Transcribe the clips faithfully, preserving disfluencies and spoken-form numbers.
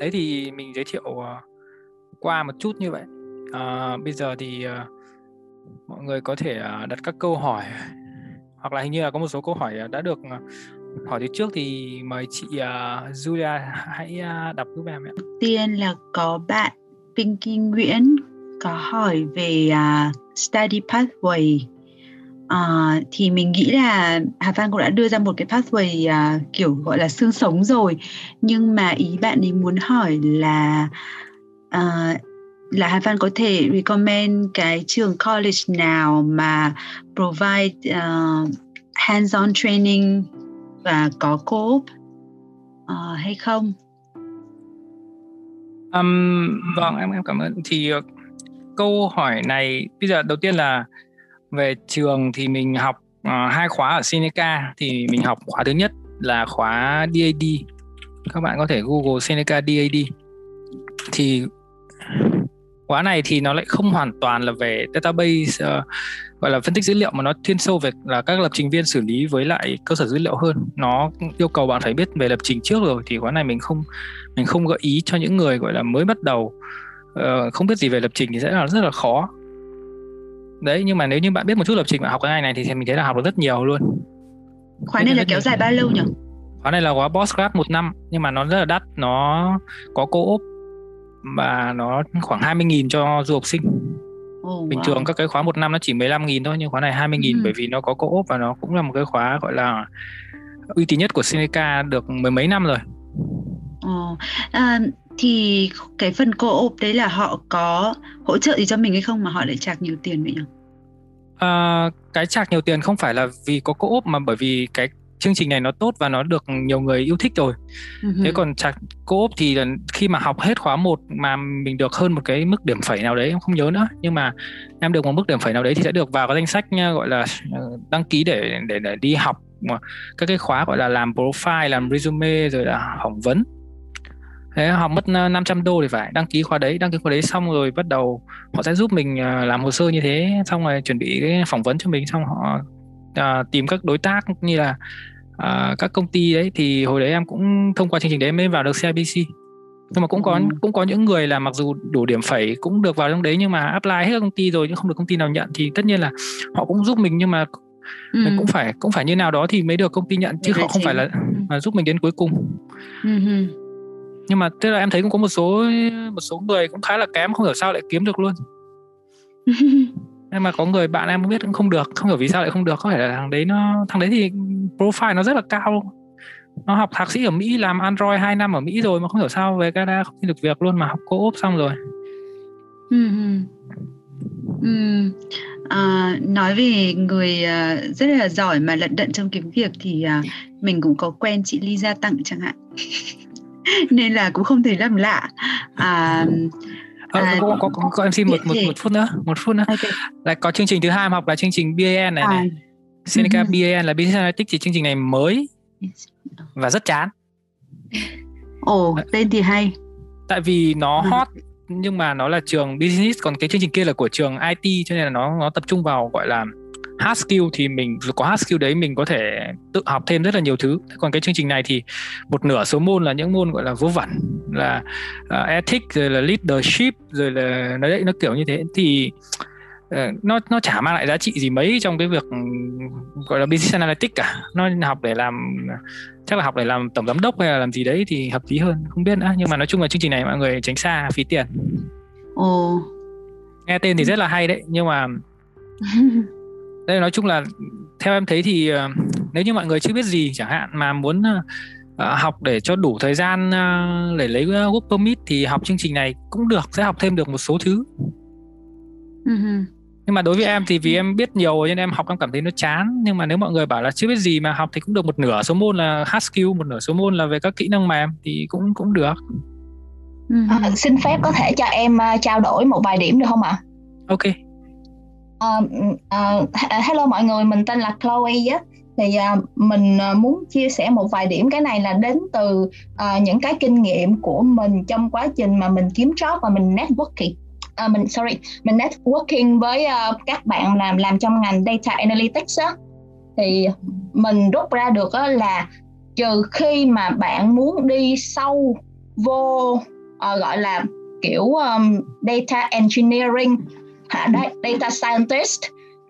Đấy thì mình giới thiệu qua một chút như vậy. À, bây giờ thì mọi người có thể đặt các câu hỏi, hoặc là hình như là có một số câu hỏi đã được hỏi từ trước, thì mời chị Julia hãy đọc giúp em ạ. Tiên là có bạn Pinky Nguyễn có hỏi về study pathway. Uh, thì mình nghĩ là Hà Phan cũng đã đưa ra một cái pathway uh, kiểu gọi là xương sống rồi, nhưng mà ý bạn ấy muốn hỏi là uh, là Hà Phan có thể recommend cái trường college nào mà provide uh, hands-on training và có co-op uh, hay không? Um, vâng, em em cảm ơn. Thì uh, câu hỏi này bây giờ đầu tiên là về trường thì mình học uh, hai khóa ở Seneca. Thì mình học khóa thứ nhất là khóa đê a đê. Các bạn có thể Google Seneca đê a đê. Thì khóa này thì nó lại không hoàn toàn là về database, uh, gọi là phân tích dữ liệu, mà nó chuyên sâu về là các lập trình viên xử lý với lại cơ sở dữ liệu hơn. Nó yêu cầu bạn phải biết về lập trình trước rồi. Thì khóa này mình không mình không gợi ý cho những người gọi là mới bắt đầu, uh, không biết gì về lập trình thì sẽ là rất là khó. Đấy, nhưng mà nếu như bạn biết một chút lập trình, bạn học cái này này thì mình thấy là học được rất nhiều luôn. Khóa này là kéo dài bao lâu nhỉ? Khóa này là khóa postgrad một năm, nhưng mà nó rất là đắt, nó có co-op và nó khoảng hai mươi nghìn cho du học sinh. Oh, bình wow. Thường các cái khóa một năm nó chỉ mười lăm nghìn thôi, nhưng khóa này hai mươi nghìn ừ. bởi vì nó có co-op và nó cũng là một cái khóa gọi là uy tín nhất của Seneca được mười mấy năm rồi. Oh. À, thì cái phần co-op đấy là họ có hỗ trợ gì cho mình hay không mà họ lại chạc nhiều tiền vậy nhỉ? À, cái chạc nhiều tiền không phải là vì có co-op, mà bởi vì cái chương trình này nó tốt và nó được nhiều người yêu thích rồi. Uh-huh. Thế còn chạc co-op thì là khi mà học hết khóa một mà mình được hơn một cái mức điểm phẩy nào đấy, em không nhớ nữa, nhưng mà em được một mức điểm phẩy nào đấy thì sẽ được vào cái danh sách gọi là đăng ký để, để, để đi học các cái khóa gọi là làm profile, làm resume, rồi là phỏng vấn. Thế học mất năm trăm đô thì phải đăng ký khóa đấy, đăng ký khóa đấy xong rồi bắt đầu họ sẽ giúp mình làm hồ sơ như thế, xong rồi chuẩn bị cái phỏng vấn cho mình, xong họ à, tìm các đối tác như là à, các công ty đấy. Thì hồi đấy em cũng thông qua chương trình đấy mới vào được xê i bê xê. Nhưng mà cũng có ừ. cũng có những người là mặc dù đủ điểm phẩy cũng được vào trong đấy, nhưng mà apply hết các công ty rồi nhưng không được công ty nào nhận, thì tất nhiên là họ cũng giúp mình, nhưng mà ừ. mình cũng phải cũng phải như nào đó thì mới được công ty nhận, chứ đấy họ không chính. phải là, là giúp mình đến cuối cùng. Ừ. Nhưng mà tức là em thấy cũng có một số một số người cũng khá là kém, không hiểu sao lại kiếm được luôn. Nhưng mà có người bạn em cũng biết cũng không được, không hiểu vì sao lại không được. Có thể là thằng đấy nó thằng đấy thì profile nó rất là cao, nó học thạc sĩ ở Mỹ, làm Android hai năm ở Mỹ rồi mà không hiểu sao về Canada không được việc luôn, mà học co-op xong rồi. Ừ. À, nói về người uh, rất là giỏi mà lận đận trong kiếm việc thì uh, mình cũng có quen chị Lisa Tặng chẳng hạn. Nên là cũng không thể làm lạ. À, à, à, có, có, có, có, em xin một, một, một phút nữa, một phút nữa. Okay. Là có chương trình thứ hai em học là chương trình bê a en này, à. này. Seneca uh-huh. bê a en là Business Analytics, thì chương trình này mới và rất chán. Ồ, oh, tên thì hay. Tại vì nó hot nhưng mà nó là trường business, còn cái chương trình kia là của trường i tê, cho nên là nó nó tập trung vào gọi là hard skill, thì mình có hard skill đấy mình có thể tự học thêm rất là nhiều thứ. Còn cái chương trình này thì một nửa số môn là những môn gọi là vô vẩn, là uh, ethics, rồi là leadership, rồi là nó đấy, nó kiểu như thế. Thì uh, nó nó chả mang lại giá trị gì mấy trong cái việc gọi là business analytics cả. Nó học để làm, chắc là học để làm tổng giám đốc hay là làm gì đấy thì hợp lý hơn, không biết nữa. Nhưng mà nói chung là chương trình này mọi người tránh xa, phí tiền. Ồ. Oh. Nghe tên thì rất là hay đấy, nhưng mà đây nói chung là theo em thấy thì uh, nếu như mọi người chưa biết gì chẳng hạn mà muốn uh, học để cho đủ thời gian uh, để lấy uh, work permit thì học chương trình này cũng được, sẽ học thêm được một số thứ. Uh-huh. Nhưng mà đối với em thì vì em biết nhiều rồi nên em học em cảm thấy nó chán. Nhưng mà nếu mọi người bảo là chưa biết gì mà học thì cũng được, một nửa số môn là hard skill, một nửa số môn là về các kỹ năng mềm thì cũng cũng được. Uh-huh. À, xin phép có thể cho em uh, trao đổi một vài điểm được không ạ? Ok. Uh, uh, hello mọi người, mình tên là Chloe á. Thì uh, mình uh, muốn chia sẻ một vài điểm. Cái này là đến từ uh, những cái kinh nghiệm của mình trong quá trình mà mình kiếm job và mình networking. Uh, mình sorry, mình networking với uh, các bạn làm làm trong ngành data analytics á. Thì mình rút ra được á là trừ khi mà bạn muốn đi sâu vô uh, gọi là kiểu um, data engineering, data scientist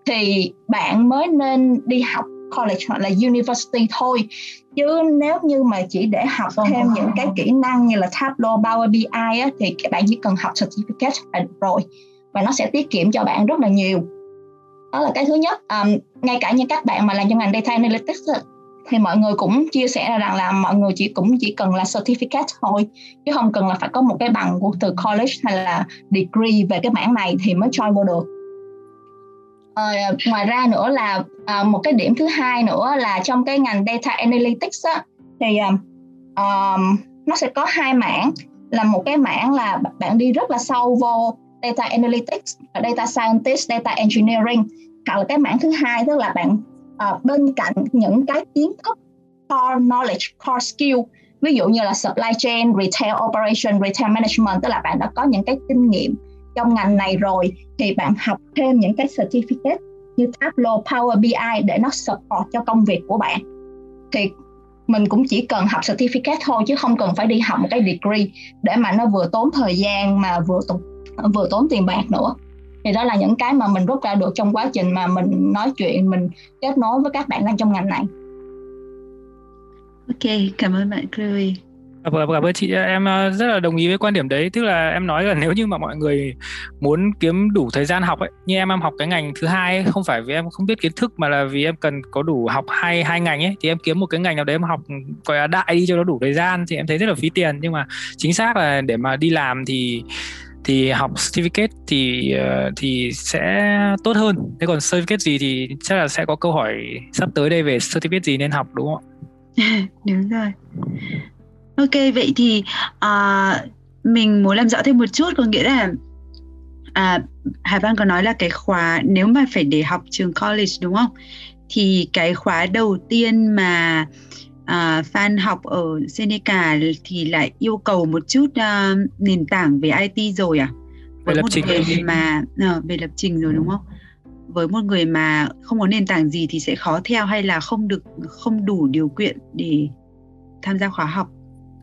thì bạn mới nên đi học college hoặc là university thôi. Chứ nếu như mà chỉ để học thêm những cái kỹ năng như là Tableau, Power bê i á, thì bạn chỉ cần học certificate là được rồi, và nó sẽ tiết kiệm cho bạn rất là nhiều. Đó là cái thứ nhất. um, Ngay cả như các bạn mà làm trong ngành data analytics thì mọi người cũng chia sẻ rằng là mọi người chỉ cũng chỉ cần là certificate thôi, chứ không cần là phải có một cái bằng của từ college hay là degree về cái mảng này thì mới join vô được. Uh, ngoài ra nữa là uh, một cái điểm thứ hai nữa là trong cái ngành data analytics á, thì uh, um, nó sẽ có hai mảng, là một cái mảng là bạn đi rất là sâu vô data analytics, data scientist, data engineering, hoặc là cái mảng thứ hai tức là bạn uh, bên cạnh những cái kiến thức core knowledge, core skill, ví dụ như là supply chain, retail operation, retail management, tức là bạn đã có những cái kinh nghiệm trong ngành này rồi thì bạn học thêm những cái certificate như Tableau, Power bê i để nó support cho công việc của bạn. Thì mình cũng chỉ cần học certificate thôi chứ không cần phải đi học một cái degree để mà nó vừa tốn thời gian mà vừa tốn, vừa tốn tiền bạc nữa. Thì đó là những cái mà mình rút ra được trong quá trình mà mình nói chuyện, mình kết nối với các bạn đang trong ngành này. Ok, cảm ơn bạn Chloe. Cảm ơn chị, em rất là đồng ý với quan điểm đấy. Tức là em nói là nếu như mà mọi người muốn kiếm đủ thời gian học ấy, như em em học cái ngành thứ hai ấy, không phải vì em không biết kiến thức mà là vì em cần có đủ học hai hai ngành ấy, thì em kiếm một cái ngành nào đấy em học gọi là đại đi cho nó đủ thời gian thì em thấy rất là phí tiền. Nhưng mà chính xác là để mà đi làm thì thì học certificate thì thì sẽ tốt hơn. Thế còn certificate gì thì chắc là sẽ có câu hỏi sắp tới đây về certificate gì nên học, đúng không ạ? Đúng rồi. Ok, vậy thì uh, mình muốn làm rõ thêm một chút, có nghĩa là uh, Hà Văn có nói là cái khóa nếu mà phải để học trường college đúng không? Thì cái khóa đầu tiên mà uh, Phan học ở Seneca thì lại yêu cầu một chút uh, nền tảng về i tê rồi à? Với một người mà uh, về lập trình rồi đúng không? Với một người mà không có nền tảng gì thì sẽ khó theo hay là không được, không đủ điều kiện để tham gia khóa học?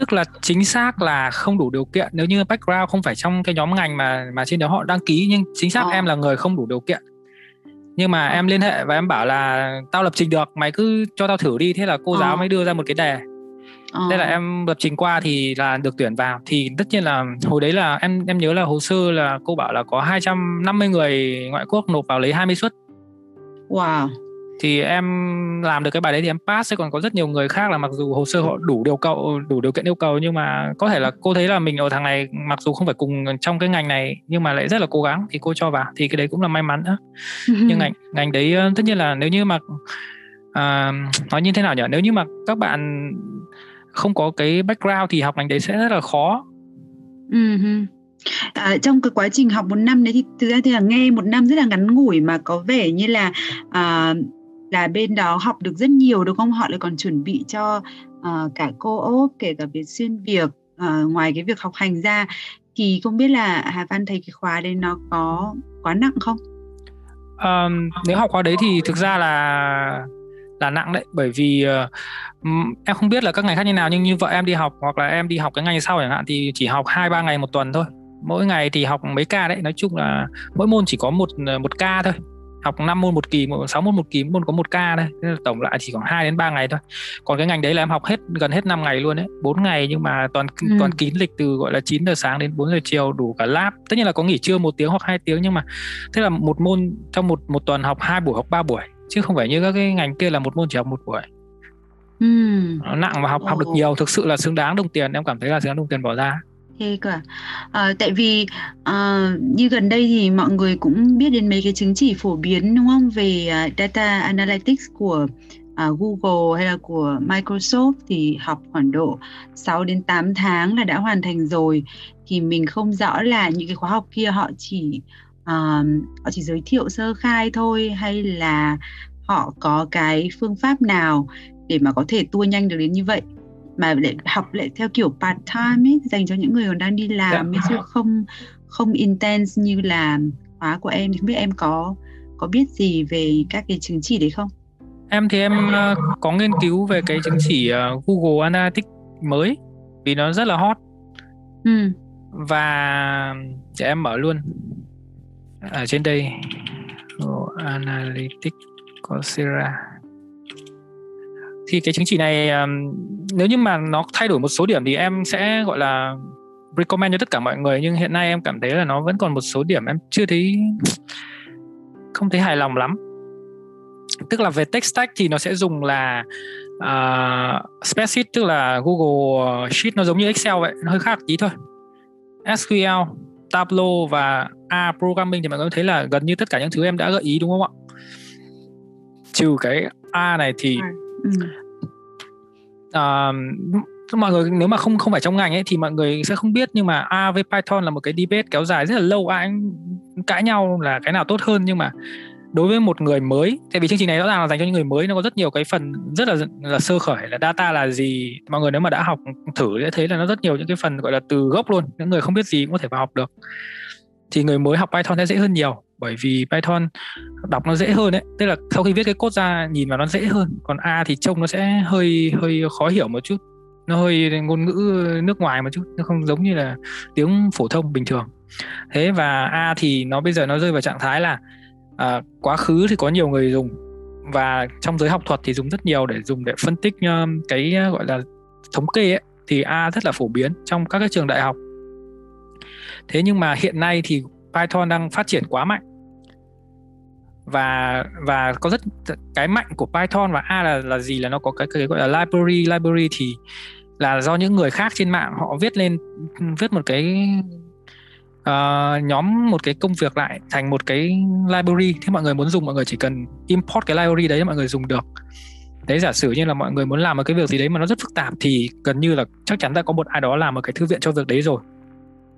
Tức là chính xác là không đủ điều kiện nếu như background không phải trong cái nhóm ngành mà mà trên đó họ đăng ký, nhưng chính xác à. Em là người không đủ điều kiện. Nhưng mà à. Em liên hệ và em bảo là tao lập trình được, mày cứ cho tao thử đi. Thế là cô à. Giáo mới đưa ra một cái đề. À. Thế là em lập trình qua thì là được tuyển vào. Thì tất nhiên là hồi đấy là em em nhớ là hồ sơ là cô bảo là có hai trăm năm mươi người ngoại quốc nộp vào lấy hai mươi suất. Wow. Thì em làm được cái bài đấy thì em pass. Thế còn có rất nhiều người khác là mặc dù hồ sơ họ đủ điều cầu, đủ điều kiện yêu cầu, nhưng mà có thể là cô thấy là mình ở thằng này mặc dù không phải cùng trong cái ngành này nhưng mà lại rất là cố gắng thì cô cho vào. Thì cái đấy cũng là may mắn nữa. Nhưng ngành, ngành đấy tất nhiên là nếu như mà à, nói như thế nào nhỉ, nếu như mà các bạn không có cái background thì học ngành đấy sẽ rất là khó. À, trong cái quá trình học một năm đấy thì thực ra thì là nghe một năm rất là ngắn ngủi mà có vẻ như là à, là bên đó học được rất nhiều đúng không? Họ lại còn chuẩn bị cho uh, cả co-op, kể cả việc xuyên việc, uh, ngoài cái việc học hành ra. Thì không biết là Hà Văn thấy cái khóa đấy nó có quá nặng không? Um, nếu học khóa đấy thì thực ra là là nặng đấy, bởi vì uh, em không biết là các ngành khác như nào, nhưng như vợ em đi học hoặc là em đi học cái ngành sau chẳng hạn thì chỉ học hai ba ngày một tuần thôi. Mỗi ngày thì học mấy ca đấy, nói chung là mỗi môn chỉ có một, một ca thôi. Học năm môn một kỳ, sáu môn một kỳ, môn có một ca đây. Tổng lại chỉ khoảng hai đến ba ngày thôi. Còn cái ngành đấy là em học hết gần hết năm ngày luôn đấy, bốn ngày, nhưng mà toàn ừ. toàn kín lịch từ gọi là chín giờ sáng đến bốn giờ chiều, đủ cả lab. Tất nhiên là có nghỉ trưa một tiếng hoặc hai tiếng, nhưng mà thế là một môn trong một một tuần học hai buổi hoặc ba buổi, chứ không phải như các cái ngành kia là một môn chỉ học một buổi. Ừ. Nó nặng và học học được nhiều, thực sự là xứng đáng đồng tiền, em cảm thấy là xứng đáng đồng tiền bỏ ra. Thế cả. À, tại vì à, như gần đây thì mọi người cũng biết đến mấy cái chứng chỉ phổ biến đúng không, về uh, data analytics của uh, Google hay là của Microsoft thì học khoảng độ sáu đến tám tháng là đã hoàn thành rồi. Thì mình không rõ là những cái khóa học kia họ chỉ uh, họ chỉ giới thiệu sơ khai thôi hay là họ có cái phương pháp nào để mà có thể tua nhanh được đến như vậy, mà lại học lại theo kiểu part time ấy, dành cho những người còn đang đi làm chứ không không intense như là khóa của em. Thì không biết em có có biết gì về các cái chứng chỉ đấy không? Em thì em có nghiên cứu về cái chứng chỉ Google Analytics mới vì nó rất là hot. ừ. Và để em mở luôn ở trên đây, Google Analytics, Coursera. Thì cái chứng chỉ này nếu như mà nó thay đổi một số điểm thì em sẽ gọi là recommend cho tất cả mọi người, nhưng hiện nay em cảm thấy là nó vẫn còn một số điểm em chưa thấy, không thấy hài lòng lắm. Tức là về tech stack thì nó sẽ dùng là uh, spreadsheet, tức là Google Sheet, nó giống như Excel vậy, nó hơi khác tí thôi. ét quy lờ, Tableau và A programming thì mọi người thấy là gần như tất cả những thứ em đã gợi ý đúng không ạ? Trừ cái A này thì uh, mọi người nếu mà không không phải trong ngành ấy thì mọi người sẽ không biết, nhưng mà A với Python là một cái debate kéo dài rất là lâu, ai cũng cãi nhau là cái nào tốt hơn. Nhưng mà đối với một người mới, tại vì chương trình này rõ ràng là dành cho những người mới, nó có rất nhiều cái phần rất là, là sơ khởi, là data là gì. Mọi người nếu mà đã học thử sẽ thấy là nó rất nhiều những cái phần gọi là từ gốc luôn, những người không biết gì cũng có thể vào học được. Thì người mới học Python sẽ dễ hơn nhiều, bởi vì Python đọc nó dễ hơn đấy, tức là sau khi viết cái code ra nhìn vào nó dễ hơn. Còn A thì trông nó sẽ hơi hơi khó hiểu một chút, nó hơi ngôn ngữ nước ngoài một chút, nó không giống như là tiếng phổ thông bình thường. Thế và A thì nó bây giờ nó rơi vào trạng thái là À, quá khứ thì có nhiều người dùng, và trong giới học thuật thì dùng rất nhiều, để dùng để phân tích cái gọi là thống kê ấy, thì A rất là phổ biến trong các cái trường đại học. Thế nhưng mà hiện nay thì Python đang phát triển quá mạnh, và và có rất cái mạnh của Python và A là là gì, là nó có cái, cái gọi là library library thì là do những người khác trên mạng họ viết lên viết một cái Uh, nhóm một cái công việc lại thành một cái library. Thế mọi người muốn dùng, mọi người chỉ cần import cái library đấy là mọi người dùng được. Đấy, giả sử như là mọi người muốn làm một cái việc gì đấy mà nó rất phức tạp thì gần như là chắc chắn đã có một ai đó làm một cái thư viện cho việc đấy rồi,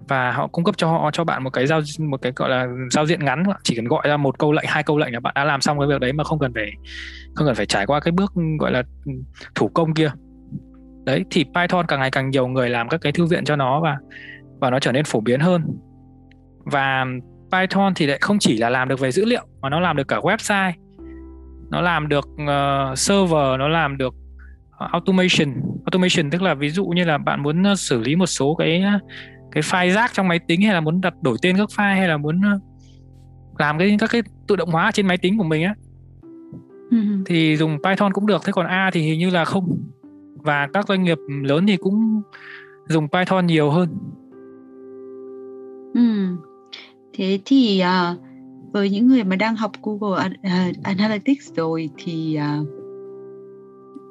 và họ cung cấp cho họ cho bạn một cái giao một cái gọi là giao diện ngắn, chỉ cần gọi ra một câu lệnh, hai câu lệnh là bạn đã làm xong cái việc đấy, mà không cần phải không cần phải trải qua cái bước gọi là thủ công kia. Đấy, thì Python càng ngày càng nhiều người làm các cái thư viện cho nó, và và nó trở nên phổ biến hơn. Và Python thì lại không chỉ là làm được về dữ liệu, mà nó làm được cả website, nó làm được uh, server, nó làm được uh, automation. Automation tức là ví dụ như là bạn muốn xử lý một số cái cái file rác trong máy tính, hay là muốn đặt đổi tên các file, hay là muốn làm cái các cái tự động hóa trên máy tính của mình á, thì dùng Python cũng được. Thế còn A thì hình như là không, và các doanh nghiệp lớn thì cũng dùng Python nhiều hơn. Ừ. Thế thì uh, với những người mà đang học Google uh, Analytics rồi thì uh,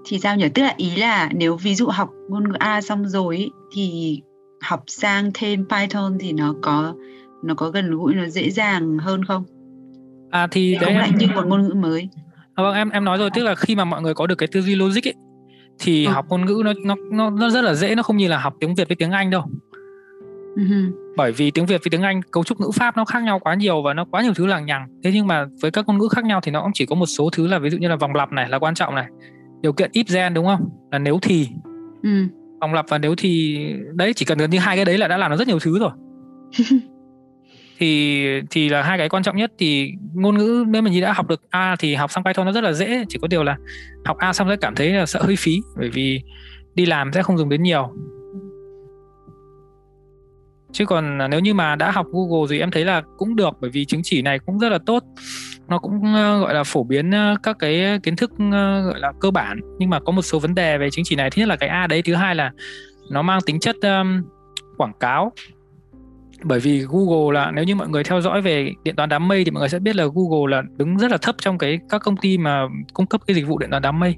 thì sao nhỉ? Tức là ý là nếu ví dụ học ngôn ngữ A xong rồi ý, thì học sang thêm Python thì nó có nó có gần gũi, nó dễ dàng hơn không? À thì đấy, không lại như một ngôn ngữ mới. À, vâng, em em nói rồi, tức là khi mà mọi người có được cái tư duy logic ấy, thì ừ. học ngôn ngữ nó nó nó nó rất là dễ, nó không như là học tiếng Việt với tiếng Anh đâu. Bởi vì tiếng Việt với tiếng Anh cấu trúc ngữ pháp nó khác nhau quá nhiều, và nó quá nhiều thứ lằng nhằng. Thế nhưng mà với các ngôn ngữ khác nhau thì nó cũng chỉ có một số thứ là ví dụ như là vòng lặp này là quan trọng này, điều kiện if then đúng không, là nếu thì ừ. vòng lặp và nếu thì đấy, chỉ cần gần như hai cái đấy là đã làm được rất nhiều thứ rồi. thì thì là hai cái quan trọng nhất. Thì ngôn ngữ nếu mà như đã học được A thì học sang Python nó rất là dễ, chỉ có điều là học A xong sẽ cảm thấy là sợ hơi phí, bởi vì đi làm sẽ không dùng đến nhiều. Chứ còn nếu như mà đã học Google thì em thấy là cũng được, bởi vì chứng chỉ này cũng rất là tốt. Nó cũng gọi là phổ biến các cái kiến thức gọi là cơ bản. Nhưng mà có một số vấn đề về chứng chỉ này. Thứ nhất là cái A đấy, thứ hai là nó mang tính chất um, quảng cáo. Bởi vì Google là, nếu như mọi người theo dõi về điện toán đám mây thì mọi người sẽ biết là Google là đứng rất là thấp trong cái các công ty mà cung cấp cái dịch vụ điện toán đám mây.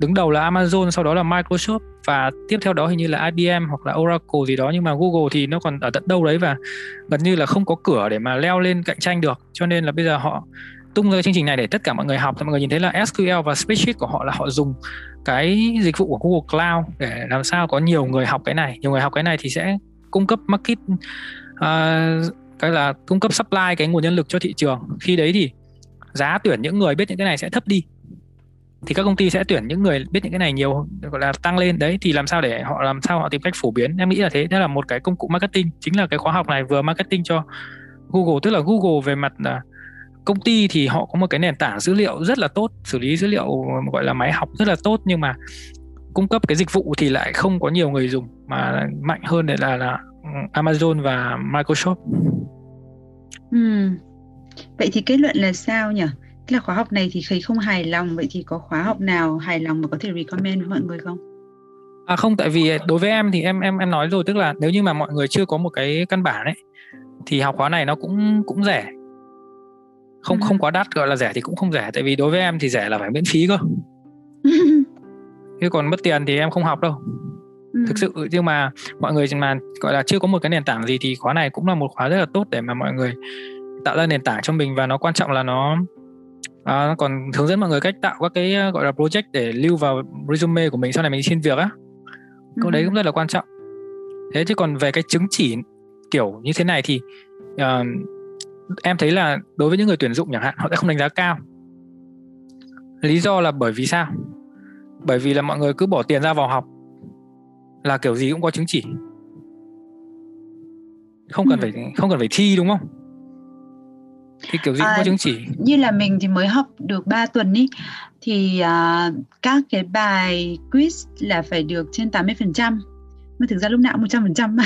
Đứng đầu là Amazon, sau đó là Microsoft, và tiếp theo đó hình như là I B M hoặc là Oracle gì đó. Nhưng mà Google thì nó còn ở tận đâu đấy, và gần như là không có cửa để mà leo lên cạnh tranh được. Cho nên là bây giờ họ tung ra chương trình này để tất cả mọi người học. Mọi người nhìn thấy là S Q L và spreadsheet của họ là họ dùng cái dịch vụ của Google Cloud để làm sao có nhiều người học cái này. Nhiều người học cái này thì sẽ cung cấp market, uh, cái là cung cấp supply, cái nguồn nhân lực cho thị trường. Khi đấy thì giá tuyển những người biết những cái này sẽ thấp đi, thì các công ty sẽ tuyển những người biết những cái này nhiều, gọi là tăng lên. Đấy thì làm sao để họ làm sao họ tìm cách phổ biến. Em nghĩ là thế. Đó là một cái công cụ marketing, chính là cái khóa học này vừa marketing cho Google. Tức là Google về mặt công ty thì họ có một cái nền tảng dữ liệu rất là tốt, xử lý dữ liệu gọi là máy học rất là tốt, nhưng mà cung cấp cái dịch vụ thì lại không có nhiều người dùng, mà mạnh hơn đấy là, là Amazon và Microsoft. Ừ. Vậy thì kết luận là sao nhỉ? Tức là khóa học này thì Khánh không hài lòng, vậy thì có khóa học nào hài lòng mà có thể recommend với mọi người không? À không, tại vì đối với em thì em em em nói rồi, tức là nếu như mà mọi người chưa có một cái căn bản ấy thì học khóa này nó cũng cũng rẻ. Không ừ. không quá đắt, gọi là rẻ thì cũng không rẻ, tại vì đối với em thì rẻ là phải miễn phí cơ. Chứ còn mất tiền thì em không học đâu. Ừ. Thực sự, nhưng mà mọi người mà gọi là chưa có một cái nền tảng gì thì khóa này cũng là một khóa rất là tốt để mà mọi người tạo ra nền tảng cho mình, và nó quan trọng là nó à, còn hướng dẫn mọi người cách tạo các cái gọi là project để lưu vào resume của mình sau này mình xin việc á. Câu ừ. đấy cũng rất là quan trọng. Thế chứ còn về cái chứng chỉ kiểu như thế này thì uh, em thấy là đối với những người tuyển dụng chẳng hạn, họ sẽ không đánh giá cao. Lý do là bởi vì sao? Bởi vì là mọi người cứ bỏ tiền ra vào học là kiểu gì cũng có chứng chỉ, không cần ừ. phải không cần phải thi, đúng không? Thì kiểu gì cũng à, có chứng chỉ. Như là mình thì mới học được ba tuần ý, thì uh, các cái bài quiz là phải được trên tám mươi phần trăm, mà thực ra lúc nào cũng một trăm phần trăm mà.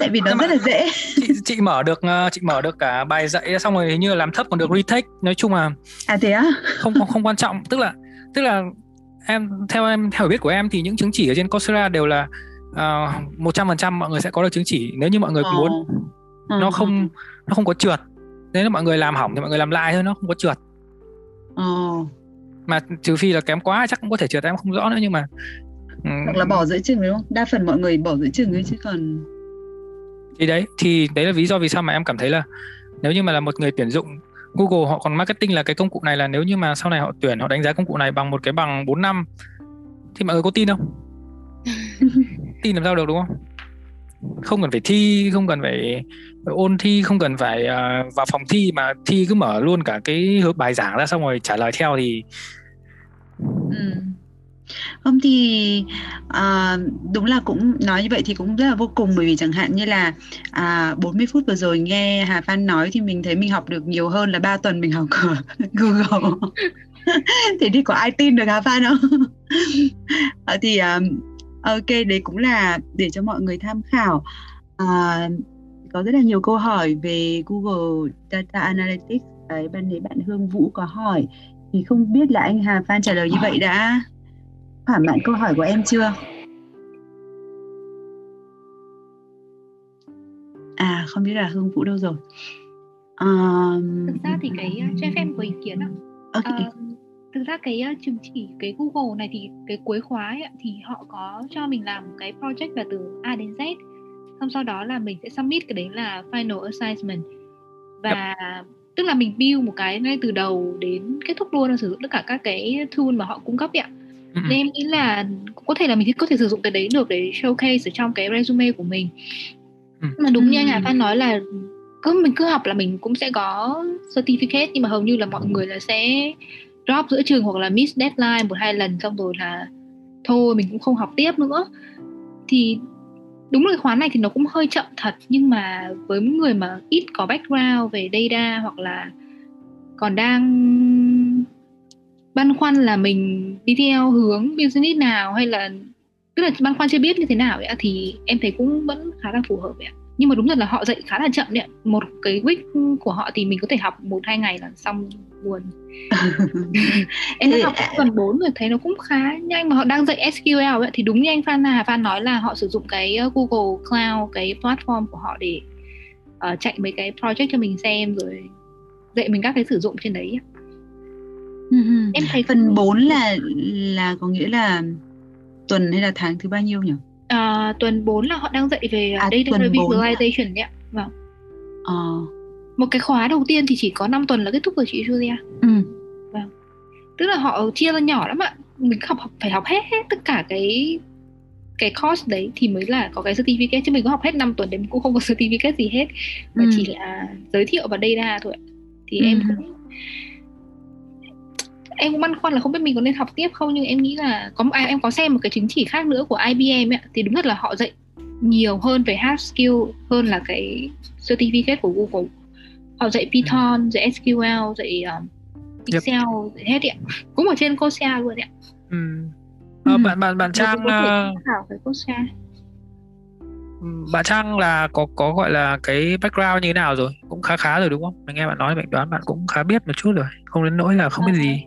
Tại vì nó rất là dễ. Chị, chị mở được chị mở được cả bài dạy, xong rồi hình như là làm thấp còn được retake. Nói chung là à thế á? Không, không không quan trọng, tức là tức là em theo em theo hiểu biết của em thì những chứng chỉ ở trên Coursera đều là một trăm phần trăm mọi người sẽ có được chứng chỉ nếu như mọi người muốn. Oh. Uh-huh. Nó không nó không có trượt. Nếu là mọi người làm hỏng thì mọi người làm lại thôi, nó không có trượt. Oh. Mà trừ phi là kém quá chắc cũng có thể trượt, em không rõ nữa, nhưng mà hoặc là bỏ giữa trường, đúng không? Đa phần mọi người bỏ giữa trường ấy chứ còn. Thì đấy, thì đấy là lý do vì sao mà em cảm thấy là nếu như mà là một người tuyển dụng, Google họ còn marketing là cái công cụ này, là nếu như mà sau này họ tuyển, họ đánh giá công cụ này bằng một cái bằng bốn năm thì mọi người có tin không? Tin làm sao được, đúng không? Không cần phải thi, không cần phải ôn thi, không cần phải uh, vào phòng thi, mà thi cứ mở luôn cả cái bài giảng ra xong rồi trả lời theo thì... Ừ. Không thì à, đúng là cũng nói như vậy thì cũng rất là vô cùng, bởi vì chẳng hạn như là à, bốn mươi phút vừa rồi nghe Hà Phan nói thì mình thấy mình học được nhiều hơn là ba tuần mình học ở Google. Thế thì có ai tin được Hà Phan không? à, Thì à, ok, đấy cũng là để cho mọi người tham khảo. à, Có rất là nhiều câu hỏi về Google Data Analytics. Đấy, ban nãy bạn Hương Vũ có hỏi thì không biết là anh Hà Phan trả lời như vậy đã thỏa mãn câu hỏi của em chưa? À, không biết là Hương Vũ đâu rồi. Um... Thực ra thì cái cho em có ý kiến ạ. Okay. Uh, thực ra cái chứng chỉ cái Google này thì cái cuối khóa ấy, thì họ có cho mình làm cái project là từ A đến Z. Xong sau đó là mình sẽ submit cái đấy là final assignment. Và yep. tức là mình build một cái ngay từ đầu đến kết thúc luôn, sử dụng tất cả các cái tool mà họ cung cấp ạ. Nên em nghĩ là có thể là mình có thể sử dụng cái đấy được để showcase ở trong cái resume của mình. Ừ. Mà đúng như anh Hà Phan nói là cứ mình cứ học là mình cũng sẽ có certificate, nhưng mà hầu như là mọi người là sẽ drop giữa trường hoặc là miss deadline một hai lần xong rồi là thôi mình cũng không học tiếp nữa. Thì đúng là khóa này thì nó cũng hơi chậm thật, nhưng mà với những người mà ít có background về data hoặc là còn đang băn khoăn là mình đi theo hướng business nào hay là tức là băn khoăn chưa biết như thế nào ấy, thì em thấy cũng vẫn khá là phù hợp ấy. Nhưng mà đúng là họ dạy khá là chậm đấy. Một cái week của họ thì mình có thể học một hai ngày là xong buồn. Em đã học tuần bốn rồi thấy nó cũng khá nhanh, mà họ đang dạy ét quy lờ ấy. Thì đúng như anh Phan Hà Phan nói là họ sử dụng cái Google Cloud, cái platform của họ để uh, chạy mấy cái project cho mình xem rồi dạy mình các cái sử dụng trên đấy ấy. Uh-huh. Em thấy phần bốn là là có nghĩa là tuần hay là tháng thứ bao nhiêu nhỉ? À, tuần bốn là họ đang dạy về à, data visualization đấy ạ. Vâng. À. Một cái khóa đầu tiên thì chỉ có năm tuần là kết thúc rồi chị Julia. Ừ. Vâng. Tức là họ chia ra nhỏ lắm ạ. Mình học, học phải học hết, hết tất cả cái cái course đấy thì mới là có cái certificate, chứ mình có học hết năm tuần đấy mình cũng không có certificate gì hết. Mà ừ. chỉ là giới thiệu và data thôi ạ. Thì ừ. em cũng Em cũng băn khoăn là không biết mình có nên học tiếp không, nhưng em nghĩ là có à, em có xem một cái chứng chỉ khác nữa của i bê em ấy, thì đúng thật là họ dạy nhiều hơn về hard skill hơn là cái certificate của Google. Họ dạy Python, dạy ét quy lờ, dạy um, Excel, yep. dạy hết ấy. Cũng ở trên Coursera luôn ấy. Ừ. à, ừ. bạn bạn bạn Trang bạn Trang là có có gọi là cái background như thế nào rồi, cũng khá khá rồi đúng không? Mình nghe bạn nói mình đoán bạn cũng khá biết một chút rồi, không đến nỗi là không biết gì.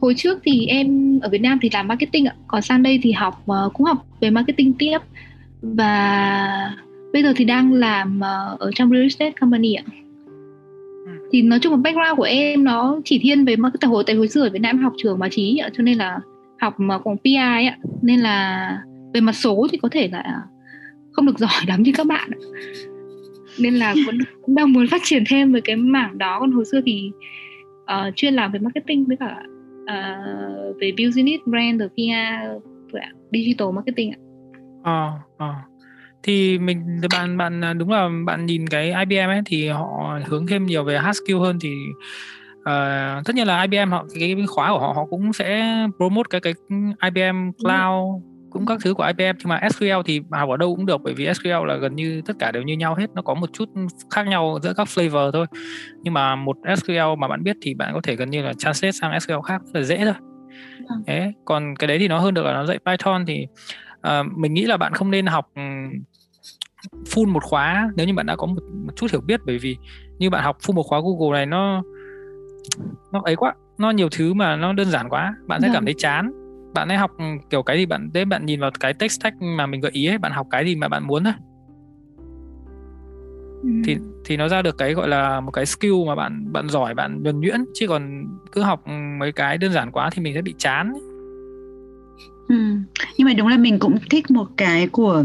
Hồi trước thì em ở Việt Nam thì làm marketing ạ, còn sang đây thì học cũng học về marketing tiếp, và bây giờ thì đang làm ở trong real estate company ạ. Thì nói chung là background của em nó chỉ thiên về marketing hồi tại hồi xưa ở Việt Nam học trường báo chí ạ, cho nên là học mà còn pê i ạ, nên là về mặt số thì có thể là không được giỏi lắm như các bạn, nên là cũng, cũng đang muốn phát triển thêm về cái mảng đó. Còn hồi xưa thì uh, chuyên làm về marketing với cả uh, về business brand rồi pê e rờ, digital marketing ạ. À, à. Thì mình bạn bạn đúng là bạn nhìn cái i bê em ấy thì họ hướng thêm nhiều về hard skill hơn, thì uh, tất nhiên là i bê em họ cái khóa của họ họ cũng sẽ promote cái cái i bê em Cloud, cũng các thứ của i bê em, nhưng mà ét quy lờ thì học ở đâu cũng được, bởi vì ét quy lờ là gần như tất cả đều như nhau hết, nó có một chút khác nhau giữa các flavor thôi, nhưng mà một ét quy lờ mà bạn biết thì bạn có thể gần như là translate sang ét quy lờ khác rất là dễ thôi. Đấy, còn cái đấy thì nó hơn được là nó dạy Python thì uh, mình nghĩ là bạn không nên học full một khóa nếu như bạn đã có một, một chút hiểu biết, bởi vì như bạn học full một khóa Google này nó nó ấy quá, nó nhiều thứ mà nó đơn giản quá, bạn sẽ cảm thấy chán. Bạn ấy học kiểu cái gì bạn đấy, bạn nhìn vào cái text stack mà mình gợi ý ấy, bạn học cái gì mà bạn muốn thôi. Ừ. Thì thì nó ra được cái gọi là một cái skill mà bạn bạn giỏi, bạn nhuần nhuyễn, chứ còn cứ học mấy cái đơn giản quá thì mình sẽ bị chán. Ừ. Nhưng mà đúng là mình cũng thích một cái của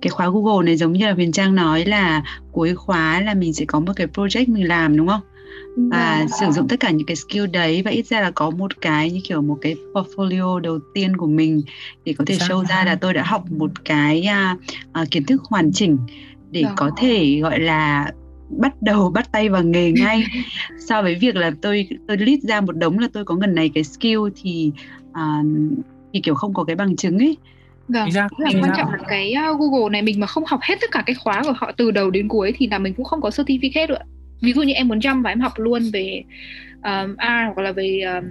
cái khóa Google này, giống như là Huyền Trang nói là cuối khóa là mình sẽ có một cái project mình làm đúng không? Và wow. sử dụng tất cả những cái skill đấy, và ít ra là có một cái như kiểu một cái portfolio đầu tiên của mình để có thể show ra là tôi đã học một cái uh, uh, kiến thức hoàn chỉnh để wow. có thể gọi là bắt đầu bắt tay vào nghề ngay, so với việc là tôi tôi list ra một đống là tôi có gần này cái skill thì uh, thì kiểu không có cái bằng chứng ấy. Vâng, exactly. Rất là exactly. quan trọng là cái Google này, mình mà không học hết tất cả cái khóa của họ từ đầu đến cuối thì là mình cũng không có certificate được. Ví dụ như em muốn jump và em học luôn về um, R hoặc là về um,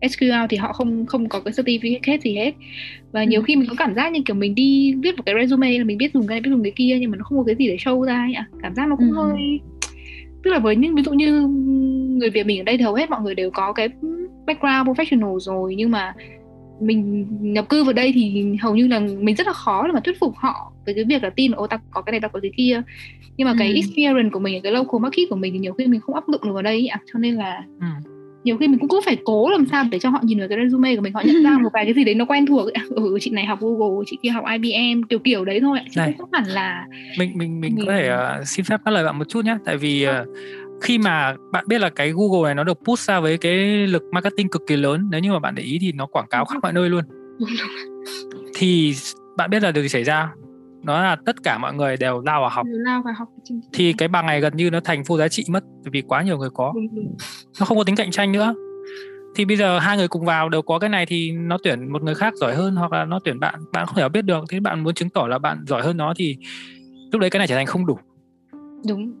ét quy lờ thì họ không không có cái certificate gì hết. Và ừ. nhiều khi mình có cảm giác như kiểu mình đi viết một cái resume là mình biết dùng cái này, biết dùng cái kia, nhưng mà nó không có cái gì để show ra ấy ạ. Cảm giác nó cũng ừ. hơi... Tức là với những ví dụ như người Việt mình ở đây thì hầu hết mọi người đều có cái background professional rồi, nhưng mà mình nhập cư vào đây thì hầu như là mình rất là khó để mà thuyết phục họ với cái việc là tin là ô ta có cái này, ta có cái kia. Nhưng mà ừ. cái experience của mình, cái local market của mình thì nhiều khi mình không áp dụng được vào đây ạ. Cho nên là ừ. nhiều khi mình cũng cứ phải cố làm sao để cho họ nhìn vào cái resume của mình, họ nhận ra một vài cái gì đấy nó quen thuộc ạ. Ừ, chị này học Google, chị kia học i bê em, kiểu kiểu đấy thôi ạ. Chứ này, cũng không hẳn là... Mình, mình, mình, mình... có thể uh, xin phép cắt lời bạn một chút nhé. Tại vì... Uh... khi mà bạn biết là cái Google này nó được push ra với cái lực marketing cực kỳ lớn, nếu như mà bạn để ý thì nó quảng cáo khắp mọi nơi luôn, thì bạn biết là điều gì xảy ra, nó là tất cả mọi người đều lao vào học, thì cái bằng này gần như nó thành vô giá trị mất, vì quá nhiều người có, nó không có tính cạnh tranh nữa. Thì bây giờ hai người cùng vào đều có cái này thì nó tuyển một người khác giỏi hơn, hoặc là nó tuyển bạn, bạn không thể biết được. Thế bạn muốn chứng tỏ là bạn giỏi hơn nó thì lúc đấy cái này trở thành không đủ. Đúng.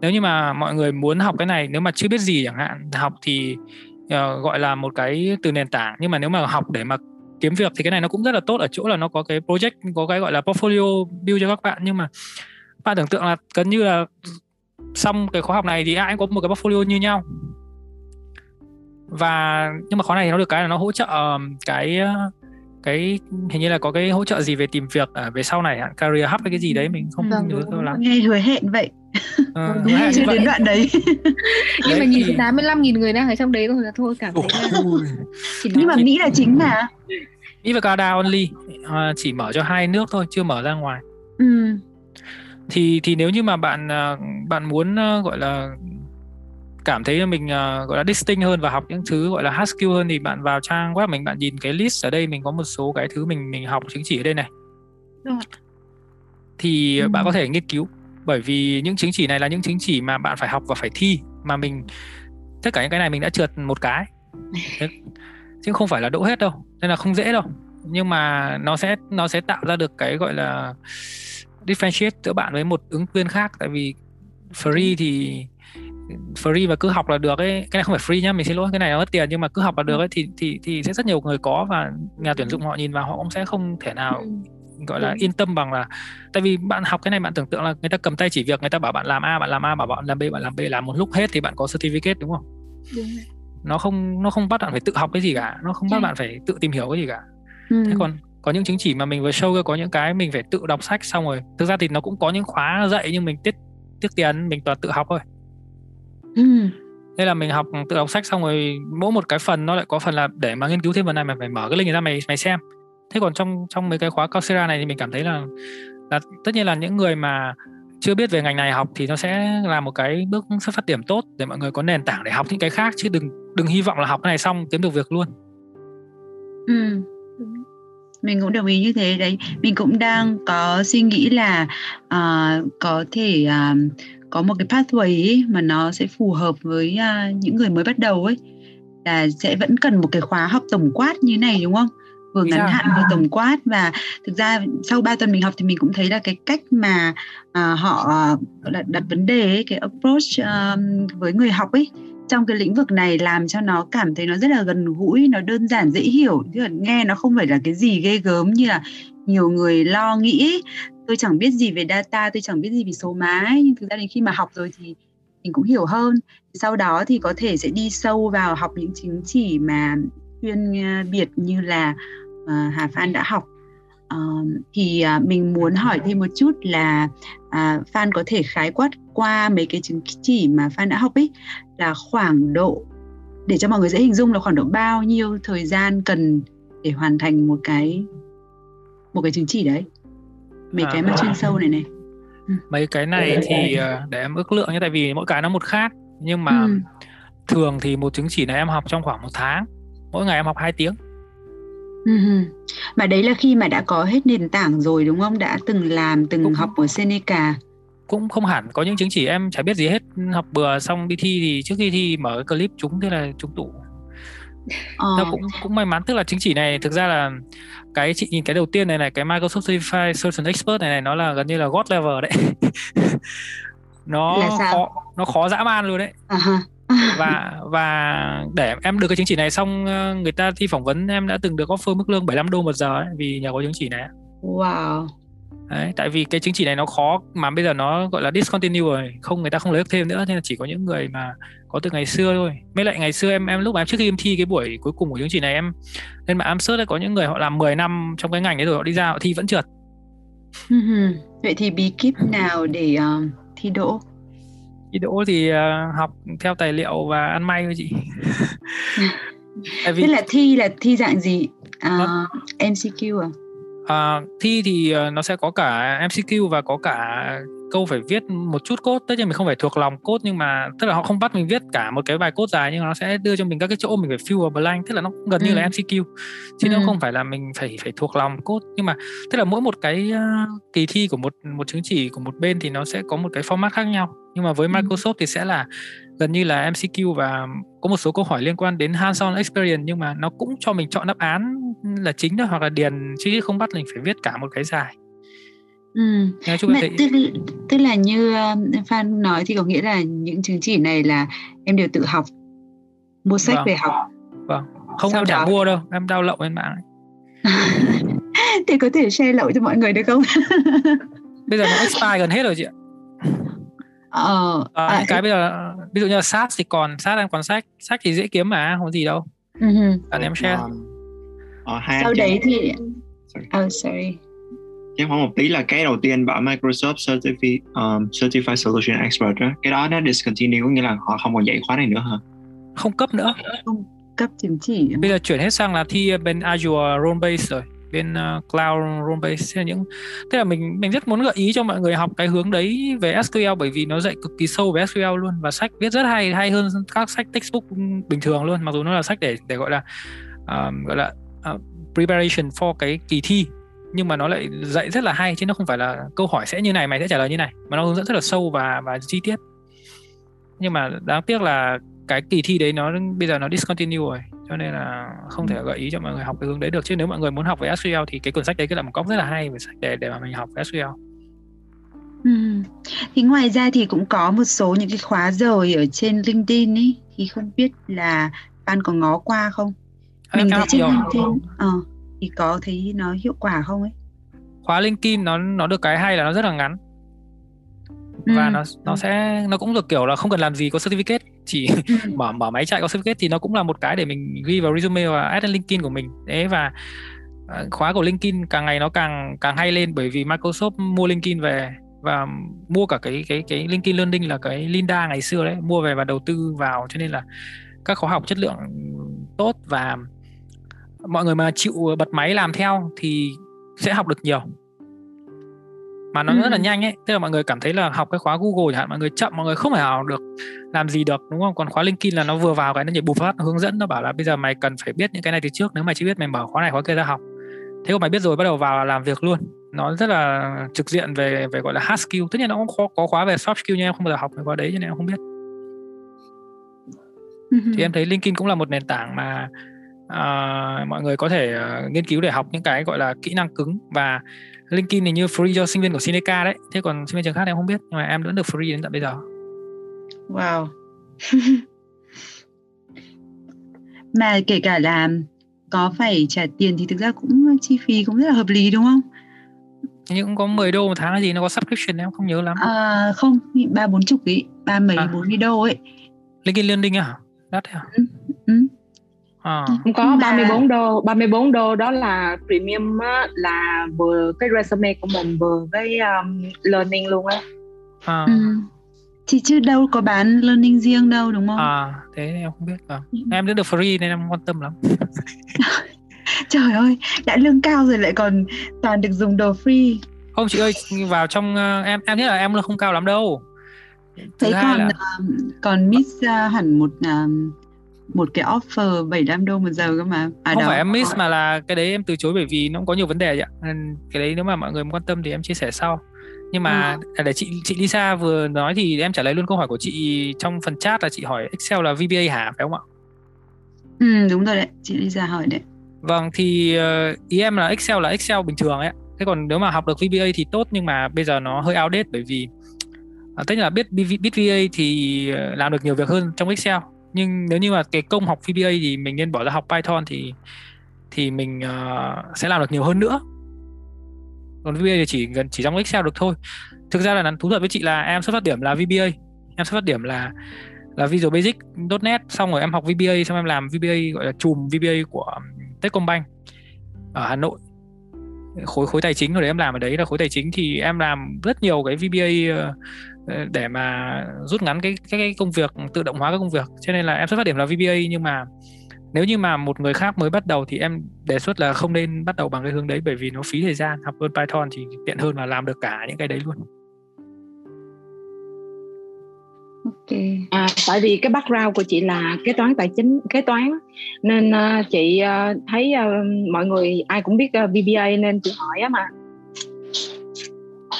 Nếu như mà mọi người muốn học cái này, nếu mà chưa biết gì chẳng hạn, học thì uh, gọi là một cái từ nền tảng. Nhưng mà nếu mà học để mà kiếm việc thì cái này nó cũng rất là tốt ở chỗ là nó có cái project, có cái gọi là portfolio build cho các bạn. Nhưng mà bạn tưởng tượng là gần như là xong cái khóa học này thì ai cũng có một cái portfolio như nhau. Và nhưng mà khóa này thì nó được cái là nó hỗ trợ cái cái hình như là có cái hỗ trợ gì về tìm việc ở về sau này, career hub hay cái gì đấy, mình không vâng, nhớ đâu lắm. Nghe hứa hẹn vậy. Ờ, à, chưa đến đoạn đấy. Nhưng mà nhìn thì... tám mươi lăm nghìn người đang ở trong đấy rồi là thôi cảm thấy nhưng mà Mỹ là chính mà Mỹ và Canada only, à, chỉ mở cho hai nước thôi, chưa mở ra ngoài. Ừ. Thì thì nếu như mà bạn bạn muốn gọi là cảm thấy mình gọi là distinct hơn và học những thứ gọi là hard skill hơn thì bạn vào trang web mình, bạn nhìn cái list ở đây, mình có một số cái thứ mình mình học chứng chỉ ở đây này. Được. Thì ừ. bạn có thể nghiên cứu. Bởi vì những chứng chỉ này là những chứng chỉ mà bạn phải học và phải thi, mà mình tất cả những cái này mình đã trượt một cái. Thế, chứ không phải là đỗ hết đâu, nên là không dễ đâu. Nhưng mà nó sẽ nó sẽ tạo ra được cái gọi là differentiate giữa bạn với một ứng viên khác. Tại vì free thì free và cứ học là được ấy, cái này không phải free nhá, mình xin lỗi, cái này nó mất tiền nhưng mà cứ học là được ấy, thì thì thì sẽ rất nhiều người có, và nhà tuyển dụng họ nhìn vào họ cũng sẽ không thể nào gọi là yên tâm bằng là, tại vì bạn học cái này bạn tưởng tượng là người ta cầm tay chỉ việc, người ta bảo bạn làm A, bạn làm A, bảo bạn làm B, bạn làm B, làm một lúc hết thì bạn có certificate, đúng không? Đúng. Nó không nó không bắt bạn phải tự học cái gì cả, nó không bắt bạn phải tự tìm hiểu cái gì cả. Ừ. Thế còn có những chứng chỉ mà mình vừa show ra, có những cái mình phải tự đọc sách xong rồi. Thực ra thì nó cũng có những khóa dạy nhưng mình tiết tiết tiền, mình toàn tự học thôi. Ừ. Thế là mình học tự đọc sách xong rồi mỗi một cái phần nó lại có phần là để mà nghiên cứu thêm phần này, mày phải mở cái link ra mày mày xem. Thế còn trong trong mấy cái khóa Coursera này thì mình cảm thấy là là tất nhiên là những người mà chưa biết về ngành này học thì nó sẽ là một cái bước xuất phát điểm tốt để mọi người có nền tảng để học những cái khác, chứ đừng đừng hy vọng là học cái này xong kiếm được việc luôn. Ừ. Mình cũng đồng ý như thế đấy. Mình cũng đang có suy nghĩ là uh, có thể uh, có một cái pathway ấy mà nó sẽ phù hợp với uh, những người mới bắt đầu ấy, là sẽ vẫn cần một cái khóa học tổng quát như này, đúng không? Vừa ngắn hạn vừa tổng quát. Và thực ra sau ba tuần mình học thì mình cũng thấy là cái cách mà uh, họ đặt, đặt vấn đề ấy, cái approach um, với người học ấy trong cái lĩnh vực này làm cho nó cảm thấy nó rất là gần gũi, nó đơn giản dễ hiểu, chứ nghe nó không phải là cái gì ghê gớm như là nhiều người lo nghĩ. Tôi chẳng biết gì về data, tôi chẳng biết gì về số má ấy. Nhưng thực ra đến khi mà học rồi thì mình cũng hiểu hơn. Sau đó thì có thể sẽ đi sâu vào học những chứng chỉ mà chuyên biệt như là uh, Hà Phan đã học. Uh, thì uh, mình muốn hỏi thêm một chút là uh, Phan có thể khái quát qua mấy cái chứng chỉ mà Phan đã học ấy, là khoảng độ, để cho mọi người dễ hình dung, là khoảng độ bao nhiêu thời gian cần để hoàn thành một cái một cái chứng chỉ đấy, mấy à, cái mà chuyên sâu này này. Ừ. Mấy cái này thì để em ước lượng nhé, tại vì mỗi cái nó một khác, nhưng mà ừ. thường thì một chứng chỉ này em học trong khoảng một tháng, mỗi ngày em học hai tiếng. Ừ. Mà đấy là khi mà đã có hết nền tảng rồi đúng không? Đã từng làm, từng cũng, học ở Seneca. Cũng không hẳn, có những chứng chỉ em chả biết gì hết, học bừa xong đi thi thì trước khi thi mở cái clip trúng, thế là trúng tủ. Ờ. Cũng, cũng may mắn, tức là chứng chỉ này thực ra là cái chị nhìn cái đầu tiên này này, cái Microsoft Certified Solution Expert này này, nó là gần như là God level đấy. Nó khó, nó khó dã man luôn đấy. Uh-huh. và và để em được cái chứng chỉ này xong người ta thi phỏng vấn em đã từng được offer mức lương bảy mươi lăm đô một giờ ấy, vì nhờ có chứng chỉ này. Wow. Đấy, tại vì cái chứng chỉ này nó khó mà bây giờ nó gọi là discontinue rồi, không, người ta không lấy thêm nữa, nên là chỉ có những người mà có từ ngày xưa thôi. Mới lại ngày xưa em em lúc mà em trước khi em thi cái buổi cuối cùng của chứng chỉ này em lên mạng em search, có những người họ làm mười năm trong cái ngành đấy rồi, họ đi ra họ thi vẫn trượt. Vậy thì bí kíp nào để uh, thi đỗ? Thi đỗ thì uh, học theo tài liệu và ăn may thôi chị. Tại vì... Thế là thi là thi dạng gì? Uh, em xê quy à? À, thi thì nó sẽ có cả em xê quy và có cả câu phải viết một chút code. Tất nhiên mình không phải thuộc lòng code, nhưng mà tức là họ không bắt mình viết cả một cái bài code dài, nhưng nó sẽ đưa cho mình các cái chỗ mình phải fill vào blank, tức là nó gần ừ. như là em xê quy chứ ừ. nó không phải là mình phải phải thuộc lòng code. Nhưng mà tức là mỗi một cái uh, kỳ thi của một một chứng chỉ của một bên thì nó sẽ có một cái format khác nhau, nhưng mà với Microsoft thì sẽ là gần như là em xê quy và có một số câu hỏi liên quan đến hands-on experience, nhưng mà nó cũng cho mình chọn đáp án là chính đó, hoặc là điền, chứ không bắt mình phải viết cả một cái dài. Ừ. Mà thấy... tức, tức là như Phan nói thì có nghĩa là những chứng chỉ này là em đều tự học, mua sách vâng. về học. Vâng. Không, sau em đó... chả mua đâu, em đau lậu lên mạng. Thì có thể share lậu cho mọi người được không? Bây giờ nó expire gần hết rồi chị ạ. Ờ, à, à, cái bây giờ ví dụ như là sát thì còn sát em còn sách sách thì dễ kiếm mà, không gì đâu. Uh-huh. Bạn em share. Ờ, sau đấy một... thì sorry. Oh, sorry. Em hỏi một tí là cái đầu tiên bảo Microsoft Certified, um, Certified Solution Expert đó, cái đó nó discontinue, có nghĩa là họ không còn dạy khóa này nữa hả? Không cấp nữa. Không cấp chứng chỉ. Bây giờ chuyển hết sang là thi bên Azure role based rồi, bên uh, cloud role based. Những tức là mình mình rất muốn gợi ý cho mọi người học cái hướng đấy về ét quy lờ, bởi vì nó dạy cực kỳ sâu về ét quy lờ luôn, và sách viết rất hay, hay hơn các sách textbook bình thường luôn, mặc dù nó là sách để để gọi là um, gọi là uh, preparation for cái kỳ thi, nhưng mà nó lại dạy rất là hay, chứ nó không phải là câu hỏi sẽ như này mày sẽ trả lời như này, mà nó hướng dẫn rất là sâu và và chi tiết. Nhưng mà đáng tiếc là cái kỳ thi đấy nó bây giờ nó discontinue rồi, cho nên là không thể gợi ý cho mọi người học cái hướng đấy được. Chứ nếu mọi người muốn học về ét quy lờ thì cái cuốn sách đấy cứ là một góc rất là hay về sách để để mà mình học ét quy lờ. Ừ. Thì ngoài ra thì cũng có một số những cái khóa rồi ở trên LinkedIn ấy, thì không biết là bạn có ngó qua không? Mình thấy trên LinkedIn ờ, thì có thấy nó hiệu quả không ấy? Khóa LinkedIn nó nó được cái hay là nó rất là ngắn. Và ừ. nó nó sẽ nó cũng được kiểu là không cần làm gì có certificate, chỉ ừ. mở mở máy chạy có certificate thì nó cũng là một cái để mình ghi vào resume và add lên LinkedIn của mình. Đấy, và khóa của LinkedIn càng ngày nó càng càng hay lên, bởi vì Microsoft mua LinkedIn về và mua cả cái cái cái LinkedIn Learning là cái Linda ngày xưa đấy, mua về và đầu tư vào, cho nên là các khóa học chất lượng tốt và mọi người mà chịu bật máy làm theo thì sẽ học được nhiều. Mà nó ừ. rất là nhanh ấy, tức là mọi người cảm thấy là học cái khóa Google chẳng hạn mọi người chậm, mọi người không thể nào được làm gì được, đúng không? Còn khóa LinkedIn là nó vừa vào cái nó nhảy bùm phát, nó hướng dẫn, nó bảo là bây giờ mày cần phải biết những cái này từ trước, nếu mày chưa biết mày mở khóa này khóa kia ra học. Thế còn mày biết rồi bắt đầu vào là làm việc luôn. Nó rất là trực diện về về gọi là hard skill. Tất nhiên nó cũng khó, có khóa về soft skill nhưng em không bao giờ học cái khóa đấy cho nên em không biết. Thì em thấy LinkedIn cũng là một nền tảng mà uh, mọi người có thể uh, nghiên cứu để học những cái gọi là kỹ năng cứng. Và LinkedIn thì như free cho sinh viên của Seneca đấy. Thế còn sinh viên trường khác em không biết, nhưng mà em vẫn được free đến tận bây giờ. Wow. Mà kể cả là có phải trả tiền thì thực ra cũng chi phí cũng rất là hợp lý, đúng không? Nhưng cũng có mười đô một tháng hay gì, nó có subscription em không nhớ lắm. À, không, ba bốn chục ý, ba mấy bốn mươi đô ấy. LinkedIn Learning hả? Đắt hả? Ừ, ừ. À. Không có, ba mươi bốn đô, ba mươi bốn đô đó là premium á, là vừa cái resume của mình vừa cái um, learning luôn á. À. Ừ. Thì chứ đâu có bán learning riêng đâu, đúng không? À, thế em không biết. À. Em đã được free nên em quan tâm lắm. Trời ơi, đã lương cao rồi lại còn toàn được dùng đồ free. Không chị ơi, vào trong em em nghĩ là em lương không cao lắm đâu. Thế còn là... còn miss hẳn một một cái offer bảy mươi lăm đô một giờ cơ mà. À, không đó, phải em miss mà là cái đấy em từ chối bởi vì nó cũng có nhiều vấn đề vậy. Nên cái đấy nếu mà mọi người quan tâm thì em chia sẻ sau. Nhưng mà ừ. để chị chị Lisa vừa nói thì em trả lời luôn câu hỏi của chị trong phần chat, là chị hỏi Excel là vê bê a hả, phải không ạ? Ừ, đúng rồi đấy, chị Lisa hỏi đấy. Vâng, thì ý em là Excel là Excel bình thường ấy. Thế còn nếu mà học được vê bê a thì tốt, nhưng mà bây giờ nó hơi outdated bởi vì tất nhiên là biết biết vê bê a thì làm được nhiều việc hơn trong Excel. Nhưng nếu như mà cái công học vê bê a thì mình nên bỏ ra học Python thì thì mình uh, sẽ làm được nhiều hơn nữa. Còn vê bê a thì chỉ gần chỉ trong Excel được thôi. Thực ra là thú thật với chị là em xuất phát điểm là vê bê a. Em xuất phát điểm là là Visual Basic .net, xong rồi em học vê bê a, xong em làm vê bê a gọi là chùm vê bê a của Techcombank ở Hà Nội, khối khối tài chính rồi đấy, em làm ở đấy là khối tài chính, thì em làm rất nhiều cái vê bê a để mà rút ngắn cái cái công việc, tự động hóa các công việc, cho nên là em xuất phát điểm là vê bê a. Nhưng mà nếu như mà một người khác mới bắt đầu thì em đề xuất là không nên bắt đầu bằng cái hướng đấy, bởi vì nó phí thời gian, học hơn Python thì tiện hơn và làm được cả những cái đấy luôn. Okay. À, tại vì cái background của chị là kế toán tài chính, kế toán nên uh, chị uh, thấy uh, mọi người ai cũng biết uh, vê bê a nên chị hỏi á mà.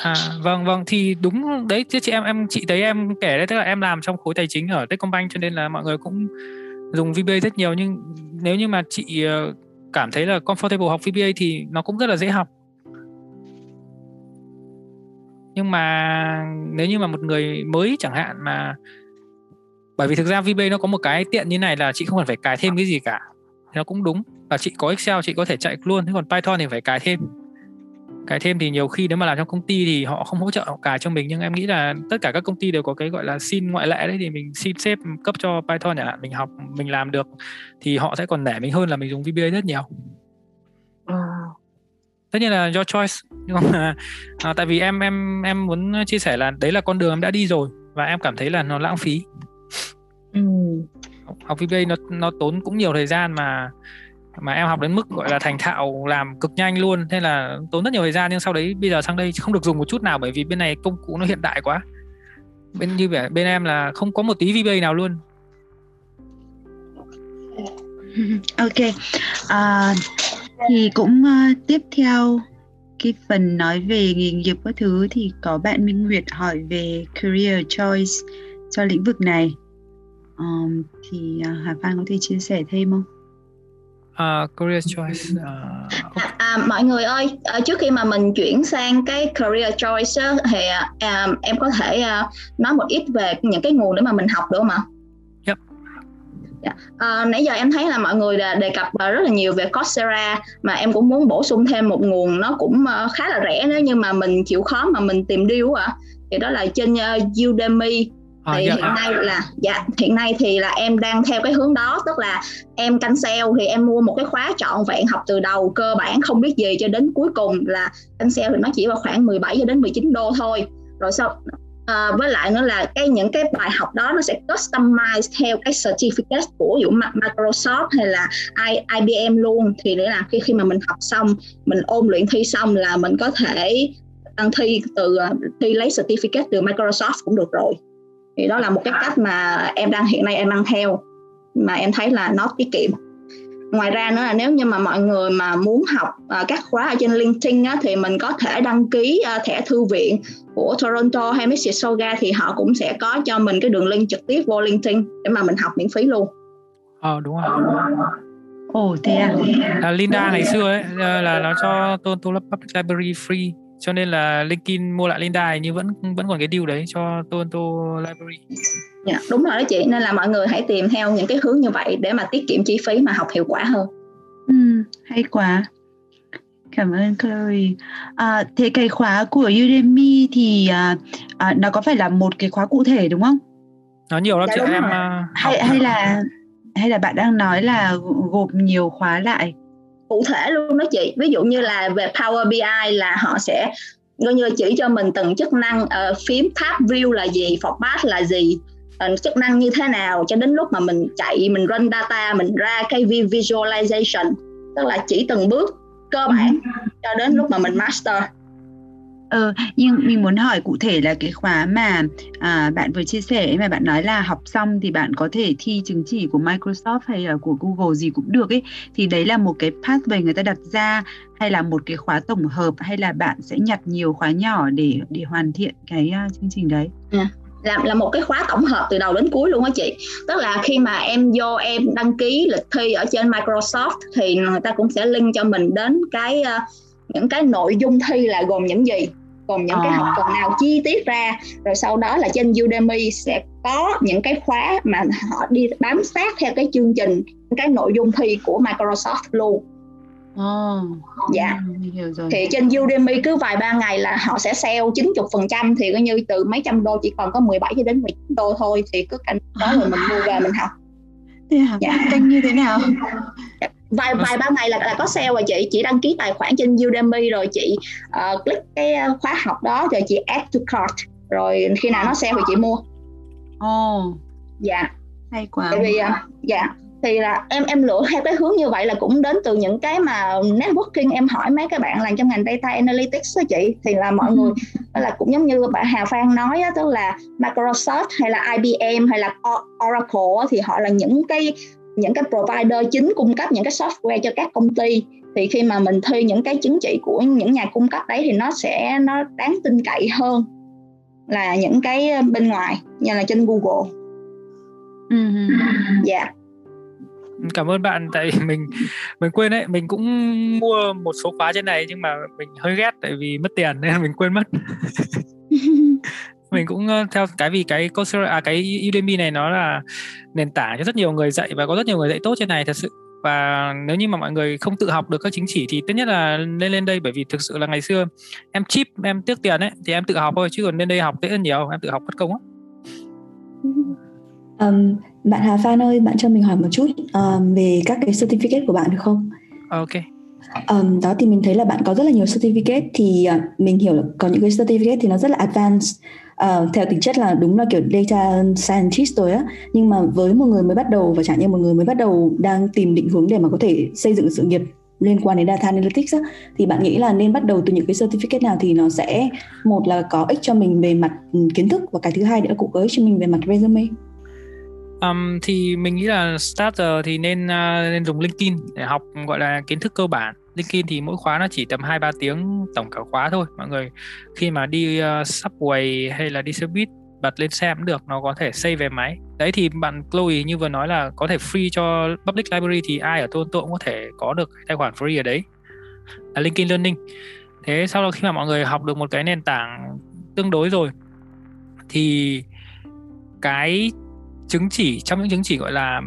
À, vâng vâng thì đúng đấy, chứ chị em em chị thấy em kể đấy, tức là em làm trong khối tài chính ở Techcombank cho nên là mọi người cũng dùng vê bê a rất nhiều. Nhưng nếu như mà chị uh, cảm thấy là comfortable học vê bê a thì nó cũng rất là dễ học. Nhưng mà nếu như mà một người mới chẳng hạn mà, bởi vì thực ra vê bê a nó có một cái tiện như này là chị không cần phải cài thêm cái gì cả, nó cũng đúng là chị có Excel chị có thể chạy luôn. Thế còn Python thì phải cài thêm. Cài thêm thì nhiều khi nếu mà làm trong công ty thì họ không hỗ trợ họ cài cho mình, nhưng em nghĩ là tất cả các công ty đều có cái gọi là xin ngoại lệ đấy, thì mình xin sếp cấp cho Python chẳng hạn, mình học mình làm được thì họ sẽ còn nể mình hơn là mình dùng vê bê a rất nhiều. Tất nhiên là your choice, nhưng mà à, tại vì em em em muốn chia sẻ là đấy là con đường em đã đi rồi và em cảm thấy là nó lãng phí. Ừ. Học vê bê a nó nó tốn cũng nhiều thời gian mà mà em học đến mức gọi là thành thạo, làm cực nhanh luôn, thế là tốn rất nhiều thời gian, nhưng sau đấy bây giờ sang đây không được dùng một chút nào, bởi vì bên này công cụ nó hiện đại quá. Bên như vậy, bên em là không có một tí vê bê a nào luôn. Ok. Uh... Thì cũng uh, tiếp theo cái phần nói về nghề nghiệp các thứ thì có bạn Minh Nguyệt hỏi về career choice cho lĩnh vực này. Um, thì uh, Hà Phan có thể chia sẻ thêm không? Uh, career choice. Uh, okay. à, À, mọi người ơi, trước khi mà mình chuyển sang cái career choice thì à, em có thể à, nói một ít về những cái nguồn để mà mình học được không ạ? Yep. À, nãy giờ em thấy là mọi người đề cập rất là nhiều về Coursera, mà em cũng muốn bổ sung thêm một nguồn nó cũng khá là rẻ nếu như mà mình chịu khó mà mình tìm deal ạ. Thì đó là trên Udemy. Thì hiện nay là dạ hiện nay thì là em đang theo cái hướng đó, tức là em cancel thì em mua một cái khóa trọn vẹn, học từ đầu cơ bản không biết gì cho đến cuối cùng, là cancel thì nó chỉ vào khoảng mười bảy cho đến mười chín đô thôi. Rồi sau à, với lại nữa là cái những cái bài học đó nó sẽ customize theo cái certificate của ví dụ Microsoft hay là I B M luôn, thì để là khi khi mà mình học xong, mình ôn luyện thi xong là mình có thể đăng thi từ thi lấy certificate từ Microsoft cũng được rồi. Thì đó là một cái cách mà em đang hiện nay em đang theo, mà em thấy là nó tiết kiệm. Ngoài ra nữa là nếu như mà mọi người mà muốn học uh, các khóa ở trên LinkedIn á, thì mình có thể đăng ký uh, thẻ thư viện của Toronto hay Mississauga, thì họ cũng sẽ có cho mình cái đường link trực tiếp vô LinkedIn để mà mình học miễn phí luôn. Ờ đúng rồi. Ồ thế à. Là Linda ngày xưa ấy là nó cho Toronto Public Library free, cho nên là LinkedIn mua lại Linda nhưng vẫn vẫn còn cái deal đấy cho Toronto Library. Dạ, đúng rồi đó chị, nên là mọi người hãy tìm theo những cái hướng như vậy để mà tiết kiệm chi phí mà học hiệu quả hơn. Ừ, hay quá. Cảm ơn Chloe. À, thế cái khóa của Udemy thì à, à, nó có phải là một cái khóa cụ thể đúng không? Nó nhiều lắm chị em. Học. Hay hay là hay là bạn đang nói là gộp nhiều khóa lại? Cụ thể luôn đó chị, ví dụ như là về Power bê i là họ sẽ coi như chỉ cho mình từng chức năng, uh, phím tab view là gì, format là gì, uh, chức năng như thế nào, cho đến lúc mà mình chạy, mình run data, mình ra cái visualization, tức là chỉ từng bước cơ bản cho đến lúc mà mình master. Ờ, nhưng mình muốn hỏi cụ thể là cái khóa mà à, bạn vừa chia sẻ mà bạn nói là học xong thì bạn có thể thi chứng chỉ của Microsoft hay là của Google gì cũng được ấy, thì đấy là một cái pathway người ta đặt ra hay là một cái khóa tổng hợp, hay là bạn sẽ nhặt nhiều khóa nhỏ để để hoàn thiện cái uh, chương trình đấy? Yeah. Là, là một cái khóa tổng hợp từ đầu đến cuối luôn á chị. Tức là khi mà em vô em đăng ký lịch thi ở trên Microsoft thì người ta cũng sẽ link cho mình đến cái uh, những cái nội dung thi là gồm những gì, gồm những à. cái học phần nào chi tiết ra. Rồi sau đó là trên Udemy sẽ có những cái khóa mà họ đi bám sát theo cái chương trình, cái nội dung thi của Microsoft luôn. À. Dạ. Hiểu rồi. Thì trên Udemy cứ vài ba ngày là họ sẽ sale chín mươi phần trăm, thì coi như từ mấy trăm đô chỉ còn có mười bảy cho đến mười chín đô thôi, thì cứ canh đó rồi mình mua về mình học. Thế hả? Dạ. Canh như thế nào? Vài vài ba ngày là, là có sale rồi chị, chị đăng ký tài khoản trên Udemy rồi chị uh, click cái khóa học đó rồi chị add to cart, rồi khi nào nó sale thì chị mua. Ồ, oh. Dạ. Hay quá. Tại vì uh, dạ thì là em em lựa theo cái hướng như vậy là cũng đến từ những cái mà networking, em hỏi mấy các bạn làm trong ngành data analytics đó chị, thì là mọi ừ. người là cũng giống như bạn Hà Phan nói á, tức là Microsoft hay là I B M hay là Oracle á, thì họ là những cái những cái provider chính cung cấp những cái software cho các công ty, thì khi mà mình thi những cái chứng chỉ của những nhà cung cấp đấy thì nó sẽ nó đáng tin cậy hơn là những cái bên ngoài như là trên Google. Dạ. Yeah. Cảm ơn bạn, tại mình mình quên đấy, mình cũng mua một số khóa trên này nhưng mà mình hơi ghét tại vì mất tiền nên mình quên mất. Mình cũng theo cái vì cái Coursera, à, cái Udemy này nó là nền tảng cho rất nhiều người dạy và có rất nhiều người dạy tốt trên này thật sự. Và nếu như mà mọi người không tự học được các chứng chỉ thì tốt nhất là lên lên đây, bởi vì thực sự là ngày xưa em cheap, em tiếc tiền ấy thì em tự học thôi, chứ còn lên đây học dễ hơn nhiều, em tự học mất công á. Um, bạn Hà Phan ơi, bạn cho mình hỏi một chút um, về các cái certificate của bạn được không? Ok. Um, đó thì mình thấy là bạn có rất là nhiều certificate, thì uh, mình hiểu là có những cái certificate thì nó rất là advanced, uh, theo tính chất là đúng là kiểu data scientist rồi á, nhưng mà với một người mới bắt đầu và chẳng như một người mới bắt đầu đang tìm định hướng để mà có thể xây dựng sự nghiệp liên quan đến data analytics á, thì bạn nghĩ là nên bắt đầu từ những cái certificate nào thì nó sẽ, một là có ích cho mình về mặt kiến thức và cái thứ hai nữa là cũng có ích cho mình về mặt resume? Um, thì mình nghĩ là starter thì nên, uh, nên dùng LinkedIn để học gọi là kiến thức cơ bản. LinkedIn thì mỗi khóa nó chỉ tầm hai ba tiếng tổng cả khóa thôi. Mọi người khi mà đi uh, subway hay là đi xe buýt bật lên xem cũng được, nó có thể save về máy. Đấy thì bạn Chloe như vừa nói là có thể free cho Public Library thì ai ở Toronto cũng có thể có được tài khoản free ở đấy. là LinkedIn Learning. Thế sau đó khi mà mọi người học được một cái nền tảng tương đối rồi thì cái chứng chỉ, trong những chứng chỉ gọi là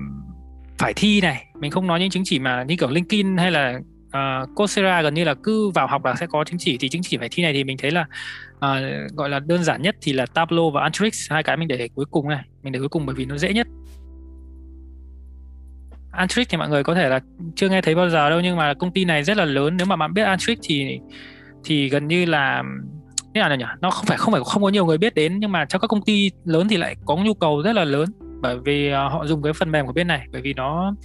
phải thi này, mình không nói những chứng chỉ mà như kiểu LinkedIn hay là uh, Coursera gần như là cứ vào học là sẽ có chứng chỉ, thì chứng chỉ phải thi này thì mình thấy là uh, gọi là đơn giản nhất thì là Tableau và Alteryx, hai cái mình để, để cuối cùng này, mình để cuối cùng bởi vì nó dễ nhất. Alteryx thì mọi người có thể là chưa nghe thấy bao giờ đâu, nhưng mà công ty này rất là lớn. Nếu mà bạn biết Alteryx thì thì gần như là thế nào nhỉ? Nó không phải không phải không có nhiều người biết đến, nhưng mà trong các công ty lớn thì lại có nhu cầu rất là lớn, bởi vì họ dùng cái phần mềm của bên này, bởi vì nó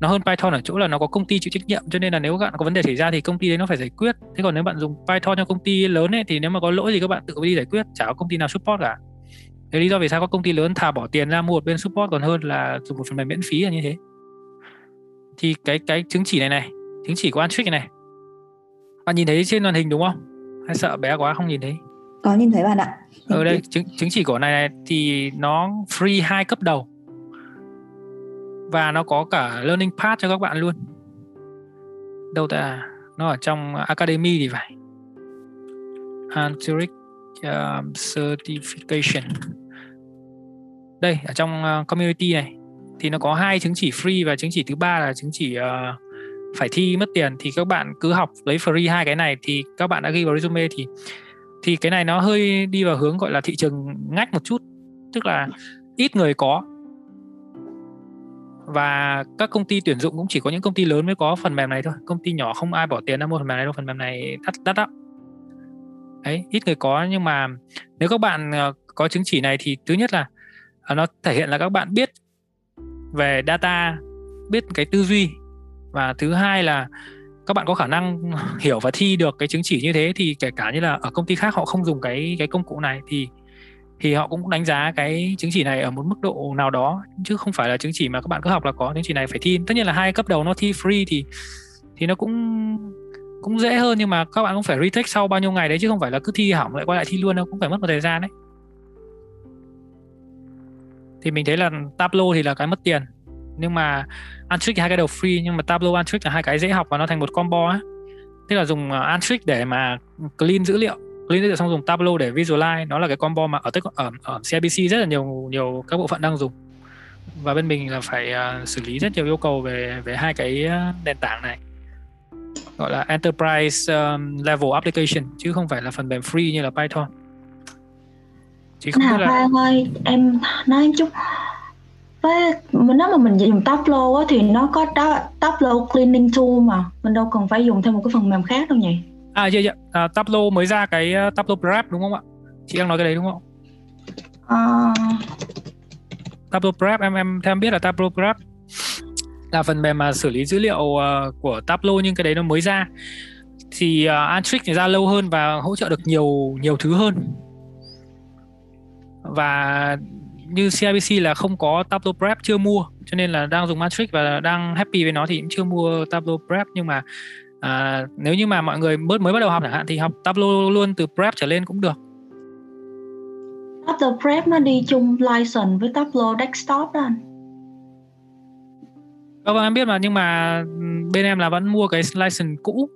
nó hơn Python ở chỗ là nó có công ty chịu trách nhiệm, cho nên là nếu bạn có vấn đề xảy ra thì công ty đấy nó phải giải quyết. Thế còn nếu bạn dùng Python cho công ty lớn ấy, thì nếu mà có lỗi gì các bạn tự đi giải quyết, chả có công ty nào support cả. Thế lý do vì sao các công ty lớn thà bỏ tiền ra mua một bên support còn hơn là dùng một phần mềm miễn phí là như thế. Thì cái cái chứng chỉ này này, chứng chỉ của Antrick này, này, bạn nhìn thấy trên màn hình đúng không? Hay sợ bé quá không nhìn thấy? Có nhìn thấy bạn ạ. Ở ừ, đây chứng, chứng chỉ của này, này thì nó free hai cấp đầu và nó có cả learning path cho các bạn luôn. Đâu ta? Nó ở trong academy thì phải. Antrick um, certification. Đây ở trong community này thì nó có hai chứng chỉ free và chứng chỉ thứ ba là chứng chỉ uh, phải thi mất tiền. Thì các bạn cứ học lấy free hai cái này thì các bạn đã ghi vào resume. Thì thì cái này nó hơi đi vào hướng gọi là thị trường ngách một chút, tức là ít người có và các công ty tuyển dụng cũng chỉ có những công ty lớn mới có phần mềm này thôi. Công ty nhỏ không ai bỏ tiền ra mua phần mềm này đâu, phần mềm này đắt đắt lắm. Đấy, ít người có, nhưng mà nếu các bạn uh, có chứng chỉ này thì thứ nhất là uh, nó thể hiện là các bạn biết về data, biết cái tư duy, và thứ hai là các bạn có khả năng hiểu và thi được cái chứng chỉ như thế. Thì kể cả như là ở công ty khác họ không dùng cái cái công cụ này thì thì họ cũng đánh giá cái chứng chỉ này ở một mức độ nào đó, chứ không phải là chứng chỉ mà các bạn cứ học là có. Chứng chỉ này phải thi, tất nhiên là hai cấp đầu nó thi free thì thì nó cũng cũng dễ hơn, nhưng mà các bạn cũng phải retake sau bao nhiêu ngày đấy, chứ không phải là cứ thi hỏng lại quay lại thi luôn đâu, cũng phải mất một thời gian đấy. Thì mình thấy là Tableau thì là cái mất tiền, nhưng mà Antrick hai cái đầu free, nhưng mà Tableau Antrick là hai cái dễ học và nó thành một combo á. Tức là dùng Antrick để mà clean dữ liệu, clean dữ liệu xong dùng Tableau để visualize, nó là cái combo mà ở ở, ở xê i bê xê rất là nhiều nhiều các bộ phận đang dùng. Và bên mình là phải uh, xử lý rất nhiều yêu cầu về về hai cái nền tảng này. Gọi là enterprise um, level application chứ không phải là phần mềm free như là Python. Chị không nào, biết là... ơi, em nói em chút với, nếu mà mình dùng Tableau á, thì nó có Tableau Cleaning Tool mà mình đâu cần phải dùng thêm một cái phần mềm khác đâu nhỉ? À dạ dạ, à, Tableau mới ra cái Tableau Prep đúng không ạ? Chị đang nói cái đấy đúng không? À... Tableau Prep, em em thêm biết là Tableau Prep là phần mềm mà xử lý dữ liệu uh, của Tableau, nhưng cái đấy nó mới ra. Thì uh, Antrick thì ra lâu hơn và hỗ trợ được nhiều nhiều thứ hơn. Và như xê i bê xê là không có Tableau Prep, chưa mua, cho nên là đang dùng Matrix và đang happy với nó thì cũng chưa mua Tableau Prep. Nhưng mà à, nếu như mà mọi người mới, mới bắt đầu học chẳng hạn thì học Tableau luôn từ Prep trở lên cũng được. Tableau Prep nó đi chung license với Tableau Desktop đó anh. Các bạn em biết mà, nhưng mà bên em là vẫn mua cái license cũ,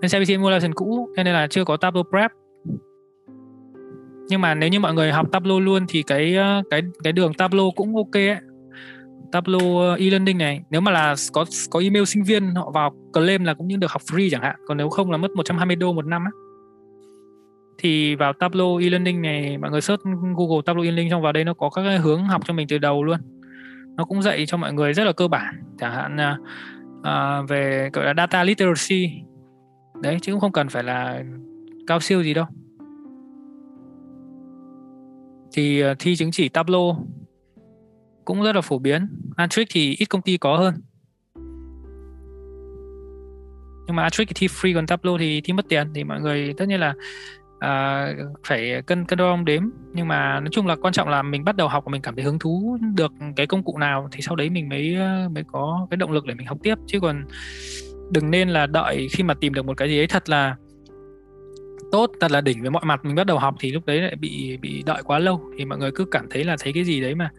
nên xê i bê xê mua license cũ nên là chưa có Tableau Prep. Nhưng mà nếu như mọi người học Tableau luôn thì cái cái cái đường Tableau cũng ok ấy. Tableau e-learning này, nếu mà là có có email sinh viên họ vào claim là cũng như được học free chẳng hạn, còn nếu không là mất một trăm hai mươi đô một năm á. Thì vào Tableau e-learning này, mọi người search Google Tableau e-learning xong vào đây nó có các cái hướng học cho mình từ đầu luôn. Nó cũng dạy cho mọi người rất là cơ bản, chẳng hạn uh, về gọi là data literacy. Đấy, chứ cũng không cần phải là cao siêu gì đâu. Thì thi chứng chỉ Tableau cũng rất là phổ biến. Antrick thì ít công ty có hơn, nhưng mà Antrick thì thi free, còn Tableau thì thi mất tiền. Thì mọi người tất nhiên là à, phải cân cân đo đếm, nhưng mà nói chung là quan trọng là mình bắt đầu học và mình cảm thấy hứng thú được cái công cụ nào thì sau đấy mình mới mới có cái động lực để mình học tiếp. Chứ còn đừng nên là đợi khi mà tìm được một cái gì ấy thật là tốt, thật là đỉnh với mọi mặt mình bắt đầu học thì lúc đấy lại bị bị đợi quá lâu. Thì mọi người cứ cảm thấy là thấy cái gì đấy mà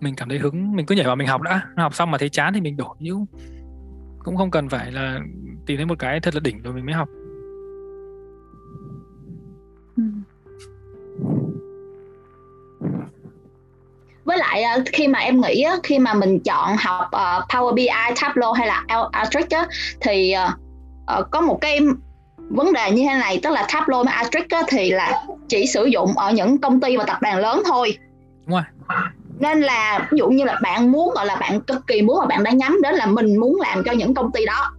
mình cảm thấy hứng, mình cứ nhảy vào mình học đã, học xong mà thấy chán thì mình đổi, nhưng cũng không cần phải là tìm thấy một cái thật là đỉnh rồi mình mới học. Ừ. Với lại khi mà em nghĩ khi mà mình chọn học uh, Power bê i, Tableau hay là Alteryx thì uh, có một cái vấn đề như thế này, tức là Tableau và Alteryx thì là chỉ sử dụng ở những công ty và tập đoàn lớn thôi. Đúng rồi. Nên là ví dụ như là bạn muốn, gọi là bạn cực kỳ muốn, mà bạn đã nhắm đến là mình muốn làm cho những công ty đó,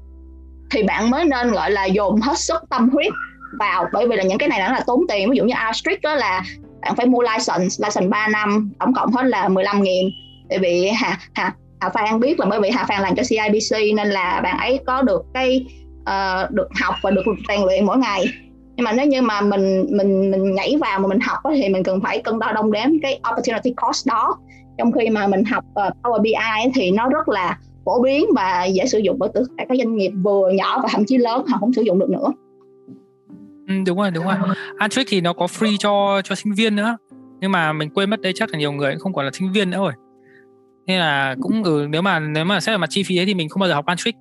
thì bạn mới nên gọi là dồn hết sức tâm huyết vào, bởi vì là những cái này nó là tốn tiền. Ví dụ như Alteryx đó là bạn phải mua license, license ba năm, tổng cộng hết là mười lăm nghìn. Bởi vì Hà, Hà, Hà Phan biết là bởi vì Hà Phan làm cho xê i bê xê nên là bạn ấy có được cái uh, được học và được rèn luyện mỗi ngày. Nhưng mà nếu như mà mình mình mình nhảy vào mà mình học đó, thì mình cần phải cân đo đong đếm cái opportunity cost đó. Trong khi mà mình học uh, Power bê i ấy, thì nó rất là phổ biến và dễ sử dụng bởi tất cả các doanh nghiệp vừa nhỏ và thậm chí lớn họ không sử dụng được nữa. Ừ, đúng rồi, đúng rồi. Alteryx thì nó có free cho cho sinh viên nữa, nhưng mà mình quên mất đây, chắc là nhiều người cũng không còn là sinh viên nữa rồi. Nên là cũng ừ, nếu mà nếu mà xét về mặt chi phí ấy thì mình không bao giờ học Alteryx.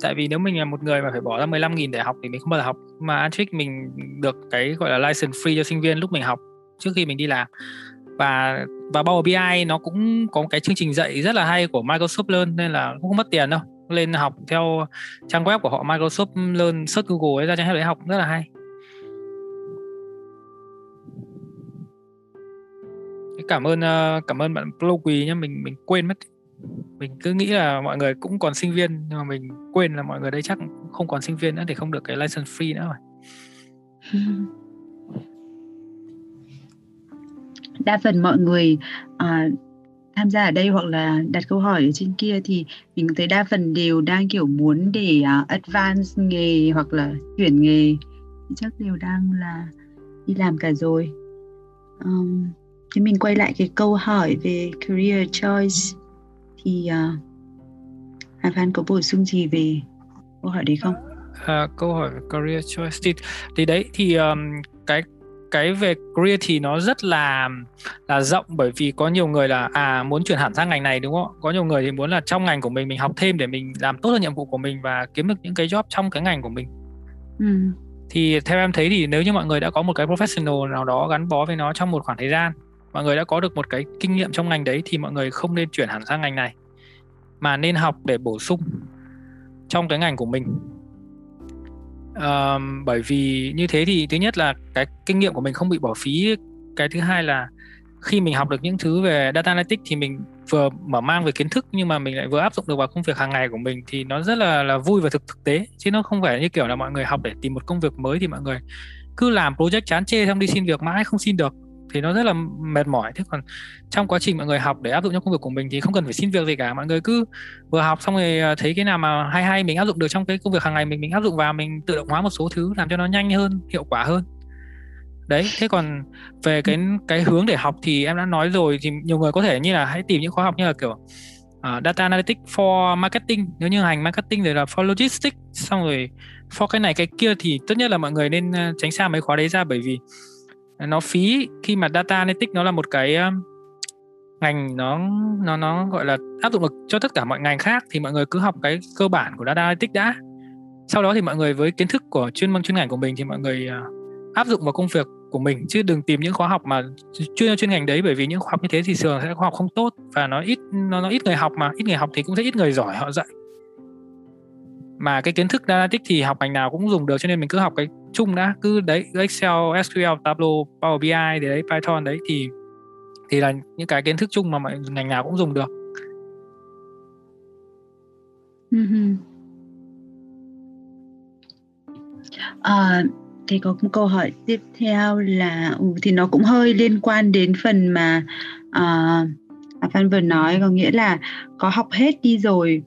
Tại vì nếu mình là một người mà phải bỏ ra mười lăm nghìn để học thì mình không bao giờ học. Mà Alteryx mình được cái gọi là license free cho sinh viên lúc mình học trước khi mình đi làm. Và và Power bê i nó cũng có cái chương trình dạy rất là hay của Microsoft Learn, nên là cũng không mất tiền đâu. Lên học theo trang web của họ, Microsoft Learn, search Google ấy, ra trang web đấy học rất là hay. Cảm ơn cảm ơn bạn Ploquy nhé, mình mình quên mất. Mình cứ nghĩ là mọi người cũng còn sinh viên, nhưng mà mình quên là mọi người đây chắc không còn sinh viên nữa thì không được cái license free nữa rồi. Đa phần mọi người uh, tham gia ở đây hoặc là đặt câu hỏi ở trên kia thì mình thấy đa phần đều đang kiểu muốn để uh, advance nghề hoặc là chuyển nghề, chắc đều đang là đi làm cả rồi. Um, thế mình quay lại cái câu hỏi về career choice thì uh, Hà Phan có bổ sung gì về câu hỏi đấy không? À, câu hỏi về career choice thì, thì đấy thì um, cái cái về career thì nó rất là là rộng, bởi vì có nhiều người là à muốn chuyển hẳn sang ngành này, đúng không? Có nhiều người thì muốn là trong ngành của mình mình học thêm để mình làm tốt hơn nhiệm vụ của mình và kiếm được những cái job trong cái ngành của mình. Ừ. Thì theo em thấy thì nếu như mọi người đã có một cái professional nào đó gắn bó với nó trong một khoảng thời gian, mọi người đã có được một cái kinh nghiệm trong ngành đấy, thì mọi người không nên chuyển hẳn sang ngành này mà nên học để bổ sung trong cái ngành của mình. À, bởi vì như thế thì thứ nhất là cái kinh nghiệm của mình không bị bỏ phí, cái thứ hai là khi mình học được những thứ về data analytics thì mình vừa mở mang về kiến thức nhưng mà mình lại vừa áp dụng được vào công việc hàng ngày của mình, thì nó rất là, là vui và thực thực tế, chứ nó không phải như kiểu là mọi người học để tìm một công việc mới thì mọi người cứ làm project chán chê xong đi xin việc mãi không xin được thì nó rất là mệt mỏi. Thế còn trong quá trình mọi người học để áp dụng trong công việc của mình thì không cần phải xin việc gì cả, mọi người cứ vừa học xong rồi thấy cái nào mà hay hay mình áp dụng được trong cái công việc hàng ngày mình mình áp dụng vào, mình tự động hóa một số thứ làm cho nó nhanh hơn, hiệu quả hơn. Đấy, thế còn về cái cái hướng để học thì em đã nói rồi, thì nhiều người có thể như là hãy tìm những khóa học như là kiểu uh, data analytics for marketing, nếu như hành marketing rồi là for logistics, xong rồi for cái này cái kia, thì tốt nhất là mọi người nên tránh xa mấy khóa đấy ra, bởi vì nó phí. Khi mà data analytics nó là một cái ngành nó nó nó gọi là áp dụng được cho tất cả mọi ngành khác, thì mọi người cứ học cái cơ bản của data analytics đã, sau đó thì mọi người với kiến thức của chuyên môn chuyên ngành của mình thì mọi người áp dụng vào công việc của mình, chứ đừng tìm những khóa học mà chuyên cho chuyên ngành đấy, bởi vì những khóa học như thế thì thường sẽ khóa học không tốt và nó ít nó, nó ít người học, mà ít người học thì cũng sẽ ít người giỏi họ dạy. Mà cái kiến thức data analytics thì học ngành nào cũng dùng được, cho nên mình cứ học cái chung đã, cứ đấy Excel, ét quy lờ, Tableau, Power bê i đấy, Python đấy thì thì là những cái kiến thức chung mà mọi ngành nào cũng dùng được. À, thì có một câu hỏi tiếp theo là thì nó cũng hơi liên quan đến phần mà à, Phan vừa nói, có nghĩa là có học hết đi rồi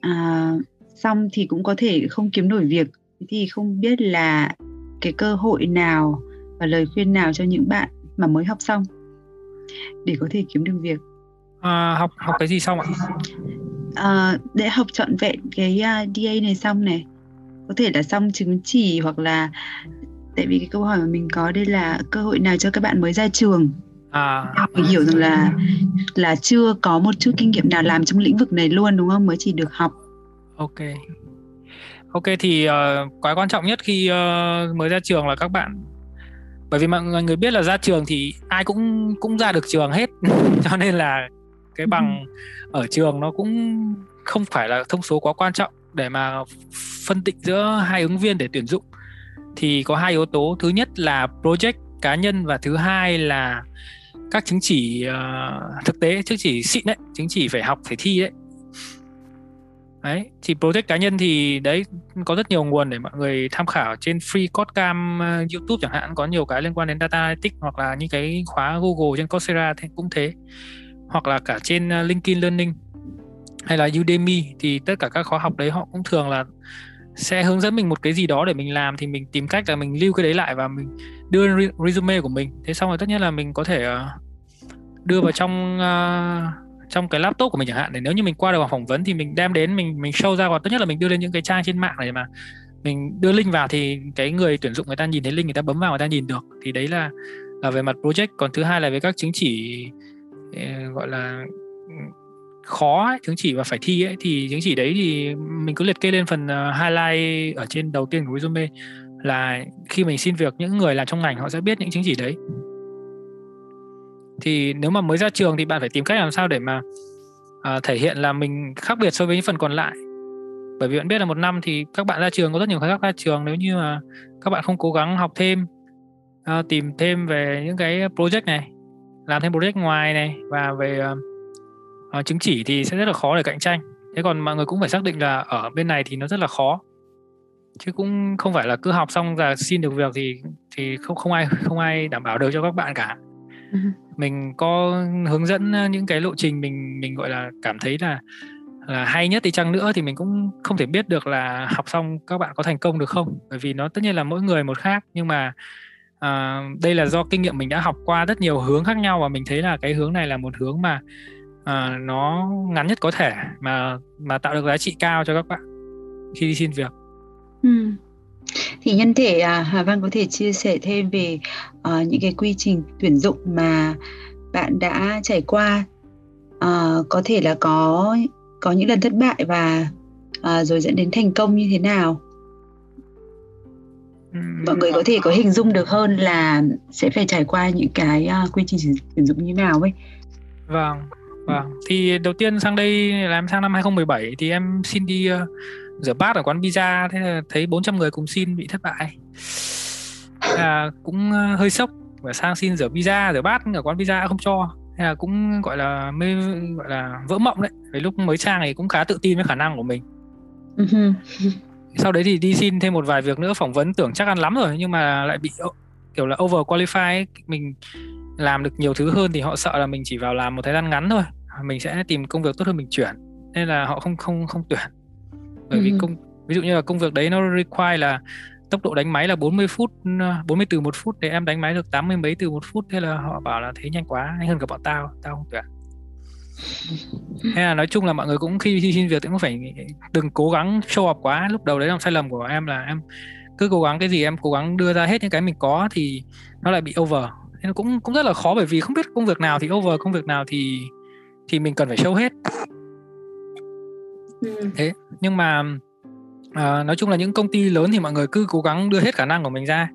à, xong thì cũng có thể không kiếm nổi việc, thì không biết là cái cơ hội nào và lời khuyên nào cho những bạn mà mới học xong để có thể kiếm được việc. À, học học cái gì xong ạ? À, để học trọn vẹn cái uh, đê a này xong này, có thể là xong chứng chỉ, hoặc là tại vì cái câu hỏi mà mình có đây là cơ hội nào cho các bạn mới ra trường. À, mình hiểu rằng là là chưa có một chút kinh nghiệm nào làm trong lĩnh vực này luôn, đúng không? Mới chỉ được học. Ok. Ok, thì uh, cái quan trọng nhất khi uh, mới ra trường là các bạn, bởi vì mọi người biết là ra trường thì ai cũng cũng ra được trường hết cho nên là cái bằng ở trường nó cũng không phải là thông số quá quan trọng để mà phân định giữa hai ứng viên để tuyển dụng. Thì có hai yếu tố, thứ nhất là project cá nhân và thứ hai là các chứng chỉ uh, thực tế, chứng chỉ xịn đấy, chứng chỉ phải học phải thi đấy. Đấy, thì project cá nhân thì đấy có rất nhiều nguồn để mọi người tham khảo trên free codecamp uh, YouTube chẳng hạn, có nhiều cái liên quan đến data analytics hoặc là những cái khóa Google trên Coursera thì cũng thế, hoặc là cả trên uh, LinkedIn Learning hay là Udemy, thì tất cả các khóa học đấy họ cũng thường là sẽ hướng dẫn mình một cái gì đó để mình làm, thì mình tìm cách là mình lưu cái đấy lại và mình đưa resume của mình. Thế xong rồi tất nhiên là mình có thể uh, đưa vào trong uh, trong cái laptop của mình chẳng hạn, để nếu như mình qua được vòng phỏng vấn thì mình đem đến mình mình show ra, còn tốt nhất là mình đưa lên những cái trang trên mạng này mà mình đưa link vào thì cái người tuyển dụng người ta nhìn thấy link, người ta bấm vào người ta nhìn được. Thì đấy là là về mặt project. Còn thứ hai là về các chứng chỉ gọi là khó ấy, chứng chỉ và phải thi ấy, thì chứng chỉ đấy thì mình cứ liệt kê lên phần highlight ở trên đầu tiên của resume, là khi mình xin việc những người làm trong ngành họ sẽ biết những chứng chỉ đấy. Thì nếu mà mới ra trường thì bạn phải tìm cách làm sao để mà à, thể hiện là mình khác biệt so với những phần còn lại. Bởi vì bạn biết là một năm thì các bạn ra trường có rất nhiều khác ra trường, nếu như mà các bạn không cố gắng học thêm, à, tìm thêm về những cái project này, làm thêm project ngoài này và về à, chứng chỉ thì sẽ rất là khó để cạnh tranh. Thế còn mọi người cũng phải xác định là ở bên này thì nó rất là khó, chứ cũng không phải là cứ học xong là xin được việc thì thì không không ai không ai đảm bảo được cho các bạn cả. Mình có hướng dẫn những cái lộ trình mình mình gọi là cảm thấy là là hay nhất đi chăng nữa thì mình cũng không thể biết được là học xong các bạn có thành công được không, bởi vì nó tất nhiên là mỗi người một khác. Nhưng mà à, đây là do kinh nghiệm mình đã học qua rất nhiều hướng khác nhau và mình thấy là cái hướng này là một hướng mà à, nó ngắn nhất có thể mà mà tạo được giá trị cao cho các bạn khi đi xin việc. Ừ. Thì nhân thể Hà Văn có thể chia sẻ thêm về uh, những cái quy trình tuyển dụng mà bạn đã trải qua, uh, có thể là có có những lần thất bại và uh, rồi dẫn đến thành công như thế nào. Mọi người có thể có hình dung được hơn là sẽ phải trải qua những cái uh, quy trình tuyển dụng như nào ấy. Vâng, vâng. Thì đầu tiên sang đây là em sang năm hai không một bảy thì em xin đi uh, rửa bát ở quán pizza, thế là thấy bốn trăm người cùng xin bị thất bại, à, cũng hơi sốc. Và sang xin rửa pizza, rửa bát ở quán pizza không cho, thế là cũng gọi là mê, gọi là vỡ mộng đấy. Cái lúc mới sang thì cũng khá tự tin với khả năng của mình. Sau đấy thì đi xin thêm một vài việc nữa, phỏng vấn tưởng chắc ăn lắm rồi nhưng mà lại bị kiểu là over qualify ấy. Mình làm được nhiều thứ hơn thì họ sợ là mình chỉ vào làm một thời gian ngắn thôi, mình sẽ tìm công việc tốt hơn mình chuyển, nên là họ không không không tuyển. Bởi vì công, ví dụ như là công việc đấy nó require là tốc độ đánh máy là bốn mươi phút, bốn mươi từ một phút, để em đánh máy được tám mươi mấy từ một phút, thế là họ bảo là thế nhanh quá, nhanh hơn cả bọn tao, tao không tuyển. Thế là nói chung là mọi người cũng khi xin việc cũng phải đừng cố gắng show up quá. Lúc đầu đấy là sai lầm của em, là em cứ cố gắng cái gì em cố gắng đưa ra hết những cái mình có thì nó lại bị over. Thế nó cũng cũng rất là khó, bởi vì không biết công việc nào thì over, công việc nào thì thì mình cần phải show hết. Thế nhưng mà à, nói chung là những công ty lớn thì mọi người cứ cố gắng đưa hết khả năng của mình ra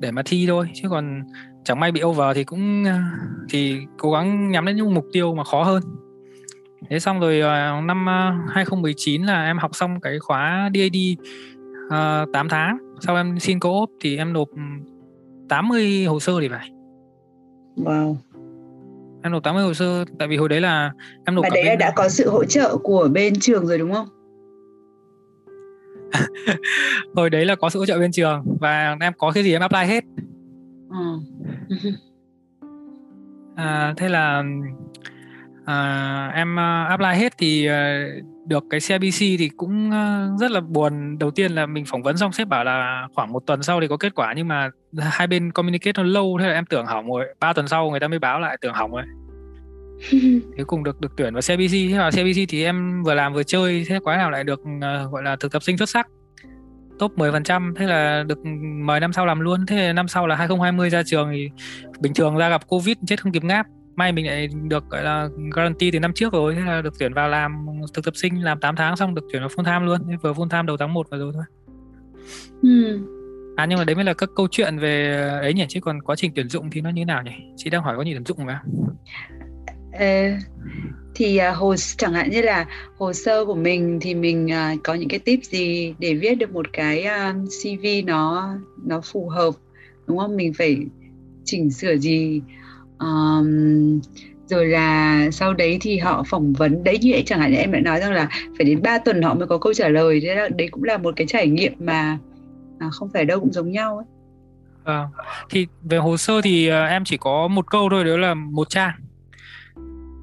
để mà thi thôi, chứ còn chẳng may bị over thì cũng thì cố gắng nhắm đến những mục tiêu mà khó hơn. Thế xong rồi năm hai không một chín là em học xong cái khóa đê a đê à, tám tháng, sau em xin co-op thì em nộp tám mươi hồ sơ thì phải. Wow. Em nộp tám mươi hồ sơ, tại vì hồi đấy là em nộp và cả đấy bên... đã có sự hỗ trợ của bên trường rồi đúng không? Hồi đấy là có sự hỗ trợ bên trường và em có cái gì em apply hết. Ừ. À, thế là à, em apply hết thì được cái xê i bê xê thì cũng rất là buồn. Đầu tiên là mình phỏng vấn xong sếp bảo là khoảng một tuần sau thì có kết quả, nhưng mà hai bên communicate nó lâu, thế là em tưởng hỏng rồi, ba tuần sau người ta mới báo lại tưởng hỏng rồi. Thế cùng được được tuyển vào xê i bê xê. Thế vào xê i bê xê thì em vừa làm vừa chơi, thế quái nào lại được uh, gọi là thực tập sinh xuất sắc top mười phần trăm, thế là được mời năm sau làm luôn. Thế là năm sau là hai không hai không ra trường thì bình thường ra gặp Covid chết không kịp ngáp. may mình lại được gọi là guarantee từ năm trước rồi, thế là được tuyển vào làm thực tập sinh, làm tám tháng xong được chuyển vào full time luôn, vừa full time đầu tháng một vừa rồi thôi. Ừ. À nhưng mà đấy mới là các câu chuyện về ấy nhỉ, chứ còn quá trình tuyển dụng thì nó như thế nào nhỉ? Chị đang hỏi quá trình tuyển dụng mà. Ờ, thì hồ chẳng hạn như là hồ sơ của mình thì mình uh, có những cái tip gì để viết được một cái uh, xê vê nó nó phù hợp, đúng không? Mình phải chỉnh sửa gì, um, rồi là sau đấy thì họ phỏng vấn đấy, như vậy chẳng hạn như em đã nói rằng là phải đến ba tuần họ mới có câu trả lời, thế là đấy cũng là một cái trải nghiệm mà à, không phải đâu cũng giống nhau ấy. À, thì về hồ sơ thì uh, em chỉ có một câu thôi, đó là một trang.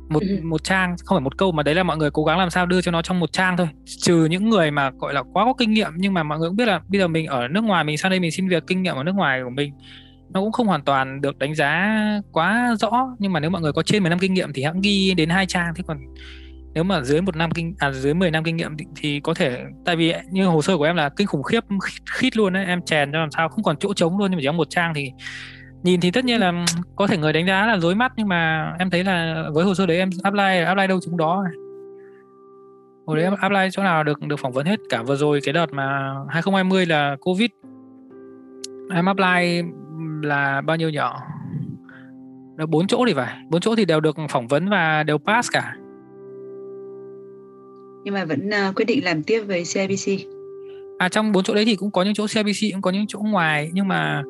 Một, một trang, không phải một câu mà đấy là mọi người cố gắng làm sao đưa cho nó trong một trang thôi. Trừ những người mà gọi là quá có kinh nghiệm, nhưng mà mọi người cũng biết là bây giờ mình ở nước ngoài, mình sang đây mình xin việc, kinh nghiệm ở nước ngoài của mình nó cũng không hoàn toàn được đánh giá quá rõ. Nhưng mà nếu mọi người có trên mười năm kinh nghiệm thì hãy ghi đến hai trang. Thế còn nếu mà dưới một năm kinh à, dưới mười năm kinh nghiệm thì, thì có thể, tại vì như hồ sơ của em là kinh khủng khiếp khít luôn đấy, em chèn cho làm sao không còn chỗ trống luôn, nhưng mà chỉ có một trang thì nhìn thì tất nhiên là có thể người đánh giá là rối mắt, nhưng mà em thấy là với hồ sơ đấy em apply apply đâu chúng đó. Hồi đấy em apply chỗ nào được được phỏng vấn hết. Cả vừa rồi cái đợt mà hai không hai không là Covid, em apply là bao nhiêu nhỏ? Là bốn chỗ thì phải, bốn chỗ thì đều được phỏng vấn và đều pass cả. Nhưng mà vẫn uh, quyết định làm tiếp với xê i bê xê. À, trong bốn chỗ đấy thì cũng có những chỗ xê i bê xê, cũng có những chỗ ngoài, nhưng mà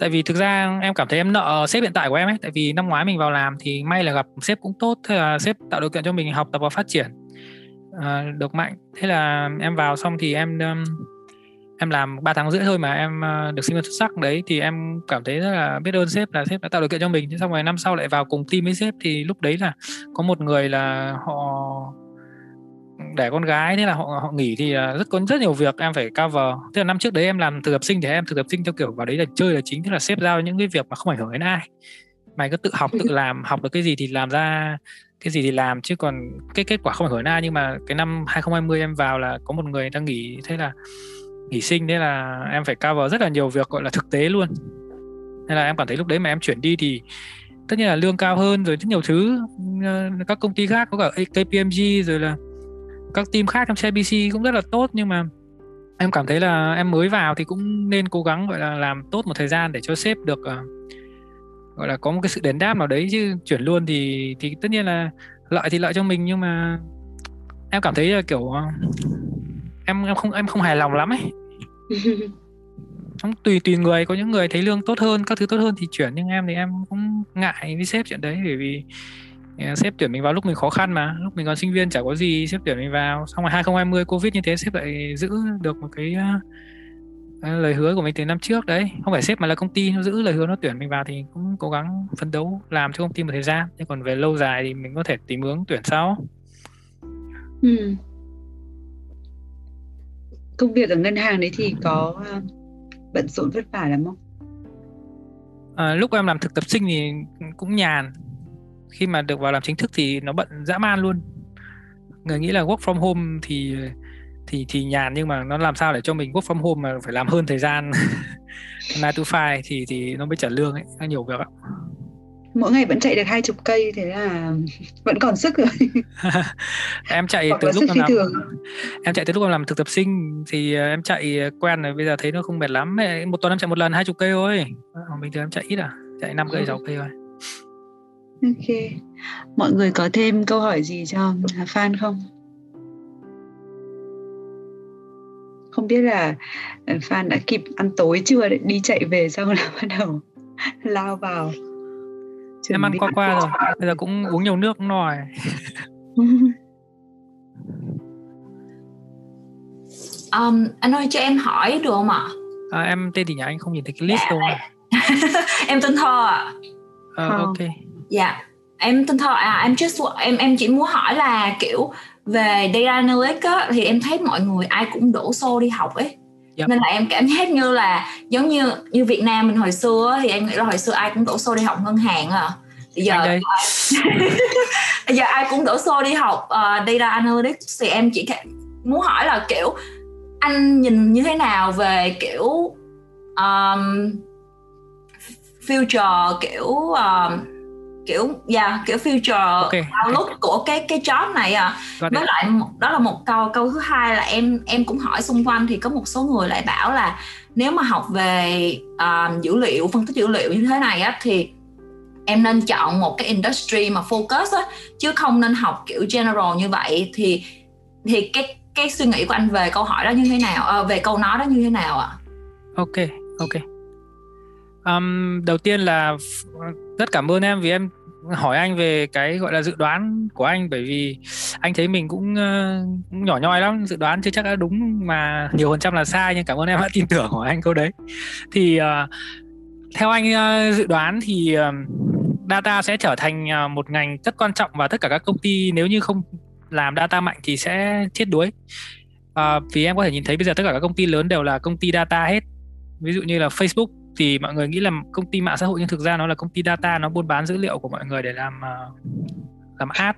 tại vì thực ra em cảm thấy em nợ sếp hiện tại của em ấy. Tại vì năm ngoái mình vào làm thì may là gặp sếp cũng tốt, thế là sếp tạo điều kiện cho mình học tập và phát triển à, được mạnh. Thế là em vào xong thì em em làm ba tháng rưỡi thôi mà em được sinh viên xuất sắc đấy, thì em cảm thấy rất là biết ơn sếp là sếp đã tạo điều kiện cho mình. Thế xong rồi năm sau lại vào cùng team với sếp, thì lúc đấy là có một người là họ đẻ con gái, thế là họ họ nghỉ, thì rất có rất nhiều việc em phải cover. Tức là năm trước đấy em làm thực tập sinh thì em thực tập sinh theo kiểu vào đấy là chơi là chính, tức là sếp giao những cái việc mà không ảnh hưởng đến ai, mày cứ tự học tự làm, học được cái gì thì làm ra cái gì thì làm, chứ còn cái kết quả không ảnh hưởng đến ai. Nhưng mà cái năm hai không hai không em vào là có một người đang nghỉ, thế là nghỉ sinh, thế là em phải cover rất là nhiều việc gọi là thực tế luôn. Nên là em cảm thấy lúc đấy mà em chuyển đi thì tất nhiên là lương cao hơn rồi, rất nhiều thứ, các công ty khác có cả ca pê em giê rồi là các team khác trong xê i bê xê cũng rất là tốt, nhưng mà em cảm thấy là em mới vào thì cũng nên cố gắng gọi là làm tốt một thời gian để cho sếp được uh, gọi là có một cái sự đền đáp nào đấy, chứ chuyển luôn thì thì tất nhiên là lợi thì lợi cho mình, nhưng mà em cảm thấy là kiểu uh, em em không em không hài lòng lắm ấy. tùy tùy người, có những người thấy lương tốt hơn, các thứ tốt hơn thì chuyển, nhưng em thì em cũng ngại với sếp chuyện đấy, bởi vì sếp tuyển mình vào lúc mình khó khăn mà, lúc mình còn sinh viên chả có gì, sếp tuyển mình vào. Xong rồi hai không hai không Covid như thế, sếp lại giữ được một cái uh, lời hứa của mình từ năm trước đấy. Không phải sếp mà là công ty nó giữ lời hứa, nó tuyển mình vào thì cũng cố gắng phấn đấu làm cho công ty một thời gian. Thế còn về lâu dài thì mình có thể tìm hướng tuyển sau. Ừ. Công việc ở ngân hàng đấy thì có uh, bận rộn vất vả lắm không? À, lúc em làm thực tập sinh thì cũng nhàn. Khi mà được vào làm chính thức thì nó bận dã man luôn. Người nghĩ là work from home thì thì thì nhàn, nhưng mà nó làm sao để cho mình work from home mà phải làm hơn thời gian nine to five thì thì nó mới trả lương ấy, nó nhiều việc ạ. Mỗi ngày vẫn chạy được hai chục cây, thế là vẫn còn sức rồi. Em chạy còn từ lúc em làm thường. Em chạy từ lúc em làm thực tập sinh thì em chạy quen rồi, bây giờ thấy nó không mệt lắm. Một tuần em chạy một lần hai chục cây thôi. Bình thường em chạy ít à, chạy năm cây sáu cây thôi. Ok, mọi người có thêm câu hỏi gì cho Phan không? Không biết là Phan đã kịp ăn tối chưa, đi chạy về xong là bắt đầu lao vào. Chuẩn em ăn qua qua rồi, bây giờ cũng uống nhiều nước cũng no rồi. um, anh ơi cho em hỏi được không ạ? À, em tên thì nhà anh không nhìn thấy cái list đâu. À. Em tên Thơ ạ. À. Uh, ok. Dạ, em tin thôi à, em, just, em, em chỉ muốn hỏi là kiểu về data analytics á, thì em thấy mọi người ai cũng đổ xô đi học ấy. Yep. Nên là em cảm giác như là giống như như Việt Nam mình hồi xưa á, thì em nghĩ là hồi xưa ai cũng đổ xô đi học ngân hàng à. Bây giờ, giờ ai cũng đổ xô đi học uh, data analytics, thì em chỉ muốn hỏi là kiểu anh nhìn như thế nào về kiểu um, future kiểu... Um, kiểu yeah, kiểu future okay. outlook của cái cái job này à. Với lại đó là một câu câu thứ hai là em em cũng hỏi xung quanh thì có một số người lại bảo là nếu mà học về uh, dữ liệu, phân tích dữ liệu như thế này á thì em nên chọn một cái industry mà focus á, chứ không nên học kiểu general như vậy. Thì thì cái cái suy nghĩ của anh về câu hỏi đó như thế nào, à, về câu nói đó như thế nào ạ? À? Ok, ok. Um, đầu tiên là rất cảm ơn em vì em hỏi anh về cái gọi là dự đoán của anh, bởi vì anh thấy mình cũng, uh, cũng nhỏ nhoi lắm, dự đoán chưa chắc đã đúng mà nhiều phần trăm là sai, nhưng cảm ơn em đã tin tưởng hỏi anh câu đấy. Thì uh, theo anh uh, dự đoán thì uh, data sẽ trở thành uh, một ngành rất quan trọng và tất cả các công ty nếu như không làm data mạnh thì sẽ chết đuối. Uh, vì em có thể nhìn thấy bây giờ tất cả các công ty lớn đều là công ty data hết. Ví dụ như là Facebook thì mọi người nghĩ là công ty mạng xã hội nhưng thực ra nó là công ty data, nó buôn bán dữ liệu của mọi người để làm uh, làm ad.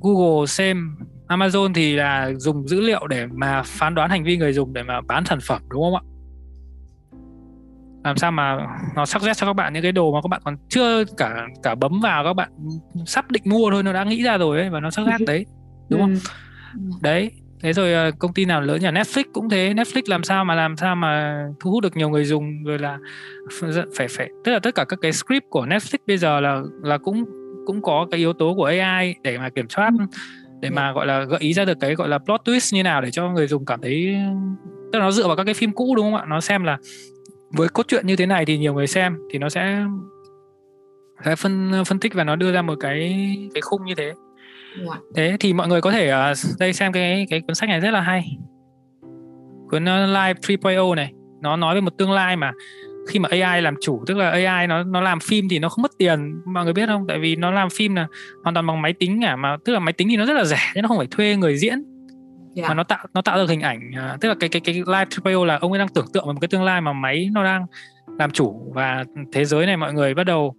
Google, same. Amazon thì là dùng dữ liệu để mà phán đoán hành vi người dùng để mà bán sản phẩm, đúng không ạ? Làm sao mà nó suggest cho các bạn những cái đồ mà các bạn còn chưa cả cả bấm vào, các bạn sắp định mua thôi nó đã nghĩ ra rồi ấy, và nó suggest đấy, đúng không? Đấy. Thế rồi công ty nào lớn nhà Netflix cũng thế, Netflix làm sao mà làm sao mà thu hút được nhiều người dùng, rồi là phải phải tức là tất cả các cái script của Netflix bây giờ là là cũng cũng có cái yếu tố của a i để mà kiểm soát, để mà gọi là gợi ý ra được cái gọi là plot twist như nào để cho người dùng cảm thấy, tức là nó dựa vào các cái phim cũ, đúng không ạ? Nó xem là với cốt truyện như thế này thì nhiều người xem thì nó sẽ sẽ phân phân tích và nó đưa ra một cái cái khung như thế. Thế thì mọi người có thể uh, đây xem cái cái cuốn sách này rất là hay, cuốn Life ba chấm không này, nó nói về một tương lai mà khi mà a i làm chủ, tức là a i nó nó làm phim thì nó không mất tiền, mọi người biết không? Tại vì nó làm phim là hoàn toàn bằng máy tính cả, mà tức là máy tính thì nó rất là rẻ, chứ nó không phải thuê người diễn, yeah. mà nó tạo nó tạo được hình ảnh, uh, tức là cái cái cái Life ba chấm không là ông ấy đang tưởng tượng về một cái tương lai mà máy nó đang làm chủ, và thế giới này mọi người bắt đầu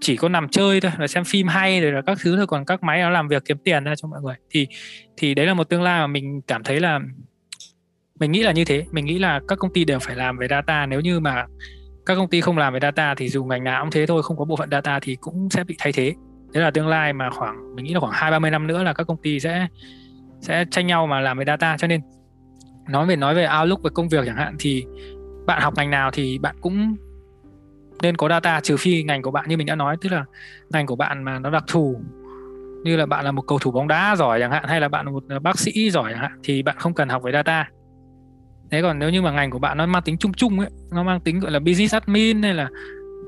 chỉ có nằm chơi thôi, là xem phim hay rồi là các thứ thôi, còn các máy nó làm việc kiếm tiền ra cho mọi người. Thì thì đấy là một tương lai mà mình cảm thấy là mình nghĩ là như thế, mình nghĩ là các công ty đều phải làm về data. Nếu như mà các công ty không làm về data thì dù ngành nào cũng thế thôi, không có bộ phận data thì cũng sẽ bị thay thế. Đấy là tương lai mà khoảng mình nghĩ là khoảng hai ba mươi năm nữa là các công ty sẽ sẽ tranh nhau mà làm về data. Cho nên nói về nói về outlook về công việc chẳng hạn, thì bạn học ngành nào thì bạn cũng nên có data, trừ phi ngành của bạn như mình đã nói, tức là ngành của bạn mà nó đặc thù, như là bạn là một cầu thủ bóng đá giỏi chẳng hạn, hay là bạn là một bác sĩ giỏi chẳng hạn, thì bạn không cần học về data. Thế còn nếu như mà ngành của bạn nó mang tính chung chung ấy, nó mang tính gọi là business admin hay là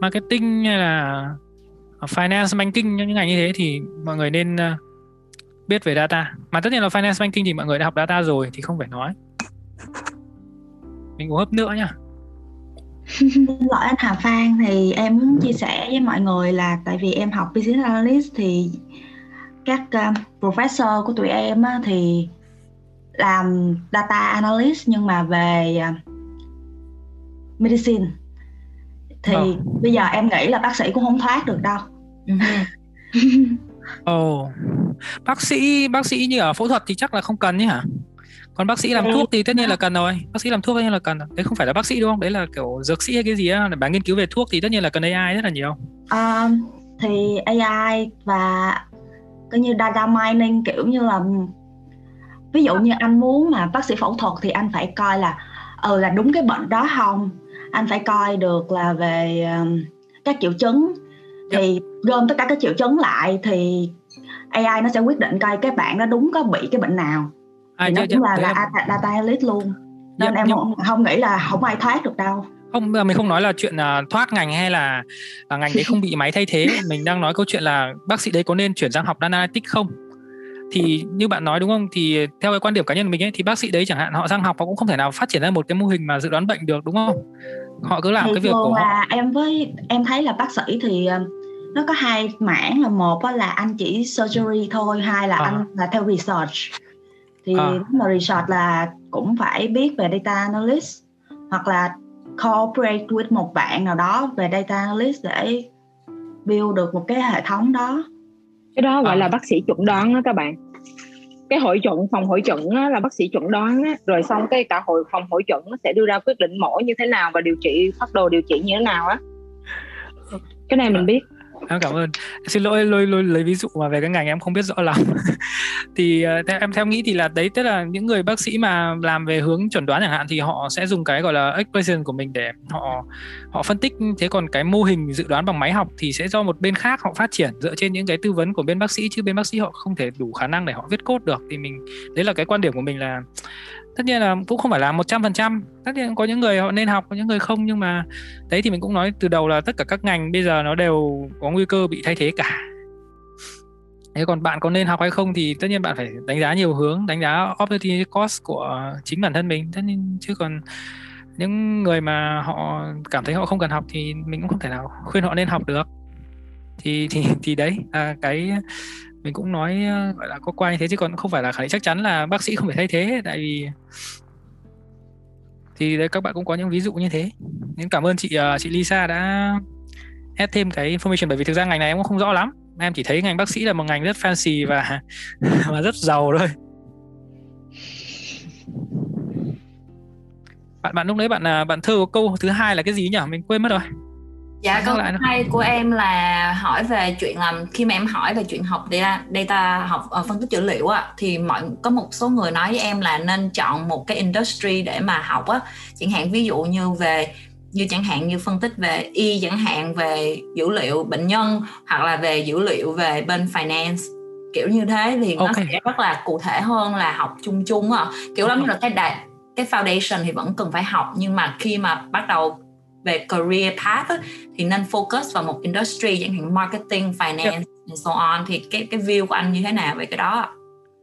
marketing hay là finance banking, những ngành như thế thì mọi người nên biết về data. Mà tất nhiên là finance banking thì mọi người đã học data rồi thì không phải nói. Mình uống hớp nữa nhá. Xin lỗi anh Hà Phan, thì em muốn chia sẻ với mọi người là tại vì em học Business Analyst thì các uh, professor của tụi em á, thì làm Data Analyst nhưng mà về uh, Medicine thì oh. bây giờ em nghĩ là bác sĩ cũng không thoát được đâu. Ồ, oh. bác sĩ bác sĩ như ở phẫu thuật thì chắc là không cần nhỉ hả? Còn bác sĩ làm thuốc thì tất nhiên là cần rồi, bác sĩ làm thuốc tất nhiên là cần. Đấy không phải là bác sĩ đúng không? Đấy là kiểu dược sĩ hay cái gì á, bạn nghiên cứu về thuốc thì tất nhiên là cần a i rất là nhiều. À, thì a i và coi như data mining, kiểu như là ví dụ như anh muốn mà bác sĩ phẫu thuật thì anh phải coi là ừ là đúng cái bệnh đó không, anh phải coi được là về um, các triệu chứng, thì gom tất cả các triệu chứng lại thì a i nó sẽ quyết định coi cái bạn đó đúng có bị cái bệnh nào. À, thì nó cũng là, là data analyst luôn. Nên dạ, em nhưng... không, không nghĩ là không ai thoát được đâu. Không, mình không nói là chuyện uh, thoát ngành hay là, là ngành đấy không bị máy thay thế. Mình đang nói câu chuyện là bác sĩ đấy có nên chuyển sang học data analytics không? Thì như bạn nói đúng không? Thì theo cái quan điểm cá nhân của mình ấy, thì bác sĩ đấy chẳng hạn họ sang học họ cũng không thể nào phát triển ra một cái mô hình mà dự đoán bệnh được, đúng không? Họ cứ làm thì cái việc của họ. Em với em thấy là bác sĩ thì nó có hai mảng, là một là anh chỉ surgery thôi, hai là à. anh là theo research. Thì à. mà research là cũng phải biết về data analyst hoặc là cooperate with một bạn nào đó về data analyst để build được một cái hệ thống đó. Cái đó gọi à. là bác sĩ chuẩn đoán đó các bạn. Cái hội chuẩn, phòng hội chuẩn là bác sĩ chuẩn đoán đó. Rồi xong cái cả hội phòng hội chuẩn nó sẽ đưa ra quyết định mổ như thế nào và điều trị, phác đồ điều trị như thế nào á. Cái này mình biết. Em cảm ơn. Xin lỗi lôi, lôi lấy ví dụ mà về cái ngành em không biết rõ lắm. Thì em theo nghĩ thì là đấy, tức là những người bác sĩ mà làm về hướng chuẩn đoán chẳng hạn thì họ sẽ dùng cái gọi là equation của mình để họ họ phân tích. Thế còn cái mô hình dự đoán bằng máy học thì sẽ do một bên khác họ phát triển dựa trên những cái tư vấn của bên bác sĩ, chứ bên bác sĩ họ không thể đủ khả năng để họ viết code được. Thì mình đấy là cái quan điểm của mình, là tất nhiên là cũng không phải là một trăm phần trăm, tất nhiên có những người họ nên học, có những người không, nhưng mà đấy thì mình cũng nói từ đầu là tất cả các ngành bây giờ nó đều có nguy cơ bị thay thế cả. Thế còn bạn có nên học hay không thì tất nhiên bạn phải đánh giá nhiều hướng, đánh giá opportunity cost của chính bản thân mình. Tất nhiên chứ còn những người mà họ cảm thấy họ không cần học thì mình cũng không thể nào khuyên họ nên học được. Thì thì thì đấy là cái mình cũng nói gọi là có qua như thế, chứ còn không phải là khẳng định chắc chắn là bác sĩ không phải thay thế, tại vì thì đấy các bạn cũng có những ví dụ như thế. Nên cảm ơn chị chị Lisa đã add thêm cái information, bởi vì thực ra ngành này em cũng không rõ lắm, em chỉ thấy ngành bác sĩ là một ngành rất fancy và và rất giàu thôi. Bạn bạn lúc đấy bạn bạn Thơ có câu thứ hai là cái gì nhỉ? Mình quên mất rồi. Dạ, câu thứ hai của em là hỏi về chuyện là khi mà em hỏi về chuyện học data, data học phân tích dữ liệu á, thì mọi có một số người nói với em là nên chọn một cái industry để mà học á, chẳng hạn ví dụ như về như chẳng hạn như phân tích về y, chẳng hạn về dữ liệu bệnh nhân, hoặc là về dữ liệu về bên finance, kiểu như thế thì okay. Nó sẽ rất là cụ thể hơn là học chung chung á, kiểu lắm như là cái đại, cái foundation thì vẫn cần phải học, nhưng mà khi mà bắt đầu về career path ấy, thì nên focus vào một industry, chẳng hạn marketing, finance yeah. and so on. Thì cái cái view của anh như thế nào về cái đó?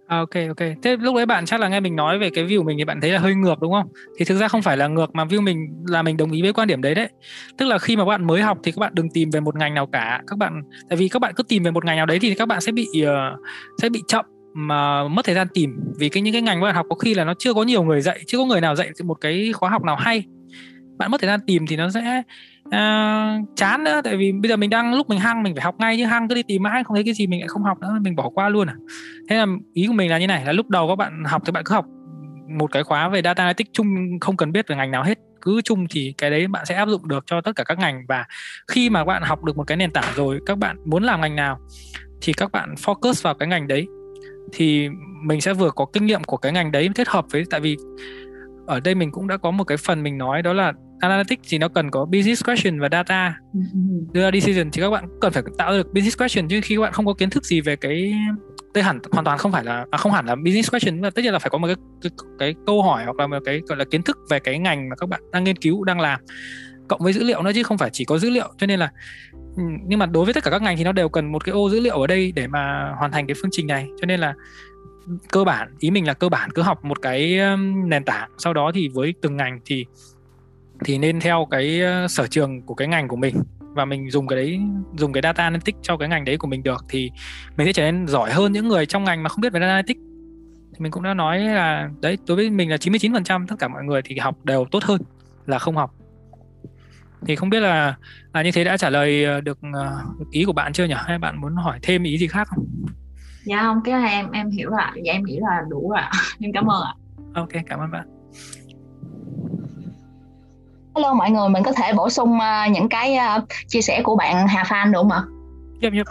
Ok, ok. Thế lúc đấy bạn chắc là nghe mình nói về cái view của mình thì bạn thấy là hơi ngược đúng không? Thì thực ra không phải là ngược, mà view mình là mình đồng ý với quan điểm đấy đấy. Tức là khi mà các bạn mới học thì các bạn đừng tìm về một ngành nào cả. Các bạn, tại vì các bạn cứ tìm về một ngành nào đấy thì các bạn sẽ bị uh, sẽ bị chậm, mà mất thời gian tìm. Vì cái những cái ngành các bạn học có khi là nó chưa có nhiều người dạy, chưa có người nào dạy một cái khóa học nào hay. Bạn mất thời gian tìm thì nó sẽ uh, chán nữa. Tại vì bây giờ mình đang lúc mình hăng, mình phải học ngay, chứ hăng cứ đi tìm mãi không thấy cái gì mình lại không học nữa, mình bỏ qua luôn à. Thế là ý của mình là như này, là lúc đầu các bạn học thì bạn cứ học một cái khóa về data analytics chung, không cần biết về ngành nào hết, cứ chung thì cái đấy bạn sẽ áp dụng được cho tất cả các ngành. Và khi mà bạn học được một cái nền tảng rồi, các bạn muốn làm ngành nào thì các bạn focus vào cái ngành đấy, thì mình sẽ vừa có kinh nghiệm của cái ngành đấy kết hợp với, tại vì ở đây mình cũng đã có một cái phần mình nói, đó là Analytics thì nó cần có business question và data đưa ra decision, thì các bạn cần phải tạo được business question, chứ khi các bạn không có kiến thức gì về cái đây hẳn hoàn toàn không phải là à, không hẳn là business question, mà tất nhiên là phải có một cái, cái cái câu hỏi hoặc là một cái gọi là kiến thức về cái ngành mà các bạn đang nghiên cứu, đang làm, cộng với dữ liệu nữa, chứ không phải chỉ có dữ liệu. Cho nên là nhưng mà đối với tất cả các ngành thì nó đều cần một cái ô dữ liệu ở đây để mà hoàn thành cái phương trình này. Cho nên là cơ bản ý mình là cơ bản cứ học một cái nền tảng, sau đó thì với từng ngành thì thì nên theo cái sở trường của cái ngành của mình, và mình dùng cái đấy, dùng cái data analytics cho cái ngành đấy của mình được, thì mình sẽ trở nên giỏi hơn những người trong ngành mà không biết về data analytics. Thì mình cũng đã nói là đấy, đối với mình là chín mươi chín phần trăm tất cả mọi người thì học đều tốt hơn là không học. Thì không biết là, là như thế đã trả lời được, được ý của bạn chưa nhỉ? Hay bạn muốn hỏi thêm ý gì khác không? Dạ không, cái này em em hiểu rồi. Dạ em nghĩ là đủ rồi. Em cảm ơn ạ. Ok, cảm ơn bạn. Hello mọi người, mình có thể bổ sung uh, những cái uh, chia sẻ của bạn Hà Phan được không ạ? Dạ, dạ.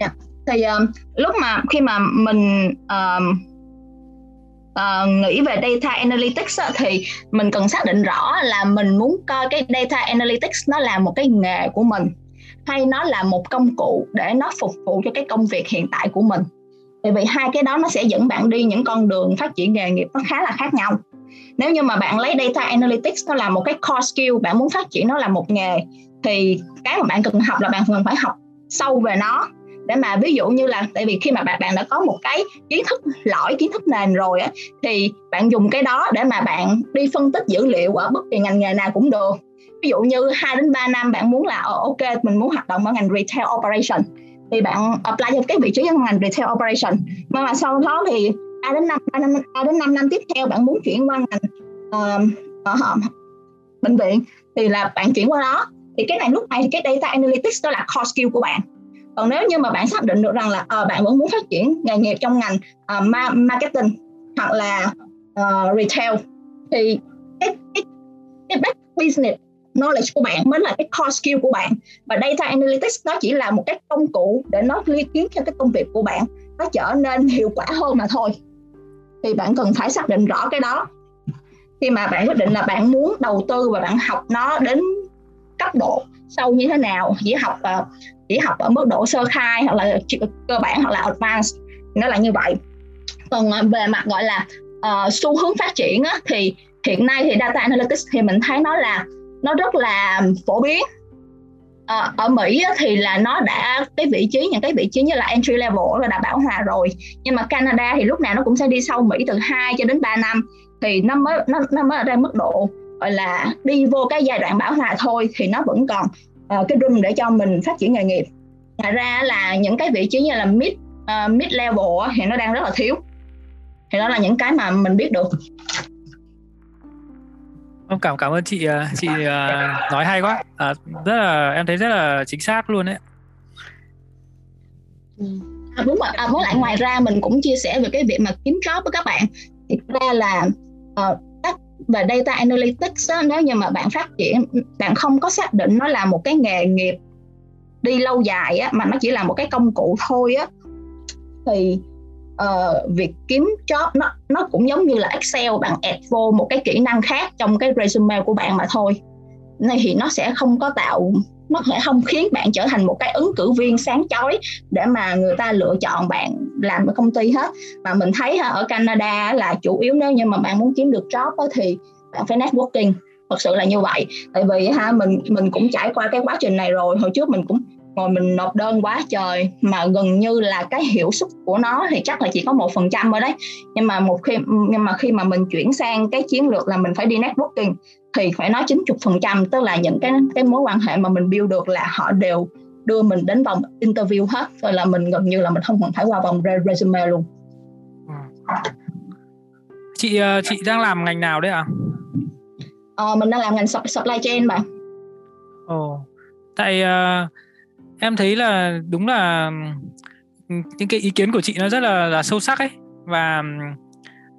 Yeah. Thì uh, lúc mà khi mà mình uh, uh, nghĩ về data analytics uh, thì mình cần xác định rõ là mình muốn coi cái data analytics nó là một cái nghề của mình hay nó là một công cụ để nó phục vụ cho cái công việc hiện tại của mình. Bởi vì hai cái đó nó sẽ dẫn bạn đi những con đường phát triển nghề nghiệp nó khá là khác nhau. Nếu như mà bạn lấy data analytics nó là một cái core skill, bạn muốn phát triển nó là một nghề, thì cái mà bạn cần học là bạn cần phải học sâu về nó. Để mà ví dụ như là, tại vì khi mà bạn, bạn đã có một cái kiến thức lõi, kiến thức nền rồi á, thì bạn dùng cái đó để mà bạn đi phân tích dữ liệu ở bất kỳ ngành nghề nào cũng được. Ví dụ như hai đến ba năm bạn muốn là ok, mình muốn hoạt động ở ngành retail operation, thì bạn apply cho cái vị trí trong ngành retail operation. Nhưng mà sau đó thì ba đến năm năm tiếp theo bạn muốn chuyển qua ngành uh, uh, bệnh viện, thì là bạn chuyển qua đó. Thì cái này lúc này thì cái data analytics đó là core skill của bạn. Còn nếu như mà bạn xác định được rằng là uh, bạn vẫn muốn phát triển nghề nghiệp trong ngành uh, marketing hoặc là uh, retail, thì cái, cái, cái business knowledge của bạn mới là cái core skill của bạn. Và data analytics nó chỉ là một cái công cụ để nó liên kết theo cái công việc của bạn, nó trở nên hiệu quả hơn mà thôi. Thì bạn cần phải xác định rõ cái đó khi mà bạn quyết định là bạn muốn đầu tư và bạn học nó đến cấp độ sâu như thế nào, chỉ học chỉ học ở mức độ sơ khai hoặc là cơ bản hoặc là advanced, nó là như vậy. Còn về mặt gọi là uh, xu hướng phát triển á, thì hiện nay thì data analytics thì mình thấy nó là nó rất là phổ biến. Uh, ở Mỹ á, thì là nó đã cái vị trí những cái vị trí như là entry level là đã bão hòa rồi, nhưng mà Canada thì lúc nào nó cũng sẽ đi sau Mỹ từ hai cho đến ba năm thì nó mới nó nó mới ra mức độ gọi là đi vô cái giai đoạn bão hòa thôi, thì nó vẫn còn uh, cái room để cho mình phát triển nghề nghiệp. Ngoài ra là những cái vị trí như là mid uh, mid level á, thì nó đang rất là thiếu. Thì đó là những cái mà mình biết được. Cảm cảm ơn chị chị nói hay quá, à, rất là em thấy rất là chính xác luôn đấy. À, đúng rồi. À, với lại ngoài ra mình cũng chia sẻ về cái việc mà kiếm job với các bạn. Thực ra là các uh, về data analytics á, nếu như mà bạn phát triển, bạn không có xác định nó là một cái nghề nghiệp đi lâu dài á, mà nó chỉ là một cái công cụ thôi á, thì Uh, việc kiếm job nó, nó cũng giống như là Excel, bạn add vô một cái kỹ năng khác trong cái resume của bạn mà thôi. Nên thì nó sẽ không có tạo, nó sẽ không khiến bạn trở thành một cái ứng cử viên sáng chói để mà người ta lựa chọn bạn làm ở công ty hết. Mà mình thấy ha, ở Canada là chủ yếu nếu như mà bạn muốn kiếm được job đó, thì bạn phải networking, thật sự là như vậy. Tại vì ha, mình, mình cũng trải qua cái quá trình này rồi, hồi trước mình cũng ngồi mình nộp đơn quá trời, mà gần như là cái hiệu suất của nó thì chắc là chỉ có một phần trăm ở đấy. Nhưng mà một khi nhưng mà khi mà mình chuyển sang cái chiến lược là mình phải đi networking thì phải nói chín mươi phần trăm, tức là những cái cái mối quan hệ mà mình build được là họ đều đưa mình đến vòng interview hết rồi, là mình gần như là mình không cần phải qua vòng resume luôn. Chị chị đang làm ngành nào đấy ạ? À? À, mình đang làm ngành supply chain bạn. Ồ, oh, tại uh... em thấy là đúng là những cái ý kiến của chị nó rất là, là sâu sắc ấy, và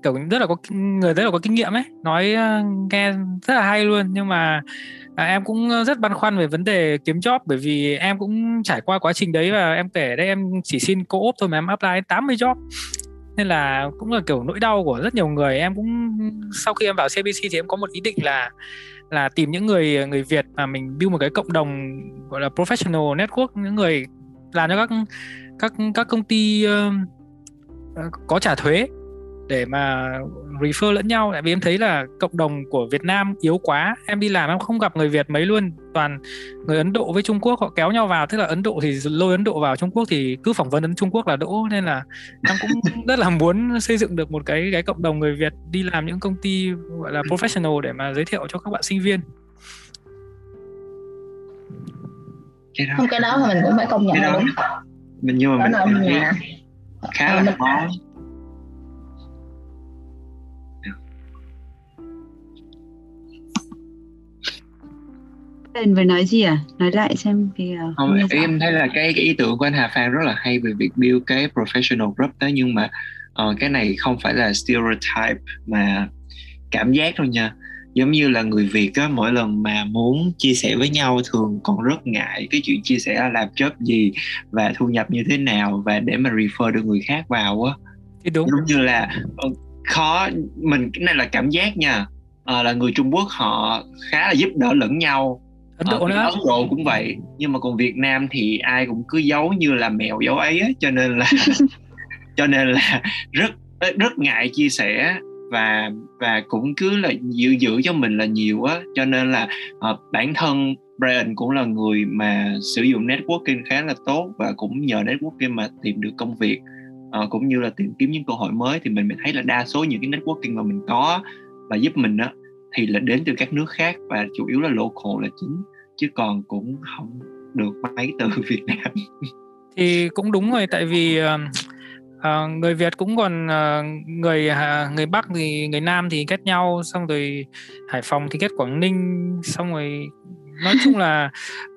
kiểu rất là có người rất là có kinh nghiệm ấy, nói nghe rất là hay luôn. Nhưng mà à, em cũng rất băn khoăn về vấn đề kiếm job, bởi vì em cũng trải qua quá trình đấy, và em kể đây em chỉ xin co-op thôi mà em apply tám mươi job, nên là cũng là kiểu nỗi đau của rất nhiều người. Em cũng sau khi em vào xê bê xê thì em có một ý định là là tìm những người người Việt mà mình build một cái cộng đồng gọi là professional network, những người làm cho các các các công ty uh, có trả thuế để mà refer lẫn nhau. Tại vì em thấy là cộng đồng của Việt Nam yếu quá, em đi làm em không gặp người Việt mấy luôn, toàn người Ấn Độ với Trung Quốc họ kéo nhau vào, tức là Ấn Độ thì lôi Ấn Độ vào, Trung Quốc thì cứ phỏng vấn Ấn Trung Quốc là đỗ. Nên là em cũng rất là muốn xây dựng được một cái cái cộng đồng người Việt đi làm những công ty gọi là professional để mà giới thiệu cho các bạn sinh viên. Cái đó, không, cái đó mình cũng phải công nhận là đúng. Mình nhưng mà đó mình là khá là khó. Anh vừa nói gì à? Nói lại xem thì không, ý em thấy là cái, cái ý tưởng của anh Hà Phan rất là hay về việc build cái professional group đó, nhưng mà uh, cái này không phải là stereotype mà cảm giác thôi nha. Giống như là người Việt á, mỗi lần mà muốn chia sẻ với nhau thường còn rất ngại cái chuyện chia sẻ là làm job gì và thu nhập như thế nào, và để mà refer được người khác vào á. Thì đúng. Giống như là khó, mình cái này là cảm giác nha. À, là người Trung Quốc họ khá là giúp đỡ lẫn nhau, Ấn Độ, à, Ấn Độ cũng vậy, nhưng mà còn Việt Nam thì ai cũng cứ giấu như là mèo giấu ấy á, cho nên là cho nên là rất rất ngại chia sẻ, và và cũng cứ là giữ giữ cho mình là nhiều á, cho nên là à, bản thân Brian cũng là người mà sử dụng networking khá là tốt, và cũng nhờ networking mà tìm được công việc, à, cũng như là tìm kiếm những cơ hội mới. Thì mình, mình thấy là đa số những cái networking mà mình có và giúp mình á thì là đến từ các nước khác, và chủ yếu là local là chính, chứ còn cũng không được mấy từ Việt Nam. Thì cũng đúng rồi, tại vì uh, người Việt cũng còn uh, người uh, người Bắc thì người Nam thì kết nhau, xong rồi Hải Phòng thì kết Quảng Ninh, xong rồi nói chung là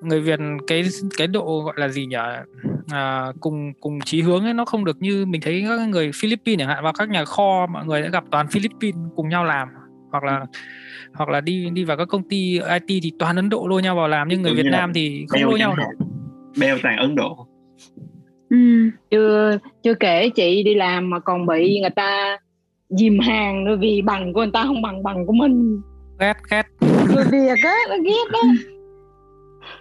người Việt cái cái độ gọi là gì nhỉ, à, cùng cùng chí hướng ấy, nó không được như mình thấy các người Philippines chẳng hạn, vào các nhà kho mọi người đã gặp toàn Philippines cùng nhau làm, hoặc là hoặc là đi đi vào các công ty i tê thì toàn Ấn Độ lôi nhau vào làm, nhưng người Việt Nam thì không lôi nhau được. Bèo toàn Ấn Độ. Ừ, chưa chưa kể chị đi làm mà còn bị người ta dìm hàng nữa vì bằng của người ta không bằng bằng của mình. Ghét ghét. Người Việt á, nó ghét đó.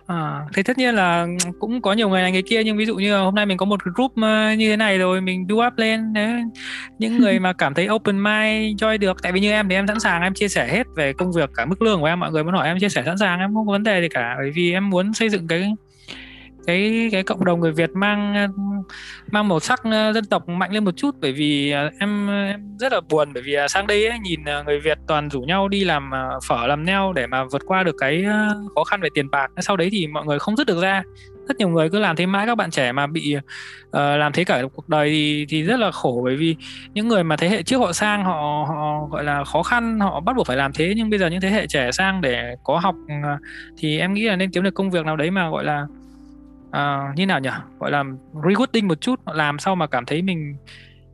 À, thế tất nhiên là cũng có nhiều người này người kia, nhưng ví dụ như hôm nay mình có một group như thế này rồi mình do up lên đấy. Những người mà cảm thấy open mind join được, tại vì như em thì em sẵn sàng, em chia sẻ hết về công việc, cả mức lương của em, mọi người muốn hỏi em chia sẻ sẵn sàng, em không có vấn đề gì cả, bởi vì em muốn xây dựng cái cái cái cộng đồng người Việt mang mang màu sắc dân tộc mạnh lên một chút. Bởi vì em, em rất là buồn, bởi vì sang đây ấy, nhìn người Việt toàn rủ nhau đi làm phở làm neo để mà vượt qua được cái khó khăn về tiền bạc, sau đấy thì mọi người không dứt được ra. Rất nhiều người cứ làm thế mãi, các bạn trẻ mà bị uh, làm thế cả cuộc đời thì, thì rất là khổ, bởi vì những người mà thế hệ trước họ sang họ, họ gọi là khó khăn, họ bắt buộc phải làm thế, nhưng bây giờ những thế hệ trẻ sang để có học thì em nghĩ là nên kiếm được công việc nào đấy mà gọi là À, như nào nhỉ, gọi là rewarding một chút, làm sao mà cảm thấy mình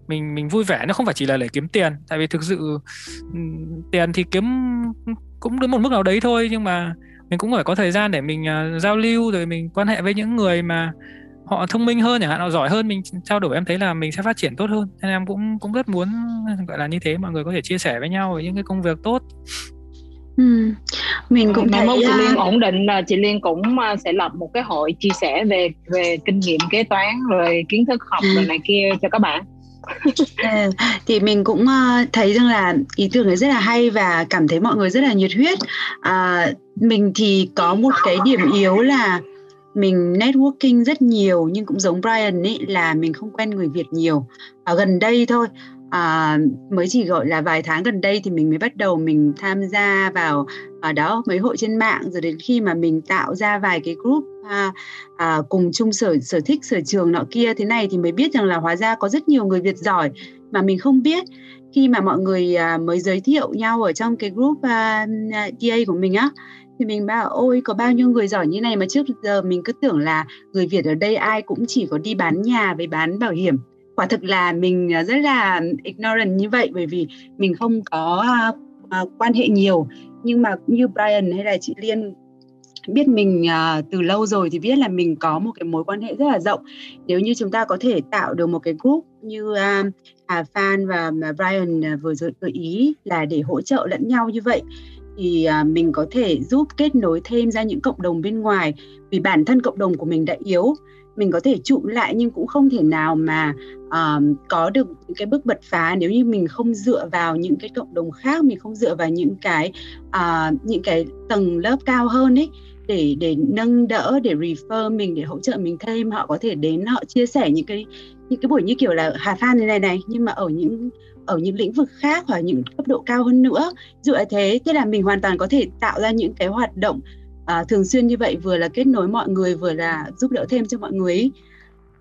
mình mình vui vẻ. Nó không phải chỉ là để kiếm tiền, tại vì thực sự tiền thì kiếm cũng đến một mức nào đấy thôi, nhưng mà mình cũng phải có thời gian để mình uh, giao lưu, rồi mình quan hệ với những người mà họ thông minh hơn chẳng hạn, họ giỏi hơn mình, trao đổi em thấy là mình sẽ phát triển tốt hơn. Nên em cũng cũng rất muốn gọi là như thế, mọi người có thể chia sẻ với nhau về những cái công việc tốt. Ừ. Mình cũng thấy chị Liên ổn định là chị Liên cũng sẽ lập một cái hội chia sẻ về về kinh nghiệm kế toán rồi kiến thức học rồi ừ. này kia cho các bạn. Ừ. Thì mình cũng thấy rằng là ý tưởng này rất là hay và cảm thấy mọi người rất là nhiệt huyết. À, mình thì có một cái điểm yếu là mình networking rất nhiều, nhưng cũng giống Brian ấy là mình không quen người Việt nhiều. Ở gần đây thôi, À, mới chỉ gọi là vài tháng gần đây thì mình mới bắt đầu mình tham gia vào à, đó mấy hội trên mạng, rồi đến khi mà mình tạo ra vài cái group à, à, cùng chung sở, sở thích, sở trường nọ kia thế này thì mới biết rằng là hóa ra có rất nhiều người Việt giỏi mà mình không biết. Khi mà mọi người à, mới giới thiệu nhau ở trong cái group à, đê a của mình á, thì mình bảo ôi có bao nhiêu người giỏi như này mà trước giờ mình cứ tưởng là người Việt ở đây ai cũng chỉ có đi bán nhà với bán bảo hiểm. Quả thực là mình rất là ignorant như vậy, bởi vì mình không có uh, quan hệ nhiều. Nhưng mà như Brian hay là chị Liên biết mình uh, từ lâu rồi thì biết là mình có một cái mối quan hệ rất là rộng. Nếu như chúng ta có thể tạo được một cái group như uh, Hà Phan và Brian vừa rồi gợi ý là để hỗ trợ lẫn nhau như vậy, thì uh, mình có thể giúp kết nối thêm ra những cộng đồng bên ngoài. Vì bản thân cộng đồng của mình đã yếu, mình có thể trụ lại nhưng cũng không thể nào mà uh, có được những cái bước bật phá nếu như mình không dựa vào những cái cộng đồng khác, mình không dựa vào những cái uh, những cái tầng lớp cao hơn ấy để để nâng đỡ, để refer mình, để hỗ trợ mình thêm. Họ có thể đến, họ chia sẻ những cái những cái buổi như kiểu là Hà Phan này này này, nhưng mà ở những ở những lĩnh vực khác hoặc những cấp độ cao hơn nữa. Dựa thế, thế là mình hoàn toàn có thể tạo ra những cái hoạt động À, thường xuyên như vậy, vừa là kết nối mọi người, vừa là giúp đỡ thêm cho mọi người ấy.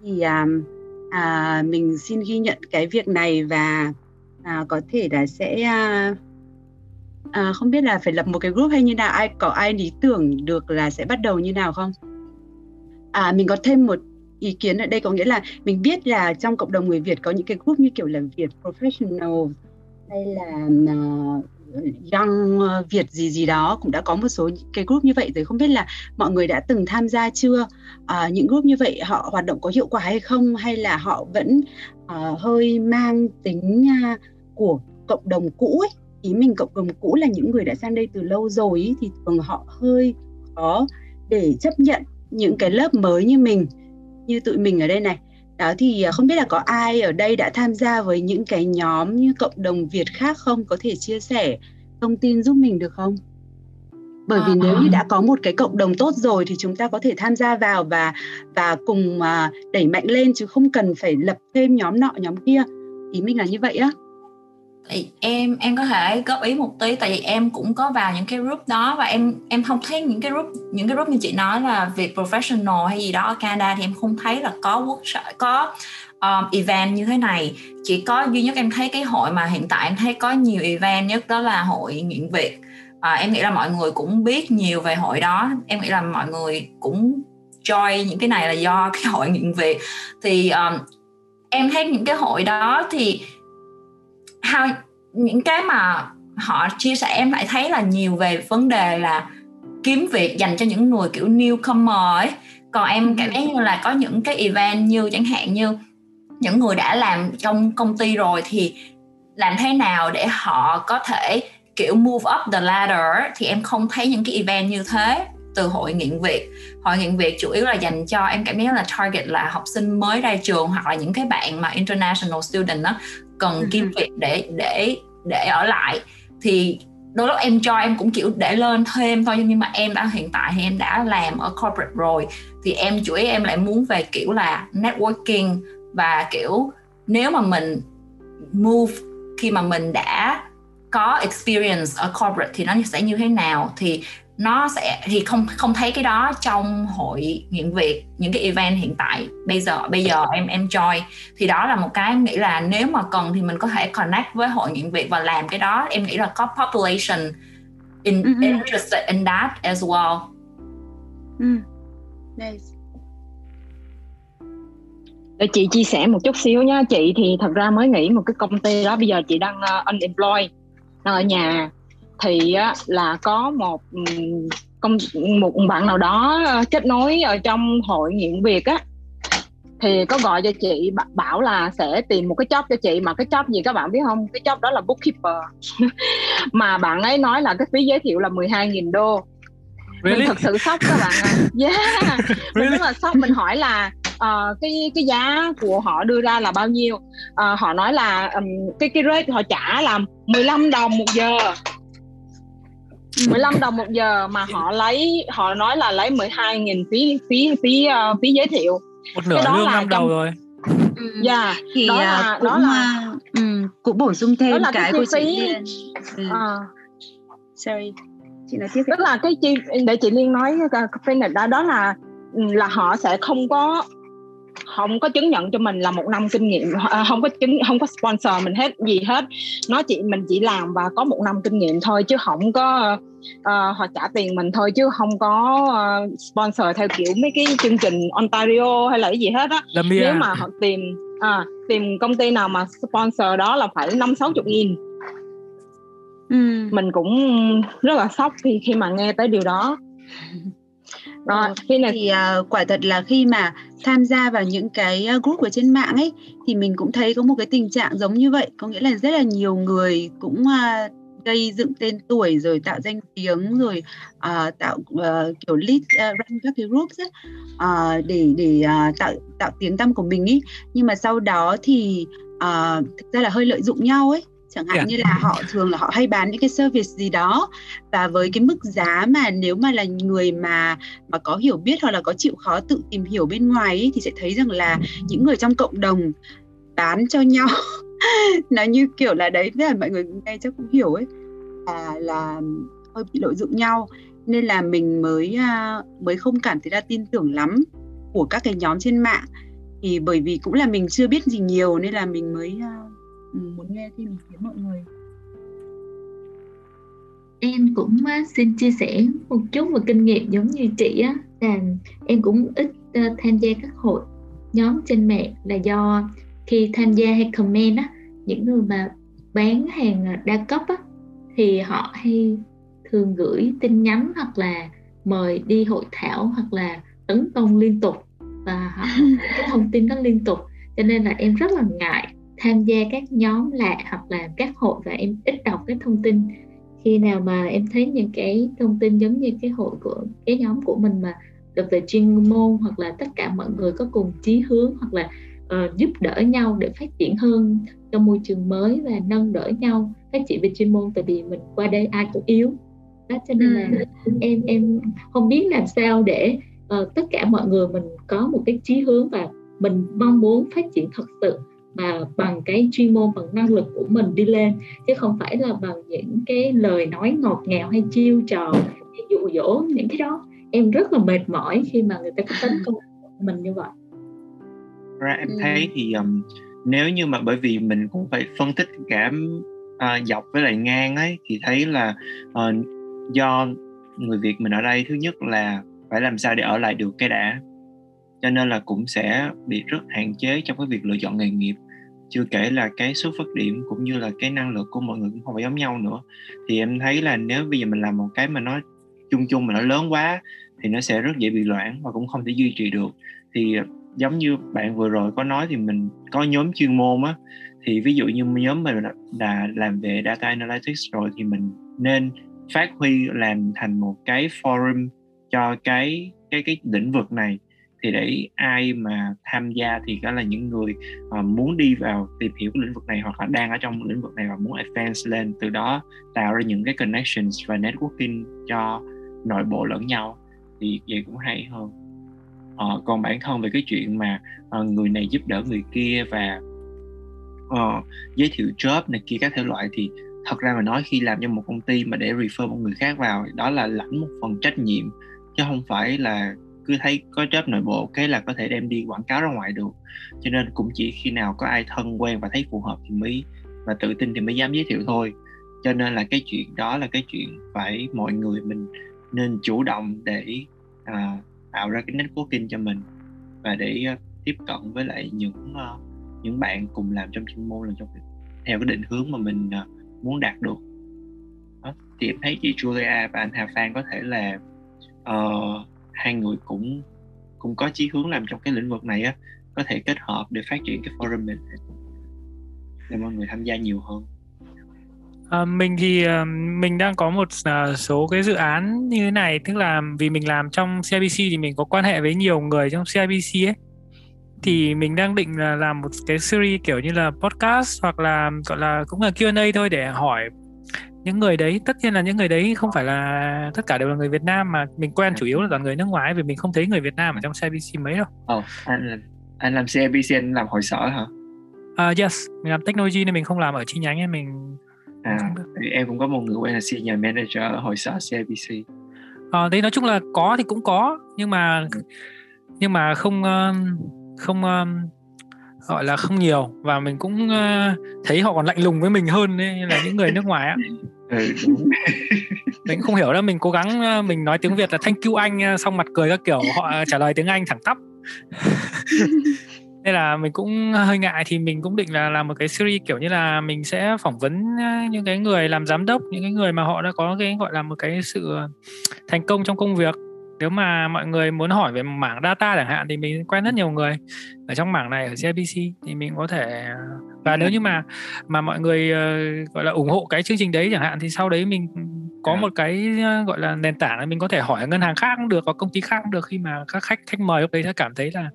Thì à, à, mình xin ghi nhận cái việc này và à, có thể là sẽ à, à, không biết là phải lập một cái group hay như nào, ai có ai lý tưởng được là sẽ bắt đầu như nào không? À, mình có thêm một ý kiến ở đây, có nghĩa là mình biết là trong cộng đồng người Việt có những cái group như kiểu là Việt Professional hay là uh, Young Việt gì gì đó, cũng đã có một số cái group như vậy rồi. Không biết là mọi người đã từng tham gia chưa? À, những group như vậy họ hoạt động có hiệu quả hay không? Hay là họ vẫn uh, hơi mang tính uh, của cộng đồng cũ ấy. Ý mình cộng đồng cũ là những người đã sang đây từ lâu rồi ấy, thì thường họ hơi khó để chấp nhận những cái lớp mới như mình, như tụi mình ở đây này. Đó thì không biết là có ai ở đây đã tham gia với những cái nhóm như cộng đồng Việt khác không? Có thể chia sẻ thông tin giúp mình được không? Bởi vì nếu như đã có một cái cộng đồng tốt rồi thì chúng ta có thể tham gia vào và, và cùng đẩy mạnh lên, chứ không cần phải lập thêm nhóm nọ nhóm kia. Ý mình là như vậy á. Em em có thể góp ý một tí, tại vì em cũng có vào những cái group đó và em em không thấy những cái group những cái group như chị nói là Việt Professional hay gì đó ở Canada thì em không thấy là có workshop, có um, event như thế này. Chỉ có duy nhất em thấy cái hội mà hiện tại em thấy có nhiều event nhất đó là hội Nguyện Việt. À, em nghĩ là mọi người cũng biết nhiều về hội đó, em nghĩ là mọi người cũng join những cái này là do cái hội Nguyện Việt. Thì um, em thấy những cái hội đó thì How, những cái mà họ chia sẻ em lại thấy là nhiều về vấn đề là kiếm việc dành cho những người kiểu newcomer ấy. Còn em cảm thấy như là có những cái event như chẳng hạn như những người đã làm trong công ty rồi thì làm thế nào để họ có thể kiểu move up the ladder, thì em không thấy những cái event như thế từ hội nghiện việc. Hội nghiện việc chủ yếu là dành cho, em cảm thấy là target là học sinh mới ra trường hoặc là những cái bạn mà international student đó, cần kiếm việc để, để, để ở lại. Thì đôi lúc em cho em cũng kiểu để lên thêm thôi, nhưng mà em đã hiện tại thì em đã làm ở corporate rồi, thì em chủ yếu em lại muốn về kiểu là networking và kiểu nếu mà mình move khi mà mình đã có experience ở corporate thì nó sẽ như thế nào, thì nó sẽ thì không không thấy cái đó trong hội nghiện việc, những cái event hiện tại bây giờ bây giờ em em join. Thì đó là một cái em nghĩ là nếu mà cần thì mình có thể connect với hội nghiện việc và làm cái đó. Em nghĩ là có population in, mm-hmm. interested in that as well. Mm. Nice. Để chị chia sẻ một chút xíu nha. Chị thì thật ra mới nghỉ một cái công ty đó, bây giờ chị đang uh, unemployed, đang ở nhà. Thì là có một công một bạn nào đó kết nối ở trong hội nghiện việc á, thì có gọi cho chị bảo là sẽ tìm một cái job cho chị, mà cái job gì các bạn biết không? Cái job đó là bookkeeper. Mà bạn ấy nói là cái phí giới thiệu là mười hai nghìn đô. Really? Mình thật sự sốc các bạn ạ. Yeah. Really? Mình rất là sốc. Mình hỏi là Uh, cái cái giá của họ đưa ra là bao nhiêu, uh, họ nói là um, cái cái rate họ trả là mười lăm đồng một giờ, mười lăm đồng một giờ, mà họ lấy họ nói là lấy mười hai nghìn phí phí phí uh, phí giới thiệu, một nửa lương năm trong... đầu rồi. Dạ, yeah, thì đó là cũng, đó là um, cũng bổ sung thêm cái, cái của phí... chị Liên. Uh, sorry, chị nói tiếp. Tức là cái chi để chị Liên nói cái đó đó là là họ sẽ không có không có chứng nhận cho mình là một năm kinh nghiệm, không có chứng không có sponsor mình hết gì hết, nó chỉ mình chỉ làm và có một năm kinh nghiệm thôi, chứ không có uh, họ trả tiền mình thôi chứ không có uh, sponsor theo kiểu mấy cái chương trình Ontario hay là cái gì hết á. Nếu mà họ tìm uh, tìm công ty nào mà sponsor đó là phải năm sáu chục nghìn. Mình cũng rất là sốc khi khi mà nghe tới điều đó. Rồi, thì uh, quả thật là khi mà tham gia vào những cái group ở trên mạng ấy thì mình cũng thấy có một cái tình trạng giống như vậy, có nghĩa là rất là nhiều người cũng uh, gây dựng tên tuổi rồi tạo danh tiếng rồi uh, tạo uh, kiểu lead uh, run các cái group ấy, uh, để để uh, tạo tạo tiếng tăm của mình ấy, nhưng mà sau đó thì uh, thực ra là hơi lợi dụng nhau ấy. Chẳng hạn yeah. như là họ thường là họ hay bán những cái service gì đó, và với cái mức giá mà nếu mà là người mà mà có hiểu biết hoặc là có chịu khó tự tìm hiểu bên ngoài ấy, thì sẽ thấy rằng là những người trong cộng đồng bán cho nhau. Nó như kiểu là đấy, là mọi người ngay chắc cũng hiểu ấy, là, là hơi bị lợi dụng nhau. Nên là mình mới, mới không cảm thấy ra tin tưởng lắm của các cái nhóm trên mạng. Thì bởi vì cũng là mình chưa biết gì nhiều nên là mình mới... muốn nghe thêm ý kiến mọi người. Em cũng xin chia sẻ một chút về kinh nghiệm giống như chị á, là em cũng ít tham gia các hội nhóm trên mạng, là do khi tham gia hay comment á, những người mà bán hàng đa cấp á thì họ hay thường gửi tin nhắn hoặc là mời đi hội thảo hoặc là tấn công liên tục, và họ cái thông tin đó liên tục, cho nên là em rất là ngại tham gia các nhóm lạ hoặc là các hội, và em ít đọc cái thông tin. Khi nào mà em thấy những cái thông tin giống như cái hội của cái nhóm của mình mà được về chuyên môn, hoặc là tất cả mọi người có cùng chí hướng, hoặc là uh, giúp đỡ nhau để phát triển hơn trong môi trường mới và nâng đỡ nhau phát triển về chuyên môn, tại vì mình qua đây ai cũng yếu đó, cho nên là ừ. em em không biết làm sao để uh, tất cả mọi người mình có một cái chí hướng và mình mong muốn phát triển thật sự, mà bằng cái chuyên môn, bằng năng lực của mình đi lên, chứ không phải là bằng những cái lời nói ngọt ngào hay chiêu trò, hay dụ dỗ. Những cái đó em rất là mệt mỏi khi mà người ta cứ tấn công mình như vậy. Ra em thấy thì um, nếu như mà bởi vì mình cũng phải phân tích cả uh, dọc với lại ngang ấy, thì thấy là uh, do người Việt mình ở đây, thứ nhất là phải làm sao để ở lại được cái đã, cho nên là cũng sẽ bị rất hạn chế trong cái việc lựa chọn nghề nghiệp. Chưa kể là cái xuất phát điểm cũng như là cái năng lực của mọi người cũng không phải giống nhau nữa. Thì em thấy là nếu bây giờ mình làm một cái mà nó chung chung mà nó lớn quá thì nó sẽ rất dễ bị loãng và cũng không thể duy trì được. Thì giống như bạn vừa rồi có nói thì mình có nhóm chuyên môn á, thì ví dụ như nhóm mình là làm về data analytics rồi thì mình nên phát huy làm thành một cái forum cho cái cái cái lĩnh vực này, thì để ai mà tham gia thì đó là những người uh, muốn đi vào tìm hiểu cái lĩnh vực này hoặc là đang ở trong lĩnh vực này và muốn advance lên, từ đó tạo ra những cái connections và networking cho nội bộ lẫn nhau, thì vậy cũng hay hơn. Uh, còn bản thân về cái chuyện mà uh, người này giúp đỡ người kia và uh, giới thiệu job này kia các thể loại, thì thật ra mà nói khi làm cho một công ty mà để refer một người khác vào đó là lãnh một phần trách nhiệm, chứ không phải là cứ thấy có job nội bộ cái là có thể đem đi quảng cáo ra ngoài được. Cho nên cũng chỉ khi nào có ai thân quen và thấy phù hợp thì mới và tự tin thì mới dám giới thiệu thôi. Cho nên là cái chuyện đó là cái chuyện phải mọi người mình nên chủ động để à, tạo ra cái networking cho mình và để uh, tiếp cận với lại những uh, những bạn cùng làm trong chuyên môn, là trong theo cái định hướng mà mình uh, muốn đạt được. Đó. Thì em thấy chị Julia và anh Hà Phan có thể là uh, hai người cũng cũng có chí hướng làm trong cái lĩnh vực này á, có thể kết hợp để phát triển cái forum mình để mọi người tham gia nhiều hơn. À, mình thì mình đang có một số cái dự án như thế này, tức là vì mình làm trong xê i bê xê thì mình có quan hệ với nhiều người trong xê i bê xê ấy, thì mình đang định là làm một cái series kiểu như là podcast hoặc là gọi là cũng là Q and A thôi, để hỏi những người đấy. Tất nhiên là những người đấy không phải là tất cả đều là người Việt Nam, mà mình quen chủ yếu là toàn người nước ngoài, vì mình không thấy người Việt Nam ở trong xê i bê xê mấy đâu. Ồ, oh, anh, anh làm xê i bê xê, anh làm hội sở hả? Uh, yes, mình làm technology nên mình không làm ở chi nhánh ấy. Mình... À, em cũng có một người quen là senior manager ở hội sở xê i bê xê. Uh, đấy, nói chung là có thì cũng có, nhưng mà nhưng mà không không gọi là không nhiều, và mình cũng uh, thấy họ còn lạnh lùng với mình hơn ấy, là những người nước ngoài á. Ừ, đúng. Mình không hiểu đâu, mình cố gắng uh, mình nói tiếng Việt là thank you anh, uh, xong mặt cười các kiểu, họ uh, trả lời tiếng Anh thẳng tắp. Nên là mình cũng hơi ngại, thì mình cũng định là làm một cái series kiểu như là mình sẽ phỏng vấn những cái người làm giám đốc, những cái người mà họ đã có cái gọi là một cái sự thành công trong công việc. Nếu mà mọi người muốn hỏi về mảng data chẳng hạn thì mình quen rất nhiều người ở trong mảng này ở xê i bê xê, thì mình có thể, và nếu như mà mà mọi người gọi là ủng hộ cái chương trình đấy chẳng hạn, thì sau đấy mình có một cái gọi là nền tảng là mình có thể hỏi ngân hàng khác cũng được, hoặc công ty khác cũng được, khi mà các khách khách mời lúc đấy sẽ cảm thấy là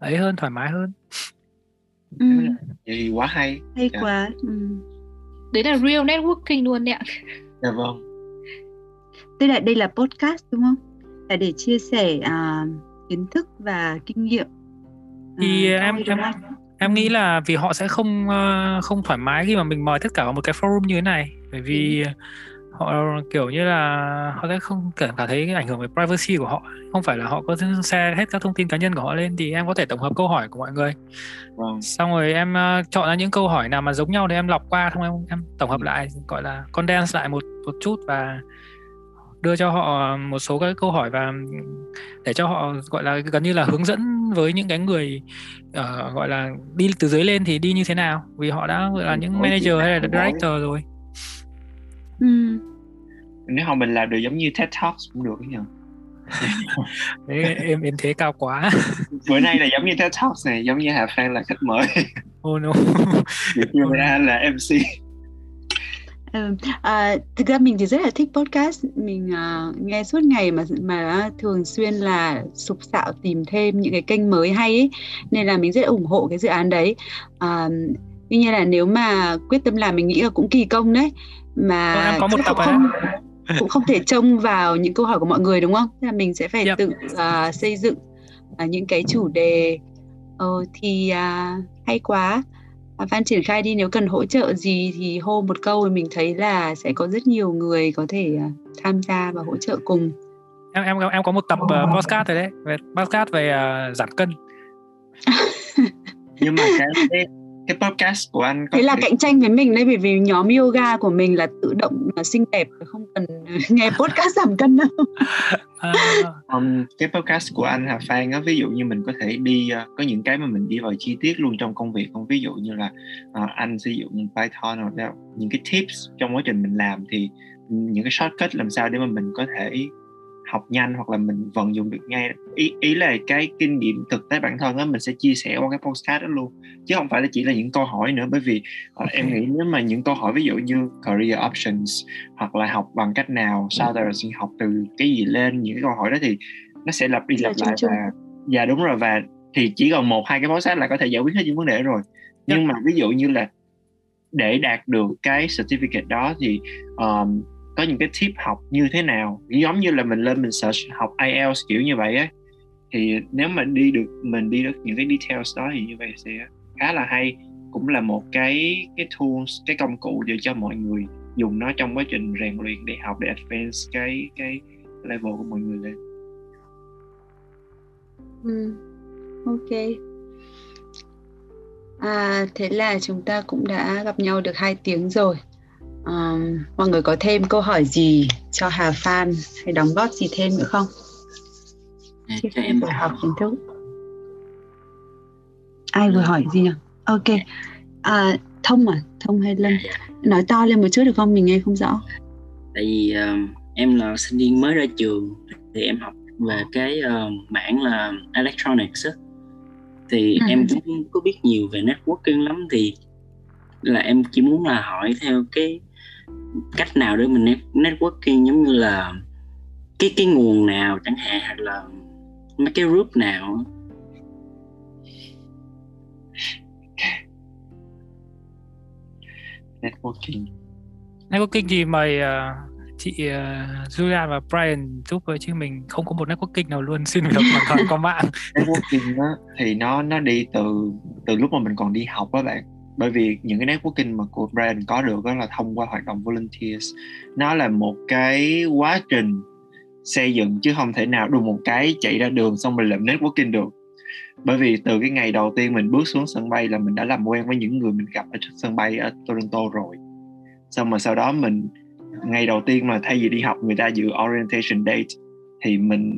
ấy hơn, thoải mái hơn. Ừ. Thì quá hay. Hay dạ. quá. Ừ. Đấy là real networking luôn đấy ạ. Dạ vâng. Tức là đây là podcast đúng không? Là để chia sẻ uh, kiến thức và kinh nghiệm. Thì uh, em em, em nghĩ là vì họ sẽ không uh, không thoải mái khi mà mình mời tất cả vào một cái forum như thế này, bởi vì ừ. họ kiểu như là họ sẽ không cảm thấy cái ảnh hưởng về privacy của họ. Không phải là họ có share hết các thông tin cá nhân của họ lên, thì em có thể tổng hợp câu hỏi của mọi người. Wow. Xong rồi em uh, chọn ra những câu hỏi nào mà giống nhau thì em lọc qua, xong em, em tổng hợp lại, gọi là condense lại một, một chút và đưa cho họ một số các câu hỏi, và để cho họ gọi là gần như là hướng dẫn với những cái người uh, gọi là đi từ dưới lên thì đi như thế nào, vì họ đã gọi là những manager hay là director rồi. Ừ. Nếu không mình làm được giống như TED Talks cũng được nhỉ? em em thế cao quá. Bữa nay là giống như TED Talks này, giống như Hà Phan là khách mời. Oh no. Như ra là em xê. Ừ, à, thực ra mình thì rất là thích podcast, mình uh, nghe suốt ngày mà mà thường xuyên là sục sạo tìm thêm những cái kênh mới hay ấy, nên là mình rất ủng hộ cái dự án đấy. À, tuy nhiên là nếu mà quyết tâm làm mình nghĩ là cũng kỳ công đấy, mà em có một tập không, cũng không thể trông vào những câu hỏi của mọi người đúng không? Thế là mình sẽ phải yep. tự uh, xây dựng uh, những cái chủ đề. Ờ, thì uh, hay quá. Phan triển khai đi, nếu cần hỗ trợ gì thì hô một câu, mình thấy là sẽ có rất nhiều người có thể tham gia và hỗ trợ cùng. Em em em có một tập uh, podcast rồi đấy, về podcast về uh, giảm cân. Nhưng mà cái, cái podcast của anh có thế là thể... cạnh tranh với mình đây, bởi vì nhóm yoga của mình là tự động là xinh đẹp, không cần nghe podcast giảm cân đâu. À. um, cái podcast của anh Hà Phan á, ví dụ như mình có thể đi uh, có những cái mà mình đi vào chi tiết luôn trong công việc không, ví dụ như là uh, anh sử dụng Python hoặc là những cái tips trong quá trình mình làm, thì những cái shortcut làm sao để mà mình có thể học nhanh hoặc là mình vận dụng được ngay. Ý, ý là cái kinh nghiệm thực tế bản thân đó mình sẽ chia sẻ qua cái podcast đó luôn, chứ không phải là chỉ là những câu hỏi nữa. Bởi vì okay. uh, em nghĩ nếu mà những câu hỏi ví dụ như career options hoặc là học bằng cách nào, sao ta sẽ học từ cái gì lên, những cái câu hỏi đó thì nó sẽ lặp đi lặp lại và dạ đúng rồi, và thì chỉ còn một hai cái podcast là có thể giải quyết hết những vấn đề rồi. Nhưng yeah. mà ví dụ như là để đạt được cái certificate đó thì um, có những cái tip học như thế nào, giống như là mình lên mình search học ai eo kiểu như vậy á, thì nếu mà đi được mình đi được những cái details đó thì như vậy sẽ khá là hay, cũng là một cái cái tools, cái công cụ để cho mọi người dùng nó trong quá trình rèn luyện để học, để advance cái cái level của mọi người lên. Ừ, ok. À, thế là chúng ta cũng đã gặp nhau được hai tiếng rồi. Um, mọi người có thêm câu hỏi gì cho Hà Phan hay đóng góp gì thêm nữa không? Để Chứ em vừa học kiến thức. Ai vừa hỏi gì nhỉ? Ok. À, thông à? Thông hay Lân? Nói to lên một chút được không? Mình nghe không rõ. Tại vì uh, em là sinh viên mới ra trường thì em học về cái uh, mảng là electronics á. Thì à. em cũng có biết nhiều về networking lắm, thì là em chỉ muốn là hỏi theo cái cách nào để mình networking, giống như là cái cái nguồn nào chẳng hạn, hoặc là mấy cái group nào. Networking networking thì mời uh, chị uh, Julia và Brian giúp với, chứ mình không có một networking nào luôn, xin được hoàn toàn qua mạng. Networking đó, thì nó nó đi từ từ lúc mà mình còn đi học đó bạn. Bởi vì những cái networking mà của brand có được đó là thông qua hoạt động volunteers. Nó là một cái quá trình xây dựng, chứ không thể nào đùng một cái chạy ra đường xong mình làm networking được. Bởi vì từ cái ngày đầu tiên mình bước xuống sân bay là mình đã làm quen với những người mình gặp ở sân bay ở Toronto rồi. Xong mà sau đó mình, ngày đầu tiên mà thay vì đi học người ta dự orientation date thì mình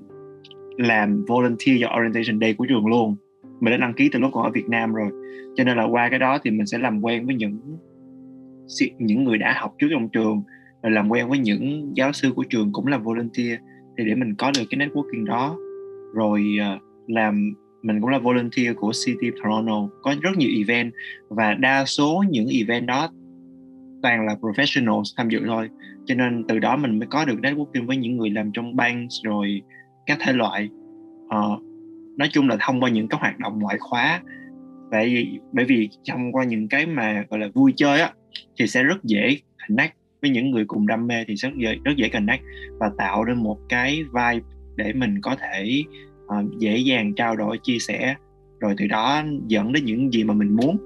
làm volunteer cho orientation day của trường luôn. Mình đã đăng ký từ lúc còn ở Việt Nam rồi, cho nên là qua cái đó thì mình sẽ làm quen với những những người đã học trước trong trường, rồi làm quen với những giáo sư của trường cũng là volunteer, thì để mình có được cái networking đó. Rồi làm mình cũng là volunteer của City Toronto, có rất nhiều event và đa số những event đó toàn là professionals tham dự thôi, cho nên từ đó mình mới có được networking với những người làm trong bank rồi các thể loại. uh, Nói chung là thông qua những cái hoạt động ngoại khóa. Vậy, bởi vì thông qua những cái mà gọi là vui chơi á, thì sẽ rất dễ connect với những người cùng đam mê, thì sẽ rất dễ, rất dễ connect và tạo ra một cái vibe để mình có thể uh, dễ dàng trao đổi, chia sẻ, rồi từ đó dẫn đến những gì mà mình muốn.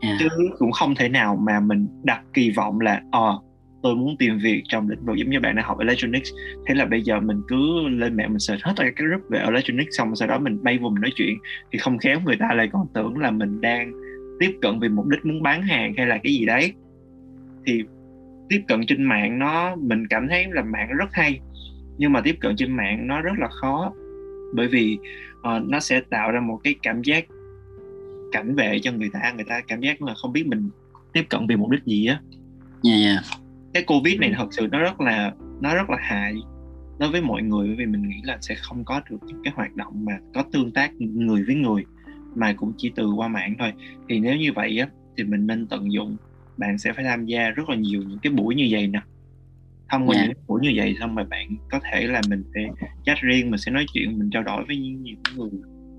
yeah. Chứ cũng không thể nào mà mình đặt kỳ vọng là Ờ uh, tôi muốn tìm việc trong lĩnh vực giống như bạn đã học electronics, thế là bây giờ mình cứ lên mạng mình search hết tất cả các group về electronics, xong sau đó mình bay vùng nói chuyện, thì không khéo người ta lại còn tưởng là mình đang tiếp cận vì mục đích muốn bán hàng hay là cái gì đấy. Thì tiếp cận trên mạng nó, mình cảm thấy là mạng rất hay, nhưng mà tiếp cận trên mạng nó rất là khó, bởi vì uh, nó sẽ tạo ra một cái cảm giác cảnh vệ cho người ta, người ta cảm giác là không biết mình tiếp cận vì mục đích gì á. yeah, yeah. Cái Covid này thật sự nó rất là nó rất là hại đối với mọi người, bởi vì mình nghĩ là sẽ không có được những cái hoạt động mà có tương tác người với người, mà cũng chỉ từ qua mạng thôi. Thì nếu như vậy á, thì mình nên tận dụng. Bạn sẽ phải tham gia rất là nhiều những cái buổi như vậy nè. Thông qua yeah. những buổi như vậy, xong rồi bạn có thể là mình sẽ chat riêng, mình sẽ nói chuyện, mình trao đổi với những người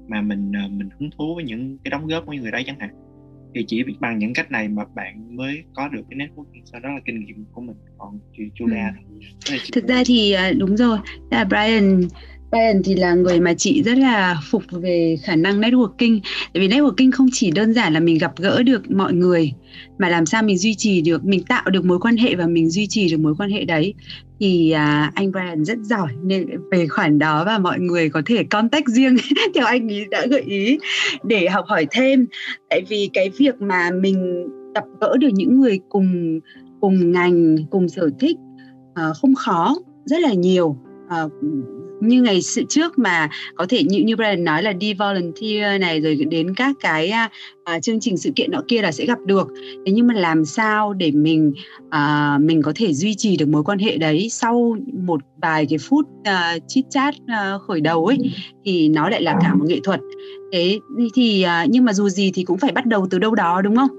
mà mình mình hứng thú với những cái đóng góp của người đấy chẳng hạn. Thì chỉ bằng những cách này mà bạn mới có được cái networking, sau đó là kinh nghiệm của mình. Còn chị Julia ừ. Thực ra thì đúng rồi, Brian Brian thì là người mà chị rất là phục về khả năng networking. Tại vì networking không chỉ đơn giản là mình gặp gỡ được mọi người, mà làm sao mình duy trì được, mình tạo được mối quan hệ và mình duy trì được mối quan hệ đấy. Thì à, anh Brian rất giỏi nên về khoản đó, và mọi người có thể contact riêng theo anh ý đã gợi ý để học hỏi thêm. Tại vì cái việc mà mình gặp gỡ được những người cùng, cùng ngành, cùng sở thích à, không khó, rất là nhiều. À, như ngày trước mà có thể như, như Brian nói là đi volunteer này rồi đến các cái à, chương trình sự kiện nọ kia là sẽ gặp được. Thế nhưng mà làm sao để mình à, mình có thể duy trì được mối quan hệ đấy sau một vài cái phút à, chit chat à, khởi đầu ấy, thì nó lại là cả một nghệ thuật. Thế thì à, nhưng mà dù gì thì cũng phải bắt đầu từ đâu đó, đúng không?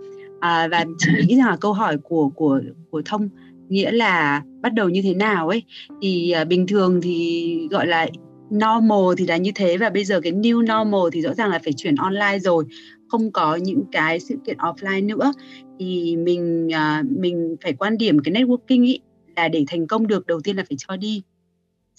À, và chị nghĩ rằng là câu hỏi của của của Thông nghĩa là bắt đầu như thế nào ấy, thì uh, bình thường thì gọi là normal thì là như thế, và bây giờ cái new normal thì rõ ràng là phải chuyển online rồi, không có những cái sự kiện offline nữa, thì mình uh, mình phải quan điểm cái networking ý, là để thành công được đầu tiên là phải cho đi,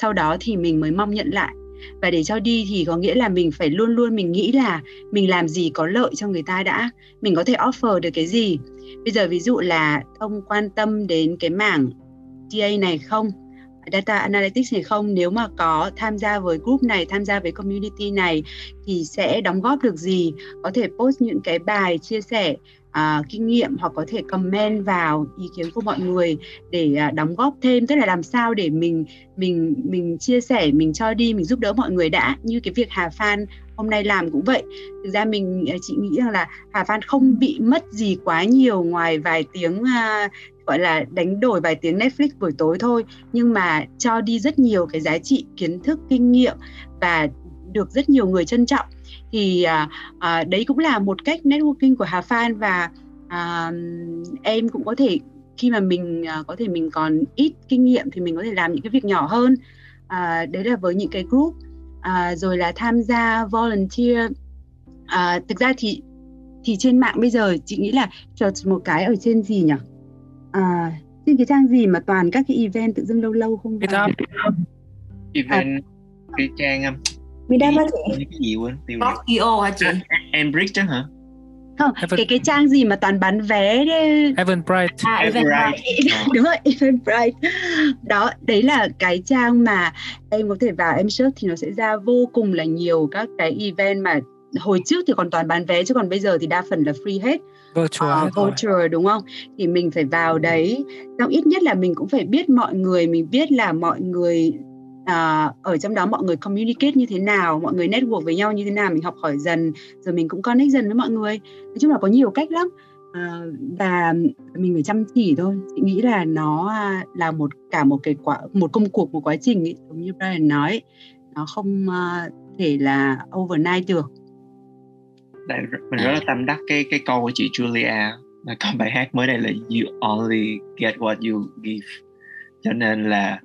sau đó thì mình mới mong nhận lại. Và để cho đi thì có nghĩa là mình phải luôn luôn mình nghĩ là mình làm gì có lợi cho người ta đã, mình có thể offer được cái gì. Bây giờ ví dụ là Thông quan tâm đến cái mảng đê a này không, Data Analytics này không, nếu mà có tham gia với group này, tham gia với community này thì sẽ đóng góp được gì, có thể post những cái bài chia sẻ uh, kinh nghiệm, hoặc có thể comment vào ý kiến của mọi người để uh, đóng góp thêm. Tức là làm sao để mình, mình, mình chia sẻ, mình cho đi, mình giúp đỡ mọi người đã. Như cái việc Hà Phan hôm nay làm cũng vậy. Thực ra mình chị nghĩ rằng là Hà Phan không bị mất gì quá nhiều ngoài vài tiếng uh, gọi là đánh đổi vài tiếng Netflix buổi tối thôi, nhưng mà cho đi rất nhiều cái giá trị kiến thức, kinh nghiệm và được rất nhiều người trân trọng. Thì à, à, đấy cũng là một cách networking của Hà Phan. Và à, em cũng có thể khi mà mình à, có thể mình còn ít kinh nghiệm thì mình có thể làm những cái việc nhỏ hơn, à, đấy là với những cái group, à, rồi là tham gia volunteer. à, thực ra thì thì trên mạng bây giờ chị nghĩ là search một cái ở trên gì nhỉ? À, trên cái trang gì mà toàn các cái event tự dưng lâu lâu không biết đâu. Event cái trang em. Mình đang có thể cái gì quên tiêu. Tokyo hả chị? Eventbrite chắc hả? Không, cái cái trang gì mà toàn bán vé đấy. Eventbrite. À, Eventbrite. Đúng rồi, Eventbrite. Đó, đấy là cái trang mà em có thể vào em search thì nó sẽ ra vô cùng là nhiều các cái event mà hồi trước thì còn toàn bán vé, chứ còn bây giờ thì đa phần là free hết. Virtual, uh, virtual đúng không? Thì mình phải vào đấy. Xong ít nhất là mình cũng phải biết mọi người, mình biết là mọi người uh, ở trong đó mọi người communicate như thế nào, mọi người network với nhau như thế nào, mình học hỏi dần, rồi mình cũng connect dần với mọi người. Nói chung là có nhiều cách lắm, uh, và mình phải chăm chỉ thôi. Chị nghĩ là nó là một cả một cái quá, một công cuộc, một quá trình ấy, giống như Brian nói, nó không uh, thể là overnight được. Đấy, mình rất là tâm đắc cái cái câu của chị Julia, là có bài hát mới đây là you only get what you give, cho nên là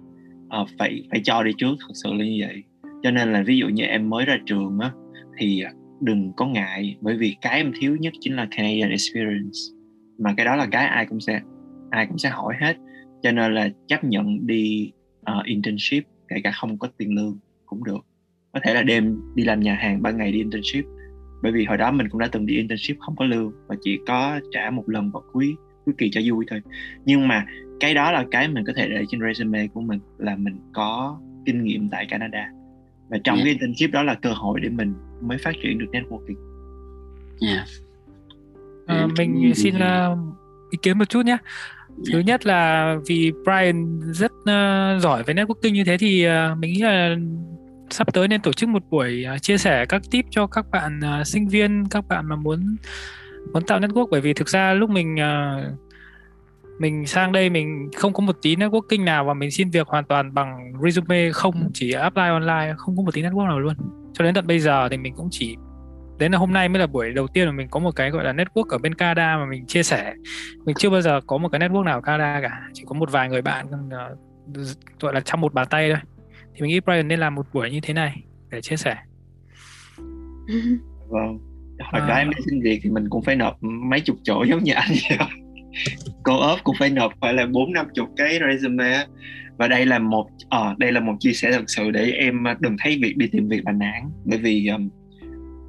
uh, phải phải cho đi trước, thật sự là như vậy. Cho nên là ví dụ như em mới ra trường á thì đừng có ngại, bởi vì cái em thiếu nhất chính là Canadian experience, mà cái đó là cái ai cũng sẽ ai cũng sẽ hỏi hết. Cho nên là chấp nhận đi uh, internship kể cả không có tiền lương cũng được, có thể là đêm đi làm nhà hàng, ban ngày đi internship. Bởi vì hồi đó mình cũng đã từng đi internship không có lương và chỉ có trả một lần vào cuối cuối kỳ cho vui thôi. Nhưng mà cái đó là cái mình có thể để trên resume của mình, là mình có kinh nghiệm tại Canada. Và trong yeah. cái internship đó là cơ hội để mình mới phát triển được networking. yeah. à, Mình xin uh, ý kiến một chút nhé. Thứ nhất là vì Brian rất uh, giỏi về networking như thế, thì uh, mình nghĩ là sắp tới nên tổ chức một buổi chia sẻ các tip cho các bạn uh, sinh viên, các bạn mà muốn muốn tạo network. Bởi vì thực ra lúc mình uh, mình sang đây mình không có một tí networking nào, và mình xin việc hoàn toàn bằng resume không, chỉ apply online, không có một tí network nào luôn. Cho đến tận bây giờ thì mình cũng chỉ đến là hôm nay mới là buổi đầu tiên mà mình có một cái gọi là network ở bên Canada mà mình chia sẻ. Mình chưa bao giờ có một cái network nào ở Canada cả, chỉ có một vài người bạn uh, gọi là trong một bàn tay thôi. Thì mình nghĩ Brian nên làm một buổi như thế này để chia sẻ. Vâng, hồi à... đó em đi xin việc thì mình cũng phải nộp mấy chục chỗ giống như anh vậy. cô ốp cũng phải nộp phải là bốn năm chục cái resume. Và đây là một à, đây là một chia sẻ thật sự để em đừng thấy việc đi tìm việc bàn án, bởi vì um,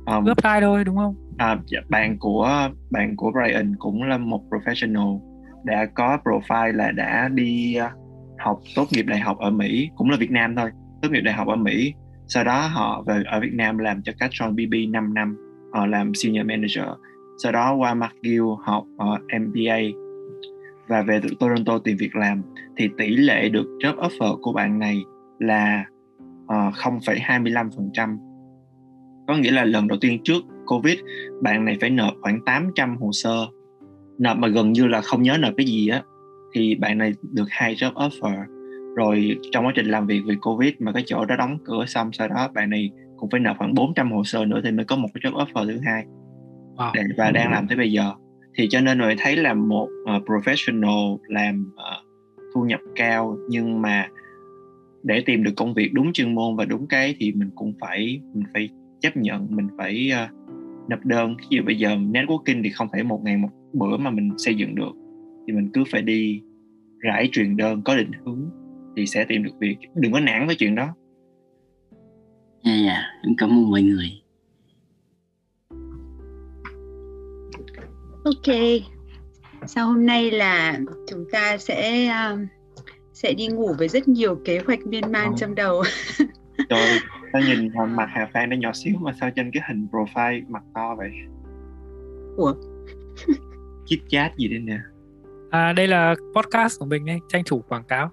um, ướp ai thôi đúng không? À, bạn của bạn của Brian cũng là một professional, đã có profile là đã đi học tốt nghiệp đại học ở Mỹ, cũng là Việt Nam thôi, tốt nghiệp đại học ở Mỹ, sau đó họ về ở Việt Nam làm cho các John bê bê năm năm, họ làm senior manager, sau đó qua McGill học uh, em bê a và về Toronto tìm việc làm. Thì tỷ lệ được job offer của bạn này là uh, không phẩy hai mươi lăm phần trăm, có nghĩa là lần đầu tiên trước Covid bạn này phải nộp khoảng tám trăm hồ sơ, nộp mà gần như là không nhớ nộp cái gì á, thì bạn này được hai job offer. Rồi trong quá trình làm việc vì Covid mà cái chỗ đó đóng cửa, xong sau đó bạn này cũng phải nộp khoảng bốn trăm hồ sơ nữa thì mới có một cái job offer thứ hai. Wow. Để, và đang làm tới bây giờ. Thì cho nên mình thấy là một uh, professional làm uh, thu nhập cao, nhưng mà để tìm được công việc đúng chuyên môn và đúng cái thì mình cũng phải mình phải chấp nhận, mình phải uh, nộp đơn. Ví dụ bây giờ networking thì không phải một ngày một bữa mà mình xây dựng được, thì mình cứ phải đi rải truyền đơn có định hướng thì sẽ tìm được việc. Đừng có nản với chuyện đó. Dạ yeah, dạ, yeah. Cảm ơn mọi người. Ok, sau hôm nay là chúng ta sẽ um, sẽ đi ngủ với rất nhiều kế hoạch miên man ừ. trong đầu. Trời, ta nhìn mặt Hà Phan nó nhỏ xíu mà sao trên cái hình profile mặt to vậy? Ủa? Chít chát gì đây nè? À, đây là podcast của mình đây, tranh thủ quảng cáo.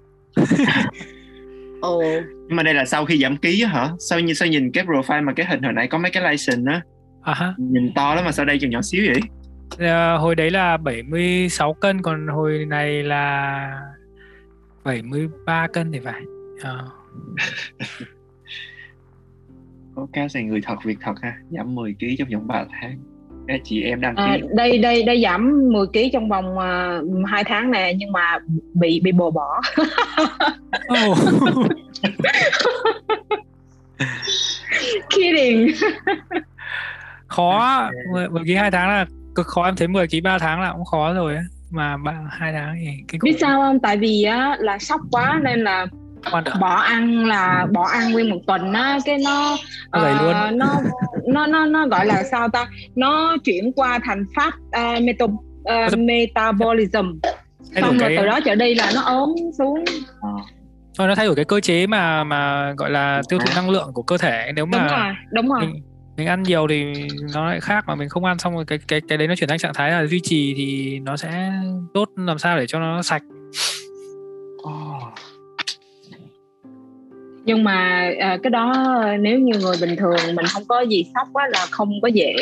Ồ. Nhưng mà đây là sau khi giảm ký hả? Sao như sao nhìn cái profile mà cái hình hồi nãy có mấy cái license á, uh-huh. nhìn to lắm mà sao đây chừng nhỏ xíu vậy? À, hồi đấy là bảy mươi sáu cân, còn hồi này là bảy mươi ba cân thì phải. À. Có cá xài người thật việc thật ha, giảm mười ký trong vòng ba tháng. Ê, chị em đăng ký. À, đây đây đây giảm mười ký trong vòng uh, hai tháng nè, nhưng mà bị bị bồ bỏ. Oh. Kidding. Khó, mười ký hai tháng là cực khó, em thấy mười ký ba tháng là cũng khó rồi á, mà hai tháng thì cái biết sao không? Tại vì á là sốc quá nên là bỏ ăn là bỏ ăn nguyên một tuần á, cái nó uh, luôn. nó nó nó nó gọi là sao ta? Nó chuyển qua thành phát uh, meta, uh, metabolism. Xong rồi cái... từ đó trở đi là nó ốm xuống. À. Thôi nó thay đổi cái cơ chế mà mà gọi là tiêu thụ năng lượng của cơ thể, nếu mà đúng rồi, đúng rồi. Mình... mình ăn nhiều thì nó lại khác, mà mình không ăn xong rồi cái cái cái đấy nó chuyển thành trạng thái là duy trì thì nó sẽ tốt, làm sao để cho nó sạch. Oh. Nhưng mà à, cái đó nếu như người bình thường mình không có gì sốc quá là không có dễ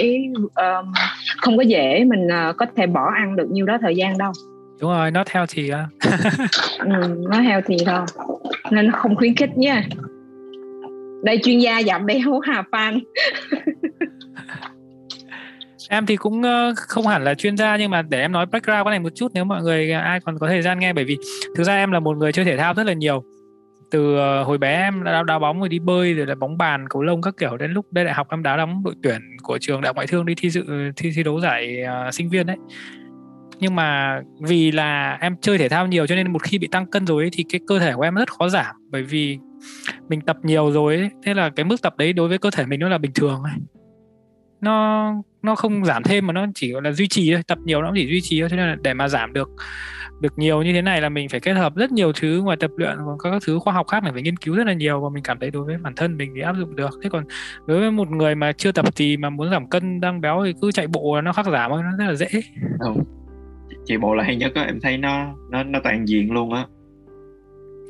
um, không có dễ mình uh, có thể bỏ ăn được nhiêu đó thời gian đâu. Đúng rồi, nó theo thì ừ, nó theo thì đâu nên không khuyến khích nha. Đây chuyên gia giảm béo Hà Phan. Em thì cũng không hẳn là chuyên gia, nhưng mà để em nói background cái này một chút nếu mọi người ai còn có thời gian nghe, bởi vì thực ra em là một người chơi thể thao rất là nhiều. Từ hồi bé em đã đá bóng, rồi đi bơi, rồi là bóng bàn, cầu lông các kiểu, đến lúc đây đại học em đá đóng đội tuyển của trường Đại học Ngoại Thương đi thi dự thi thi đấu giải uh, sinh viên đấy. Nhưng mà vì là em chơi thể thao nhiều cho nên một khi bị tăng cân rồi ấy, thì cái cơ thể của em rất khó giảm, bởi vì mình tập nhiều rồi ấy. Thế là cái mức tập đấy đối với cơ thể mình nó là bình thường ấy. Nó nó không giảm thêm mà nó chỉ gọi là duy trì thôi, tập nhiều nó chỉ duy trì thôi. Cho nên là để mà giảm được được nhiều như thế này là mình phải kết hợp rất nhiều thứ, ngoài tập luyện còn các thứ khoa học khác mình phải nghiên cứu rất là nhiều, và mình cảm thấy đối với bản thân mình thì áp dụng được. Thế còn đối với một người mà chưa tập thì mà muốn giảm cân đang béo thì cứ chạy bộ là nó khắc giảm thôi, nó rất là dễ. Ừ. Chạy bộ là hay nhất á, em thấy nó nó nó toàn diện luôn á.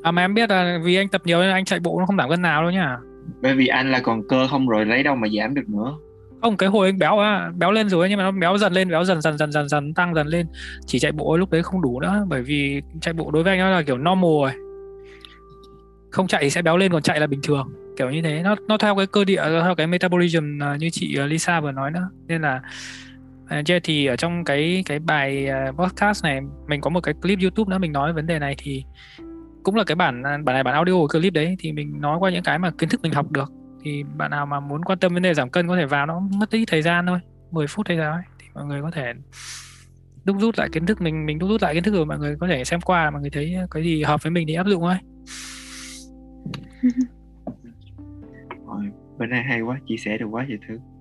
À mà em biết là vì anh tập nhiều nên anh chạy bộ nó không giảm cân nào đâu nhá. Bởi vì anh là còn cơ không rồi lấy đâu mà giảm được nữa. Không, cái hồi anh béo á, béo lên rồi nhưng mà nó béo dần lên, béo dần dần dần dần dần tăng dần lên. Chỉ chạy bộ lúc đấy không đủ nữa, bởi vì chạy bộ đối với anh nó là kiểu normal rồi. Không chạy thì sẽ béo lên, còn chạy là bình thường. Kiểu như thế, nó nó theo cái cơ địa, theo cái metabolism như chị Lisa vừa nói nữa. Nên là thì ở trong cái cái bài podcast này mình có một cái clip YouTube nữa mình nói vấn đề này, thì cũng là cái bản bản này bản audio clip đấy thì mình nói qua những cái mà kiến thức mình học được, thì bạn nào mà muốn quan tâm vấn đề giảm cân có thể vào, nó mất ít thời gian thôi, mười phút hay sao ấy, thì mọi người có thể đúc rút lại kiến thức, mình mình đúc rút lại kiến thức rồi mọi người có thể xem qua, mọi người thấy cái gì hợp với mình thì áp dụng thôi. Rồi, bữa nay hay quá, chia sẻ được quá nhiều thứ.